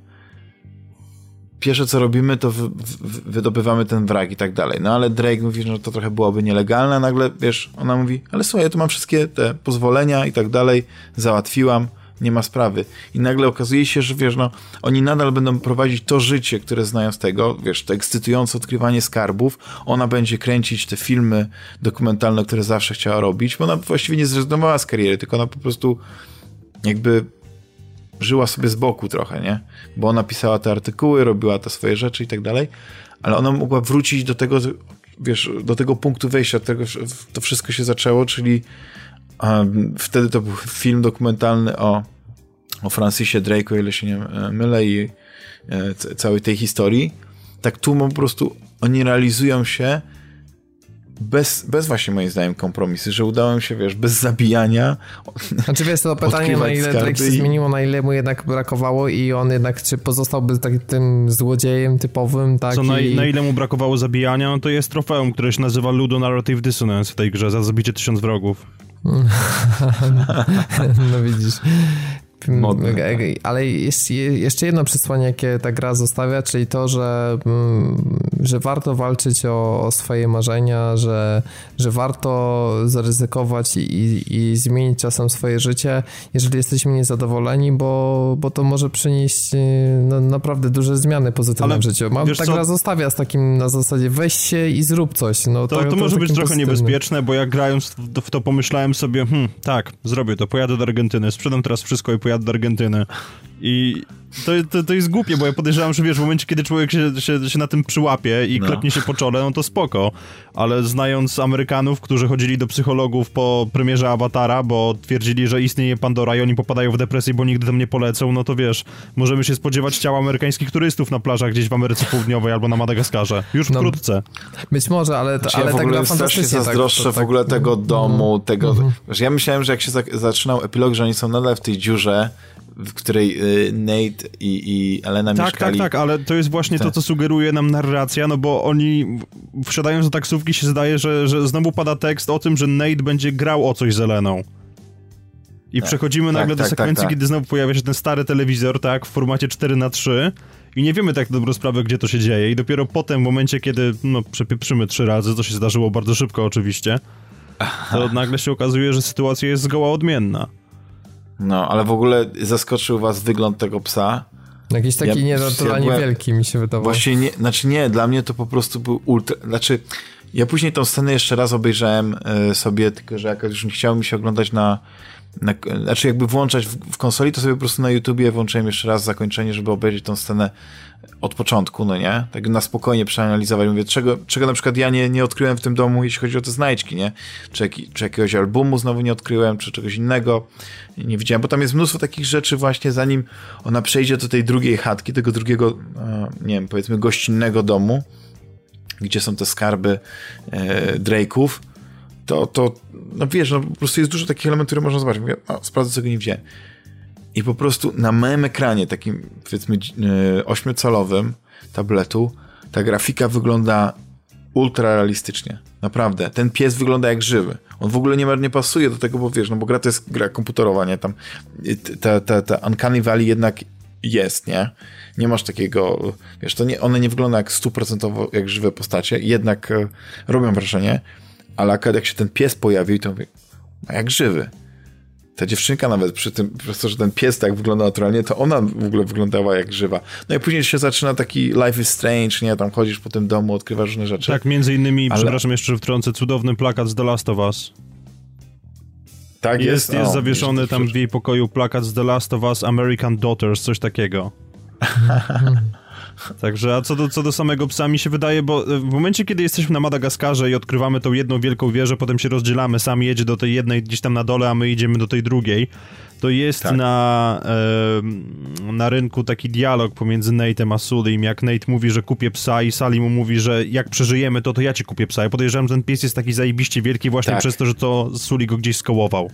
pierwsze co robimy, to wy, wy, wydobywamy ten wrak i tak dalej. No ale Drake mówi, że to trochę byłoby nielegalne, nagle, wiesz, ona mówi, ale słuchaj, ja tu mam wszystkie te pozwolenia i tak dalej, załatwiłam, nie ma sprawy. I nagle okazuje się, że wiesz, no, oni nadal będą prowadzić to życie, które znają z tego, wiesz, to ekscytujące odkrywanie skarbów, ona będzie kręcić te filmy dokumentalne, które zawsze chciała robić, bo ona właściwie nie zrezygnowała z kariery, tylko ona po prostu jakby... żyła sobie z boku trochę, nie? Bo ona pisała te artykuły, robiła te swoje rzeczy i tak dalej, ale ona mogła wrócić do tego, wiesz, do tego punktu wejścia, do tego to wszystko się zaczęło, czyli um, wtedy to był film dokumentalny o, o Francisie Drake'u, o ile się nie mylę, i e, całej tej historii. Tak tu po prostu oni realizują się Bez, bez właśnie moim zdaniem kompromisy, że udało mi się, wiesz, bez zabijania. Znaczy wiesz, to pytanie, na ile Drake się i... zmieniło, na ile mu jednak brakowało i on jednak, czy pozostałby tak, tym złodziejem typowym, tak? Co i... na, na ile mu brakowało zabijania, no to jest trofeum, które się nazywa Ludonarrative Dissonance w tej grze, za zabicie tysiąc wrogów. No widzisz... Modne, tak. Ale jest jeszcze jedno przesłanie, jakie ta gra zostawia, czyli to, że, że warto walczyć o, o swoje marzenia, że, że warto zaryzykować i, i zmienić czasem swoje życie, jeżeli jesteśmy niezadowoleni, bo, bo to może przynieść no, naprawdę duże zmiany pozytywne ale w życiu. Mam, ta co? Gra zostawia z takim na zasadzie weź się i zrób coś. No, to, tak, to, to może być trochę pozytywnym. Niebezpieczne, bo ja grając w to, w to pomyślałem sobie, hmm, tak, zrobię to, pojadę do Argentyny, sprzedam teraz wszystko i pojadę do Argentyny. I to, to, to jest głupie, bo ja podejrzewam, że wiesz, w momencie, kiedy człowiek się, się, się na tym przyłapie i no. klepnie się po czole, no to spoko. Ale znając Amerykanów, którzy chodzili do psychologów po premierze Awatara, bo twierdzili, że istnieje Pandora i oni popadają w depresję, bo nigdy tam nie polecą, no to wiesz, możemy się spodziewać ciała amerykańskich turystów na plażach gdzieś w Ameryce Południowej albo na Madagaskarze. Już wkrótce. No, być może, ale, to, ale ja w ogóle tak fantastycznie. Ja zazdroszczę tak, w ogóle tak, tego domu, tego... Mm-hmm. Wiesz, ja myślałem, że jak się zaczynał epilog, że oni są nadal w tej dziurze, w której Nate i, i Elena tak, mieszkali. Tak, tak, ale to jest właśnie tak. To, co sugeruje nam narracja, no bo oni wsiadając do taksówki się zdaje, że, że znowu pada tekst o tym, że Nate będzie grał o coś z Eleną. I tak, przechodzimy tak, nagle tak, do sekwencji, tak, tak. kiedy znowu pojawia się ten stary telewizor, tak, w formacie cztery na trzy i nie wiemy tak dobrą sprawę, gdzie to się dzieje i dopiero potem, w momencie, kiedy no, przepieprzymy trzy razy, co się zdarzyło bardzo szybko oczywiście, Aha. to nagle się okazuje, że sytuacja jest zgoła odmienna. No, ale w ogóle zaskoczył was wygląd tego psa. Jakiś taki ja, nienaturalnie ja wielki mi się wydawało. Właśnie nie, znaczy nie, dla mnie to po prostu był ultra, znaczy Ja później tą scenę jeszcze raz obejrzałem sobie, tylko że jakoś już nie chciało mi się oglądać na, na znaczy jakby włączać w, w konsoli, to sobie po prostu na YouTubie włączyłem jeszcze raz zakończenie, żeby obejrzeć tą scenę od początku, no nie? Tak na spokojnie przeanalizować. Mówię, czego, czego na przykład ja nie, nie odkryłem w tym domu, jeśli chodzi o te znajdźki, nie? Czy, jak, czy jakiegoś albumu znowu nie odkryłem, czy czegoś innego nie widziałem, bo tam jest mnóstwo takich rzeczy właśnie, zanim ona przejdzie do tej drugiej chatki, tego drugiego, nie wiem, powiedzmy gościnnego domu, gdzie są te skarby e, Drake'ów, to, to no wiesz, no po prostu jest dużo takich elementów, które można zobaczyć. Mówię, no, sprawdzę, co go nie widziałem. I po prostu na małym ekranie, takim powiedzmy ośmiocalowym tabletu, ta grafika wygląda ultra realistycznie. Naprawdę. Ten pies wygląda jak żywy. On w ogóle nie, nie pasuje do tego, bo wiesz, no bo gra to jest gra komputerowa, nie? Tam ta, ta, ta Uncanny Valley jednak jest, nie? Nie masz takiego, wiesz, to nie, one nie wygląda jak stuprocentowo jak żywe postacie, jednak e, robią wrażenie, ale akurat jak się ten pies pojawił, to mówię, a jak żywy. Ta dziewczynka nawet przy tym, przez to, że ten pies tak wygląda naturalnie, to ona w ogóle wyglądała jak żywa. No i później się zaczyna taki Life is Strange, nie? Tam chodzisz po tym domu, odkrywasz różne rzeczy. Tak, między innymi, ale... przepraszam jeszcze wtrącę, cudowny plakat z The Last of Us. Tak jest, jest, jest o, zawieszony jest tam w jej pokoju plakat z The Last of Us American Daughters, coś takiego. Także, a co do, co do samego psa mi się wydaje, bo w momencie, kiedy jesteśmy na Madagaskarze i odkrywamy tą jedną wielką wieżę, potem się rozdzielamy, sam jedzie do tej jednej gdzieś tam na dole, a my idziemy do tej drugiej, to jest tak. na, e, na rynku taki dialog pomiędzy Nate'em a Sulim, jak Nate mówi, że kupię psa i Sally mu mówi, że jak przeżyjemy to, to ja ci kupię psa. Ja podejrzewam, że ten pies jest taki zajebiście wielki właśnie tak. przez to, że to Sully go gdzieś skołował.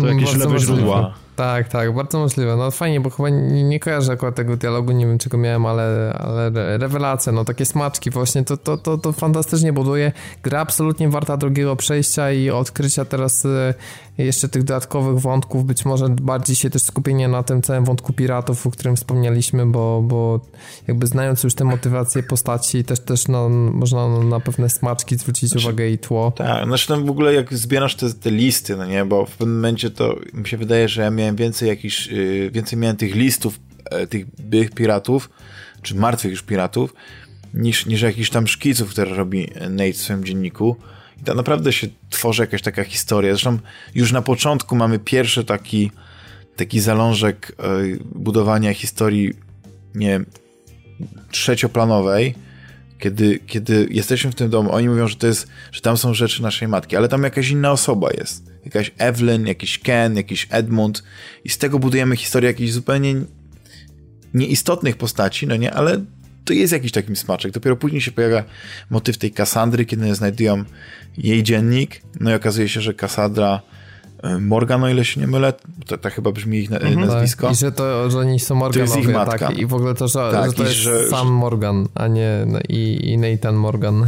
To jakieś lewe źródła. Tak, tak, bardzo możliwe. No fajnie, bo chyba nie, nie kojarzę akurat tego dialogu, nie wiem czego miałem, ale, ale rewelacja, no takie smaczki właśnie, to, to, to, to fantastycznie buduje. Gra absolutnie warta drugiego przejścia i odkrycia teraz jeszcze tych dodatkowych wątków, być może bardziej się też skupienie na tym całym wątku piratów, o którym wspomnieliśmy, bo, bo jakby znając już te motywacje postaci, też, też na, można na pewne smaczki zwrócić znaczy, uwagę i tło. Tak, znaczy tam w ogóle jak zbierasz te, te listy, no nie, bo w pewnym momencie to mi się wydaje, że ja miałem więcej jakichś, więcej miałem tych listów tych byłych piratów czy martwych już piratów niż, niż jakichś tam szkiców, które robi Nate w swoim dzienniku i tam naprawdę się tworzy jakaś taka historia. Zresztą już na początku mamy pierwszy taki taki zalążek budowania historii, nie wiem, trzecioplanowej, kiedy, kiedy jesteśmy w tym domu, oni mówią, że to jest, że tam są rzeczy naszej matki, ale tam jakaś inna osoba jest. Jakaś Evelyn, jakiś Ken, jakiś Edmund i z tego budujemy historię jakichś zupełnie nieistotnych postaci, no nie, ale to jest jakiś taki smaczek. Dopiero później się pojawia motyw tej Cassandry, kiedy znajdują jej dziennik, no i okazuje się, że Cassandra Morgan, o ile się nie mylę, to, to chyba brzmi ich na, mhm, nazwisko. Tak. I że to, że oni są Morganowie. To jest ich matka. Tak. I w ogóle to, że, tak, że to jest że, sam Morgan, a nie no, i, i Nathan Morgan.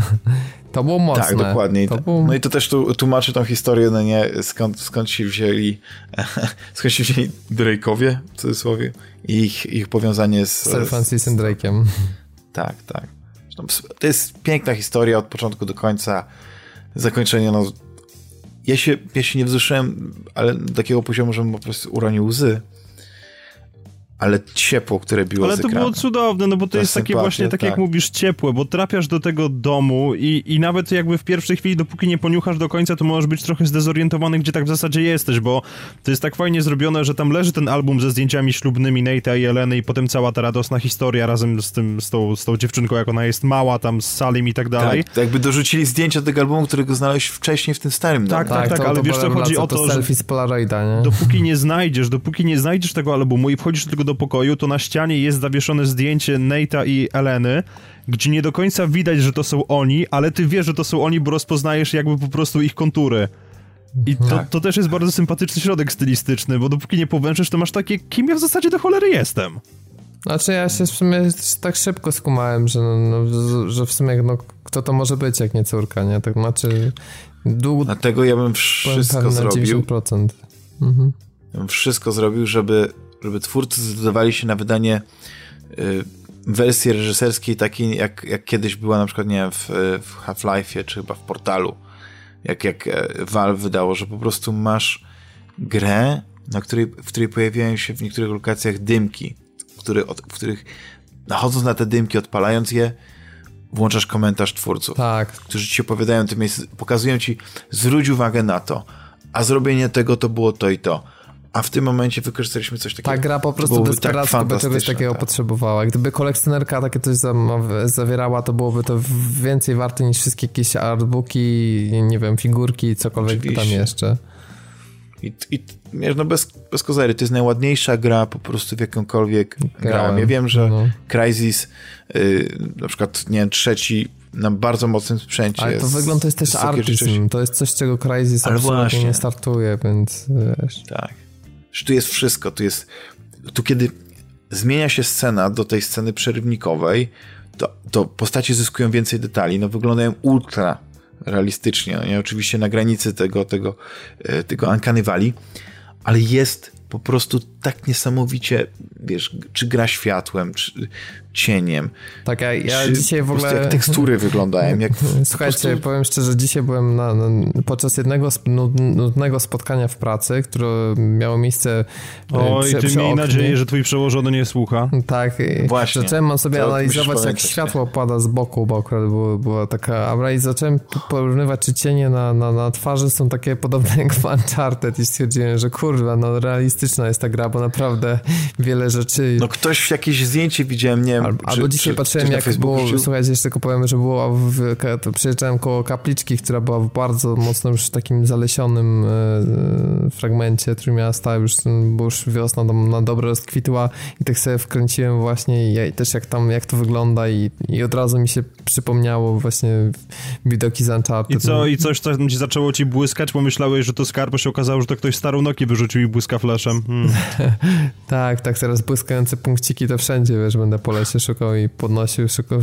To było mocne. Tak, dokładnie. To było... No i to też tu, tłumaczy tą historię, no nie, skąd, skąd się wzięli skąd się wzięli Drake'owie, w cudzysłowie, i ich, ich powiązanie z... Sir Francisem Drake'em. Tak, tak. To jest piękna historia od początku do końca. Zakończenie, no... Ja się, ja się nie wzruszyłem, ale do takiego poziomu, żebym po prostu uronił łzy. Ale ciepło, które biło ale z ekranu. Ale to było cudowne, no bo to, to jest takie właśnie, tak, tak jak mówisz, ciepłe, bo trafiasz do tego domu i, i nawet jakby w pierwszej chwili, dopóki nie poniuchasz do końca, to możesz być trochę zdezorientowany, gdzie tak w zasadzie jesteś, bo to jest tak fajnie zrobione, że tam leży ten album ze zdjęciami ślubnymi Nate'a i Eleny i potem cała ta radosna historia razem z tym, z tą, z tą dziewczynką, jak ona jest mała, tam z Salim i tak dalej. Tak, jakby dorzucili zdjęcia do tego albumu, którego znaleźć wcześniej w tym starym domu. Tak, tak, tak, to, ale to wiesz co, chodzi o to, to selfie z Polaroida, nie? Dopóki nie znajdziesz, dopóki nie znajdziesz tego albumu i wchodzisz tylko do do pokoju, to na ścianie jest zawieszone zdjęcie Nate'a i Eleny, gdzie nie do końca widać, że to są oni, ale ty wiesz, że to są oni, bo rozpoznajesz jakby po prostu ich kontury. I to, tak. to też jest bardzo sympatyczny środek stylistyczny, bo dopóki nie powęszysz, to masz takie, kim ja w zasadzie do cholery jestem. Znaczy ja się w sumie tak szybko skumałem, że, no, że w sumie no, kto to może być, jak nie córka, nie? Tak znaczy... Dług... Dlatego ja bym wszystko zrobił. Mhm. Ja bym wszystko zrobił, żeby żeby twórcy zdecydowali się na wydanie y, wersji reżyserskiej takiej, jak, jak kiedyś była na przykład, nie wiem, w, w Half-Life'ie, czy chyba w Portalu, jak, jak Valve wydało, że po prostu masz grę, na której, w której pojawiają się w niektórych lokacjach dymki, który, od, w których nachodząc na te dymki, odpalając je, włączasz komentarz twórców, tak, którzy ci opowiadają o tym miejscu, pokazują ci, zwróć uwagę na to, a zrobienie tego to było to i to. A w tym momencie wykorzystaliśmy coś takiego. Ta gra po prostu desperacko tak by czegoś takiego tak. potrzebowała. Gdyby kolekcjonerka takie coś zawierała, to byłoby to więcej warte niż wszystkie jakieś artbooki, nie wiem, figurki, cokolwiek by tam jeszcze. I, i no bez, bez kozery, to jest najładniejsza gra po prostu w jakąkolwiek grałem. Ja wiem, że no. Crysis yy, na przykład, nie wiem, trzeci na bardzo mocnym sprzęcie. Ale to jest, wygląd to jest też artyzm, to jest coś, czego Crysis absolutnie nie startuje, więc wiesz. Tak. Że tu jest wszystko, tu jest, tu kiedy zmienia się scena do tej sceny przerywnikowej, to, to postacie zyskują więcej detali, no wyglądają ultra realistycznie, no nie? Oczywiście na granicy tego, tego, tego Uncanny Valley, ale jest po prostu tak niesamowicie, wiesz, czy gra światłem, czy cieniem. Tak, ja, ja dzisiaj w ogóle... Jak tekstury wyglądają. Jak Słuchajcie, po prostu... powiem szczerze, dzisiaj byłem na, na, podczas jednego nudnego spotkania w pracy, które miało miejsce o, przy, i ty przy miej oknie. Nadzieję, że twój przełożony nie słucha. Tak. Właśnie. Zacząłem sobie to analizować, jak światło nie. pada z boku, bo akurat była, była taka abra i zacząłem porównywać, czy cienie na, na, na twarzy są takie podobne jak w Uncharted i stwierdziłem, że kurwa, no realistyczna jest ta gra, bo naprawdę wiele rzeczy... No ktoś w jakieś zdjęcie widziałem, nie Albo, czy, albo dzisiaj czy, patrzyłem, czy jak było, wziął? Słuchajcie, jeszcze tylko powiem, że było, w, to przejeżdżałem koło kapliczki, która była w bardzo mocno już takim zalesionym e, fragmencie Trójmiasta, już, bo już wiosna tam na dobre rozkwitła i tak sobie wkręciłem właśnie i, ja, i też jak tam, jak to wygląda i, i od razu mi się przypomniało właśnie widoki z Uncharted. I co, i coś co zaczęło ci błyskać, bo myślałeś, że to skarb, bo się okazało, że to ktoś starą Noki wyrzucił i błyska flashem. Hmm. tak, tak, teraz błyskające punkciki to wszędzie, wiesz, będę poleciał się szukał i podnosił, szukał,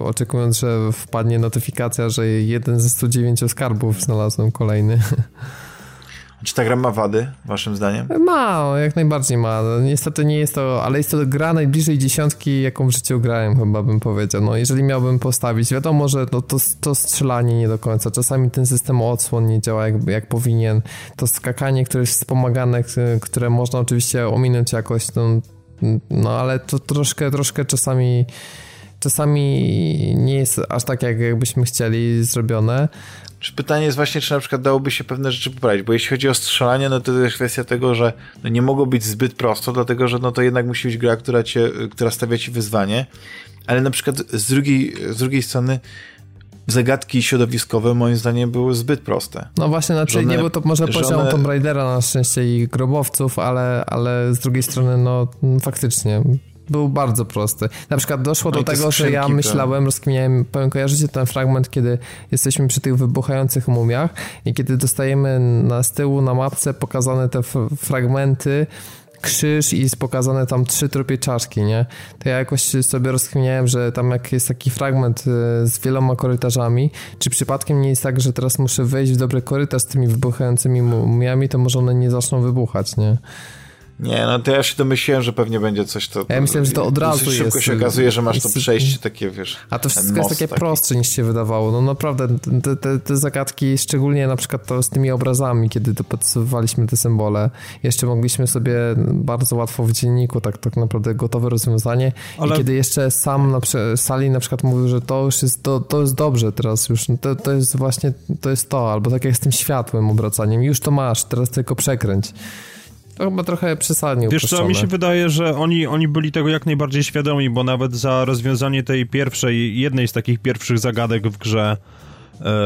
oczekując, że wpadnie notyfikacja, że jeden ze stu dziewięciu skarbów znalazłem kolejny. Czy ta gra ma wady, waszym zdaniem? Ma, jak najbardziej ma. Niestety nie jest to, ale jest to gra najbliżej dziesiątki, jaką w życiu grałem, chyba bym powiedział. No, jeżeli miałbym postawić, wiadomo, że no, to, to strzelanie nie do końca. Czasami ten system odsłon nie działa jak, jak powinien. To skakanie, które jest wspomagane, które można oczywiście ominąć jakoś, no, No ale to troszkę, troszkę czasami czasami nie jest aż tak, jak, jakbyśmy chcieli zrobione. Czy pytanie jest właśnie, czy na przykład dałoby się pewne rzeczy poprawić, bo jeśli chodzi o strzelanie, no to jest kwestia tego, że no nie mogło być zbyt prosto, dlatego, że no to jednak musi być gra, która, cię, która stawia ci wyzwanie, ale na przykład z drugiej, z drugiej strony zagadki środowiskowe moim zdaniem były zbyt proste. No właśnie, znaczy żone, nie był to może poziom żone... Tomb Raidera na szczęście i grobowców, ale, ale z drugiej strony no faktycznie był bardzo prosty. Na przykład doszło no do tego, skrzynki, że ja myślałem, to... rozkminiałem, powiem, kojarzycie ten fragment, kiedy jesteśmy przy tych wybuchających mumiach i kiedy dostajemy na, z tyłu na mapce pokazane te f- fragmenty krzyż i jest pokazane tam trzy trupie czaszki, nie? To ja jakoś sobie rozkminiałem, że tam jak jest taki fragment z wieloma korytarzami, czy przypadkiem nie jest tak, że teraz muszę wejść w dobry korytarz z tymi wybuchającymi mumiami, to może one nie zaczną wybuchać, nie? Nie, no to ja się domyśliłem, że pewnie będzie coś to... Ja myślałem, że to od razu jest. Szybko się okazuje, że masz to przejście takie, wiesz... A to wszystko jest takie taki. Prostsze niż się wydawało. No naprawdę, te, te, te zagadki, szczególnie na przykład to z tymi obrazami, kiedy to podsuwaliśmy te symbole, jeszcze mogliśmy sobie bardzo łatwo w dzienniku, tak, tak naprawdę gotowe rozwiązanie. Ale... I kiedy jeszcze sam na sali na przykład mówił, że to już jest, to, to jest dobrze teraz już, to, to jest właśnie, to jest to, albo tak jak z tym światłem, obracaniem, już to masz, teraz tylko przekręć. To chyba trochę przesadnie uproszczone. Wiesz co, mi się wydaje, że oni, oni byli tego jak najbardziej świadomi, bo nawet za rozwiązanie tej pierwszej, jednej z takich pierwszych zagadek w grze,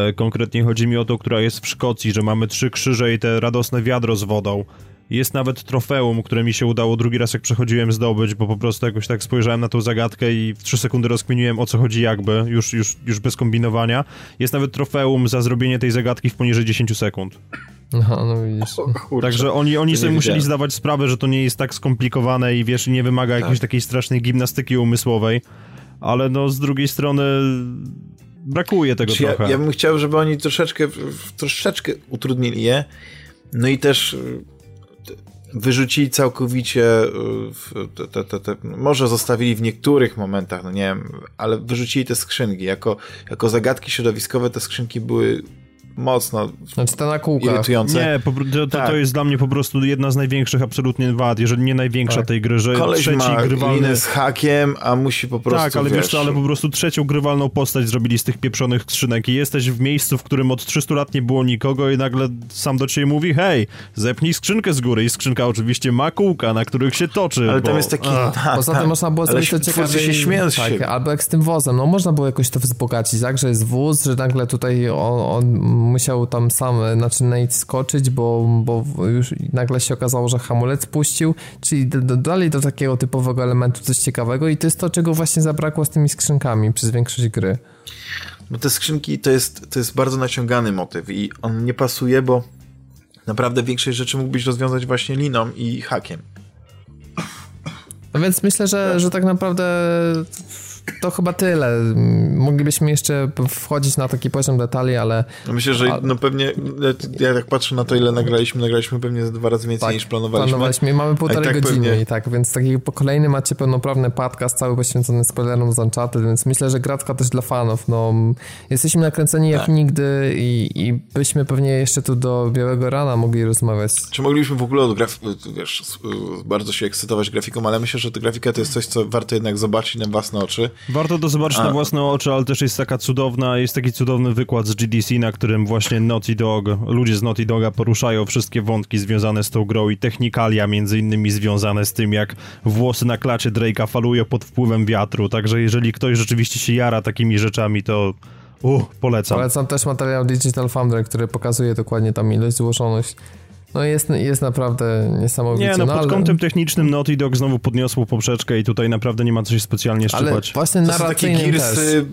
e, konkretnie chodzi mi o to, która jest w Szkocji, że mamy trzy krzyże i te radosne wiadro z wodą. Jest nawet trofeum, które mi się udało drugi raz jak przechodziłem zdobyć, bo po prostu jakoś tak spojrzałem na tą zagadkę i w trzy sekundy rozkminiłem, o co chodzi jakby, już, już, już bez kombinowania. Jest nawet trofeum za zrobienie tej zagadki w poniżej dziesięciu sekund. Aha, no widzisz. O, Także oni, oni sobie musieli widziałem. Zdawać sprawę, że to nie jest tak skomplikowane i wiesz, nie wymaga tak. jakiejś takiej strasznej gimnastyki umysłowej, ale no z drugiej strony brakuje tego Czy trochę. Ja, ja bym chciał, żeby oni troszeczkę, troszeczkę utrudnili je, no i też wyrzucili całkowicie te, te, te, te, może zostawili w niektórych momentach, no nie wiem, ale wyrzucili te skrzynki. Jako, jako zagadki środowiskowe te skrzynki były mocno znaczy to na kółkach. Irytujące. Nie, to, to tak. jest dla mnie po prostu jedna z największych absolutnie wad, jeżeli nie największa tak. tej gry, że koleś trzeci ma grywalny... linę z hakiem, a musi po prostu... Tak, ale wiesz, wiesz ale po prostu trzecią grywalną postać zrobili z tych pieprzonych skrzynek i jesteś w miejscu, w którym od trzystu lat nie było nikogo i nagle sam do ciebie mówi, hej, zepnij skrzynkę z góry i skrzynka oczywiście ma kółka, na których się toczy. Ale bo... tam jest taki... A, ta, ta. Poza tym można było zrobić to ciekawie... się śmieją tak, się. Albo jak z tym wozem, no można było jakoś to wzbogacić, tak, że jest wóz, że nagle tutaj on, on musiał tam sam, znaczy Nate skoczyć, bo, bo już nagle się okazało, że hamulec puścił, czyli dodali do takiego typowego elementu coś ciekawego i to jest to, czego właśnie zabrakło z tymi skrzynkami przez większość gry. Bo te skrzynki to jest, to jest bardzo naciągany motyw i on nie pasuje, bo naprawdę większość rzeczy mógłbyś rozwiązać właśnie liną i hakiem. No więc myślę, że, że tak naprawdę... To chyba tyle. Moglibyśmy jeszcze wchodzić na taki poziom detali, ale... Myślę, że no pewnie, ja tak patrzę na to, ile nagraliśmy, nagraliśmy pewnie za dwa razy więcej tak, niż planowaliśmy. planowaliśmy. Mamy półtorej tak godziny pewnie... i tak, więc taki kolejny macie pełnoprawny podcast cały poświęcony spoilerom z Uncharted, więc myślę, że gratka też dla fanów. No, jesteśmy nakręceni tak. jak nigdy i, i byśmy pewnie jeszcze tu do białego rana mogli rozmawiać. Czy moglibyśmy w ogóle od graf... wiesz, bardzo się ekscytować grafiką, ale myślę, że ta grafika to jest coś, co warto jednak zobaczyć na własne oczy. Warto to zobaczyć A. na własne oczy, ale też jest taka cudowna, jest taki cudowny wykład z G D C, na którym właśnie Naughty Dog, ludzie z Naughty Doga poruszają wszystkie wątki związane z tą grą i technikalia między innymi związane z tym, jak włosy na klacie Drake'a falują pod wpływem wiatru, także jeżeli ktoś rzeczywiście się jara takimi rzeczami, to uh, polecam. Polecam też materiał Digital Foundry, który pokazuje dokładnie tam ilość złożoność. No jest, jest naprawdę niesamowicie. Nie, no pod no, kątem ale... technicznym Naughty Dog znowu podniosło poprzeczkę i tutaj naprawdę nie ma co się specjalnie szczypać. Ale właśnie to są takie Gearsy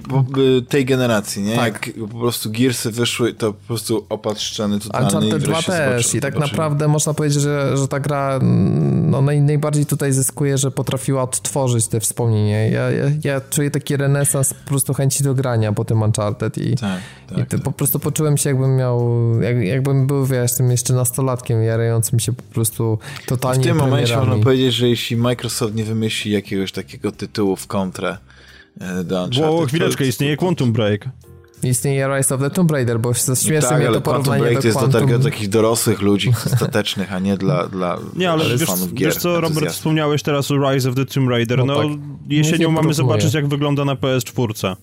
tej generacji, nie? Tak. Jak po prostu Gearsy wyszły, to po prostu opad szczeny totalny. Uncharted dwa też zobaczy, i tak zobaczymy. Naprawdę można powiedzieć, że, że ta gra no, naj, najbardziej tutaj zyskuje, że potrafiła odtworzyć te wspomnienie. Ja, ja, ja czuję taki renesans po prostu chęci do grania po tym Uncharted i, tak, tak, i to, tak. po prostu poczułem się jakbym miał, jak, jakbym był wiesz, tym jeszcze nastolatkiem jarającym się po prostu totalnie. W tym momencie premierami. Można powiedzieć, że jeśli Microsoft nie wymyśli jakiegoś takiego tytułu w kontrę do Uncharted... Wow, chwileczkę, to... istnieje Quantum Break. Istnieje Rise of the Tomb Raider, bo śmiesznie tak, mnie to porównanie do Quantum Break to jest Quantum... do takich dorosłych ludzi, statecznych, a nie dla, dla nie, ale wiesz, fanów gier. Wiesz co, Robert, wspomniałeś teraz o Rise of the Tomb Raider. No, no tak. jesienią mamy zobaczyć, jak wygląda na P S cztery.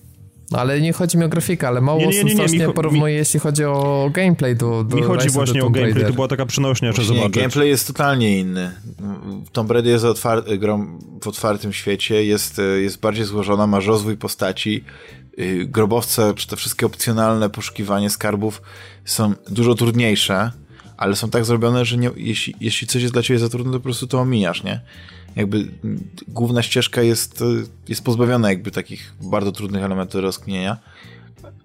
Ale nie chodzi mi o grafikę, ale mało osób strasznie porównuje, mi... jeśli chodzi o gameplay do, do mi chodzi Rise właśnie o gameplay, Raider. To była taka przenośnia, że zobaczyć. Gameplay jest totalnie inny. Tomb Raider jest otwar- grą w otwartym świecie, jest, jest bardziej złożona, ma rozwój postaci, grobowce, czy te wszystkie opcjonalne poszukiwanie skarbów są dużo trudniejsze, ale są tak zrobione, że nie, jeśli, jeśli coś jest dla ciebie za trudne, to po prostu to omijasz, nie? Jakby główna ścieżka jest, jest pozbawiona jakby takich bardzo trudnych elementów rozkminienia,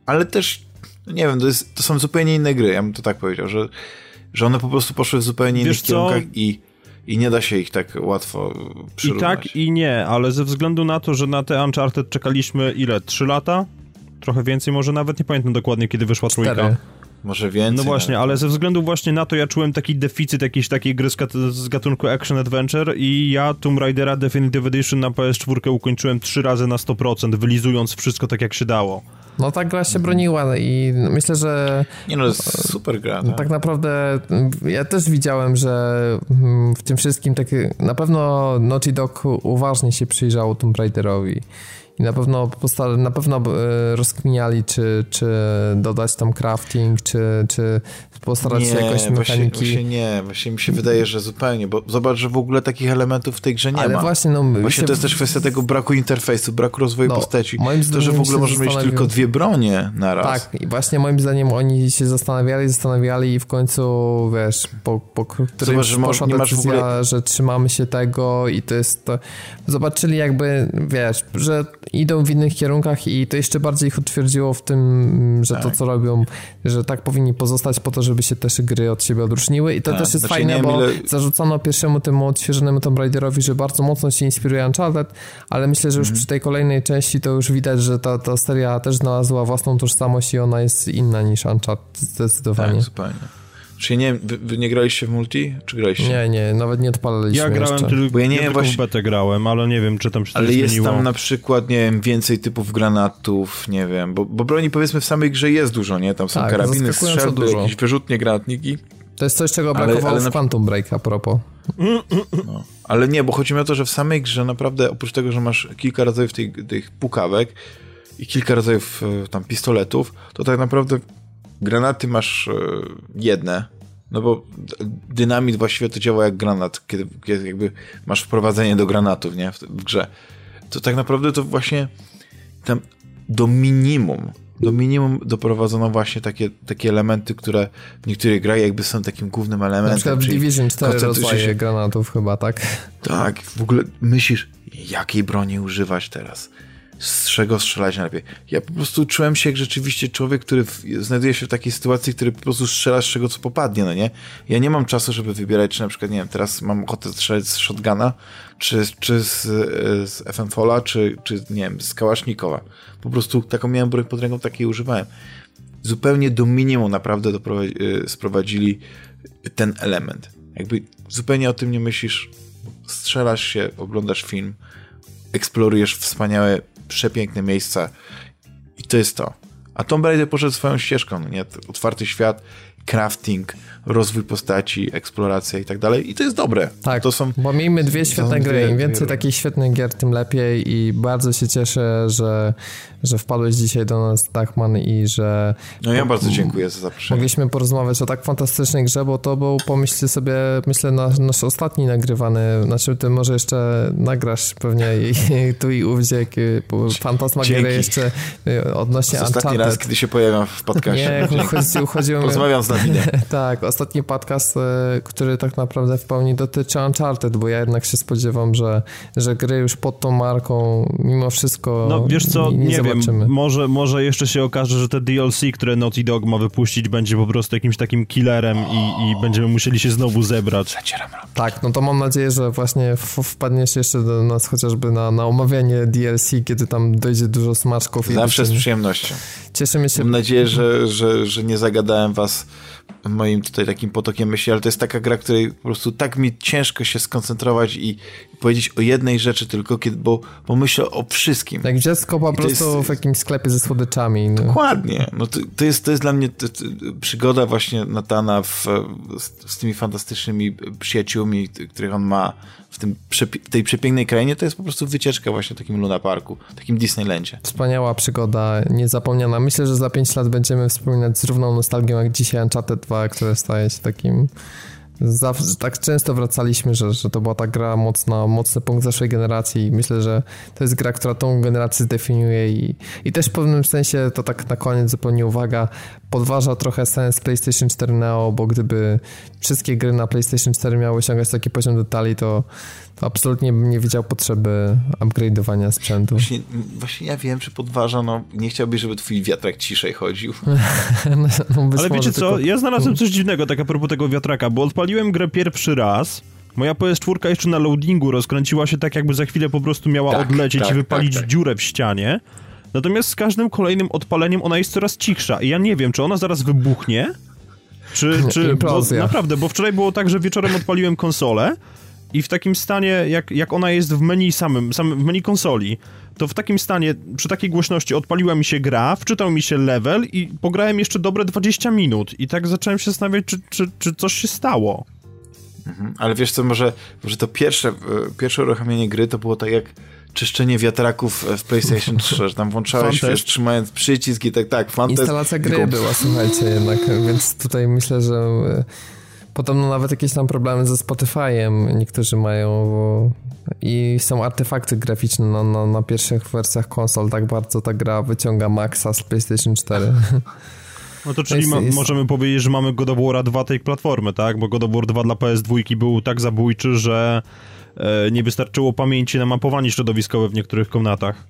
ale też, nie wiem, to, jest, to są zupełnie inne gry, ja bym to tak powiedział, że, że one po prostu poszły w zupełnie innych kierunkach i, i nie da się ich tak łatwo przyrównać. I tak i nie, ale ze względu na to, że na te Uncharted czekaliśmy ile, trzy lata? Trochę więcej może nawet, nie pamiętam dokładnie kiedy wyszła trójka. Może więcej. No właśnie, ale ze względu właśnie na to ja czułem taki deficyt jakiejś takiej gry z, gat- z gatunku Action Adventure i ja Tomb Raidera Definitive Edition na P S cztery ukończyłem trzy razy na sto procent, wylizując wszystko tak jak się dało. No tak gra się broniła i myślę, że... Nie no, jest super gra. Tak, tak naprawdę ja też widziałem, że w tym wszystkim tak na pewno Naughty Dog uważnie się przyjrzał Tomb Raiderowi. I na pewno, posta- na pewno rozkminiali, czy, czy dodać tam crafting, czy, czy postarać nie, się jakoś mechaniki. Właśnie nie, właśnie mi się wydaje, że zupełnie, bo zobacz, że w ogóle takich elementów w tej grze nie ale ma. Ale właśnie, no... Właśnie się... to jest też kwestia tego braku interfejsu, braku rozwoju no, postaci. Moim to, że w ogóle możemy mieć tylko dwie bronie naraz. Tak, i właśnie moim zdaniem oni się zastanawiali, zastanawiali i w końcu, wiesz, po, po którym poszła nie masz decyzja, w ogóle... że trzymamy się tego i to jest... To... Zobaczyli jakby, wiesz, że idą w innych kierunkach i to jeszcze bardziej ich utwierdziło w tym, że tak. to co robią, że tak powinni pozostać po to, żeby się też gry od siebie odróżniły i to tak. też jest znaczy, fajne, wiem, bo ile... zarzucono pierwszemu temu odświeżonemu Tomb Raiderowi, że bardzo mocno się inspiruje Uncharted, ale myślę, że już mm-hmm. przy tej kolejnej części to już widać, że ta, ta seria też znalazła własną tożsamość i ona jest inna niż Uncharted zdecydowanie. Tak, zupełnie. Czyli nie wiem, wy, wy nie graliście w multi? Czy graliście? Nie, nie, nawet nie odpalaliśmy. Ja grałem jeszcze. Tylko, bo ja nie ja wiem, właśnie... w betę grałem, ale nie wiem, czy tam się ale zmieniło. Ale jest tam na przykład, nie wiem, więcej typów granatów, nie wiem, bo, bo broni powiedzmy w samej grze jest dużo, nie? Tam są tak, karabiny, strzelby, dużo. Jakieś wyrzutnie, granatniki. To jest coś, czego brakowało ale, ale na... w Quantum Break a propos. No. Ale nie, bo chodzi mi o to, że w samej grze naprawdę, oprócz tego, że masz kilka rodzajów tych, tych pukawek i kilka rodzajów tam pistoletów, to tak naprawdę granaty masz jedne, no bo dynamit właściwie to działa jak granat, kiedy, kiedy jakby masz wprowadzenie do granatów, nie, w, w grze. To tak naprawdę to właśnie tam do minimum do minimum doprowadzono właśnie takie, takie elementy, które w niektórych grach jakby są takim głównym elementem. Na przykład w Division cztery rozdaje się... granatów chyba, tak? Tak, w ogóle myślisz, jakiej broni używać teraz? Z czego strzelać najlepiej? Ja po prostu czułem się jak rzeczywiście człowiek, który w, znajduje się w takiej sytuacji, który po prostu strzela z czego co popadnie, no nie? Ja nie mam czasu, żeby wybierać, czy na przykład, nie wiem, teraz mam ochotę strzelać z shotguna, czy, czy z, z F M Fola, czy, czy, nie wiem, z Kałasznikowa. Po prostu taką miałem broń pod ręką, takiej używałem. Zupełnie do minimum naprawdę doprowadzi- sprowadzili ten element. Jakby zupełnie o tym nie myślisz, strzelasz się, oglądasz film, eksplorujesz wspaniałe, przepiękne miejsca i to jest to. A Tomb Raider poszedł swoją ścieżką, nie? Otwarty świat, crafting, rozwój postaci, eksploracja i tak dalej i to jest dobre. Tak, to są, bo miejmy dwie świetne gry. Im więcej takich świetnych gier, tym lepiej i bardzo się cieszę, że, że wpadłeś dzisiaj do nas, Dachman, i że... No ja po, bardzo dziękuję za zaproszenie. Mogliśmy porozmawiać o tak fantastycznej grze, bo to był, pomyślcie sobie, myślę, nasz, nasz ostatni nagrywany, znaczy ty może jeszcze nagrasz pewnie i, tu i ówdzie, bo Fantasmagiery jeszcze odnośnie Uncharted. Ostatni raz, kiedy się pojawiam w podcaście. Nie, uchodzi, uchodziłem... Rozmawiam z nami. Tak, ostatni podcast, który tak naprawdę w pełni dotyczy Uncharted, bo ja jednak się spodziewam, że, że gry już pod tą marką mimo wszystko no, wiesz co, nie, nie, nie zobaczymy. Wiem, może, może jeszcze się okaże, że te D L C, które Naughty Dog ma wypuścić, będzie po prostu jakimś takim killerem i, i będziemy musieli się znowu zebrać. Tak, no to mam nadzieję, że właśnie w, wpadniesz jeszcze do nas chociażby na, na omawianie D L C, kiedy tam dojdzie dużo smaczków. Zawsze i z przyjemnością. Cieszymy się. Mam nadzieję, że, że, że nie zagadałem was moim tutaj takim potokiem myśli, ale to jest taka gra, której po prostu tak mi ciężko się skoncentrować i powiedzieć o jednej rzeczy tylko, kiedy, bo, bo myślę o wszystkim. Jak dziecko po prostu jest, w jakimś sklepie ze słodyczami. No. Dokładnie. No to, to, jest, to jest dla mnie to, to przygoda właśnie Natana w, z, z tymi fantastycznymi przyjaciółmi, których on ma w tym, tej przepięknej krainie. To jest po prostu wycieczka właśnie w takim Luna Parku, takim Disneylandzie. Wspaniała przygoda, niezapomniana. Myślę, że za pięć lat będziemy wspominać z równą nostalgią jak dzisiaj Uncharted dwa, które staje się takim... Zawsze, tak często wracaliśmy, że, że to była ta gra mocna, mocny punkt zeszłej generacji i myślę, że to jest gra, która tą generację zdefiniuje i, i też w pewnym sensie, to tak na koniec zupełnie uwaga, podważa trochę sens PlayStation cztery Neo, bo gdyby wszystkie gry na PlayStation cztery miały osiągać taki poziom detali, to, to absolutnie bym nie widział potrzeby upgrade'owania sprzętu. Właśnie, właśnie ja wiem, że podważa, no nie chciałbyś, żeby twój wiatrak ciszej chodził. no, no ale wiecie co, tylko... ja znalazłem coś dziwnego tak a propos tego wiatraka, bo odpaliłem Odpaliłem grę pierwszy raz, moja P S cztery jeszcze na loadingu rozkręciła się tak, jakby za chwilę po prostu miała tak, odlecieć tak, i wypalić tak, tak. dziurę w ścianie, natomiast z każdym kolejnym odpaleniem ona jest coraz cichsza i ja nie wiem, czy ona zaraz wybuchnie, czy... czy bo, naprawdę, bo wczoraj było tak, że wieczorem odpaliłem konsolę i w takim stanie, jak, jak ona jest w menu samym, samym, w menu konsoli, to w takim stanie, przy takiej głośności odpaliła mi się gra, wczytał mi się level i pograłem jeszcze dobre dwadzieścia minut i tak zacząłem się zastanawiać, czy, czy, czy coś się stało. Mhm, ale wiesz co, może, może to pierwsze, pierwsze uruchomienie gry to było tak jak czyszczenie wiatraków w PlayStation trzy, że tam włączałeś, wiesz, trzymając przycisk i tak, tak, fantest. Instalacja gry go... była, słuchajcie, jednak, więc tutaj myślę, że... Podobno nawet jakieś tam problemy ze Spotify'em niektórzy mają bo... i są artefakty graficzne na, na, na pierwszych wersjach konsol. Tak bardzo ta gra wyciąga maksa z PlayStation cztery. No to czyli jest, ma, jest... możemy powiedzieć, że mamy God of War dwa tej platformy, tak? Bo God of War dwa dla P S dwa był tak zabójczy, że e, nie wystarczyło pamięci na mapowanie środowiskowe w niektórych komnatach.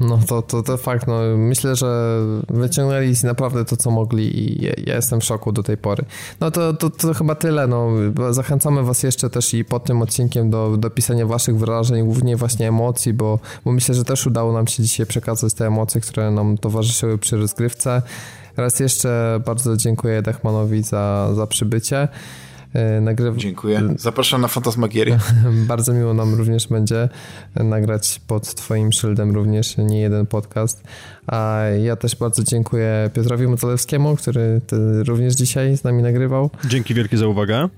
No to, to, to fakt, no myślę, że wyciągnęli naprawdę to, co mogli i ja, ja jestem w szoku do tej pory. No to, to, to chyba tyle, no zachęcamy was jeszcze też i pod tym odcinkiem do, do pisania waszych wrażeń, głównie właśnie emocji, bo, bo myślę, że też udało nam się dzisiaj przekazać te emocje, które nam towarzyszyły przy rozgrywce. Raz jeszcze bardzo dziękuję Dachmanowi za, za przybycie. Nagryw... Dziękuję. Zapraszam na Fantasmagierię. Bardzo miło nam również będzie nagrać pod twoim szyldem również nie jeden podcast. A ja też bardzo dziękuję Piotrowi Mocolewskiemu, który również dzisiaj z nami nagrywał. Dzięki wielkie za uwagę.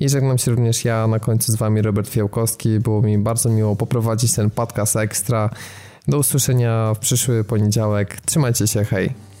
I żegnam się również ja na końcu z wami, Robert Fiałkowski. Było mi bardzo miło poprowadzić ten podcast ekstra. Do usłyszenia w przyszły poniedziałek. Trzymajcie się, hej.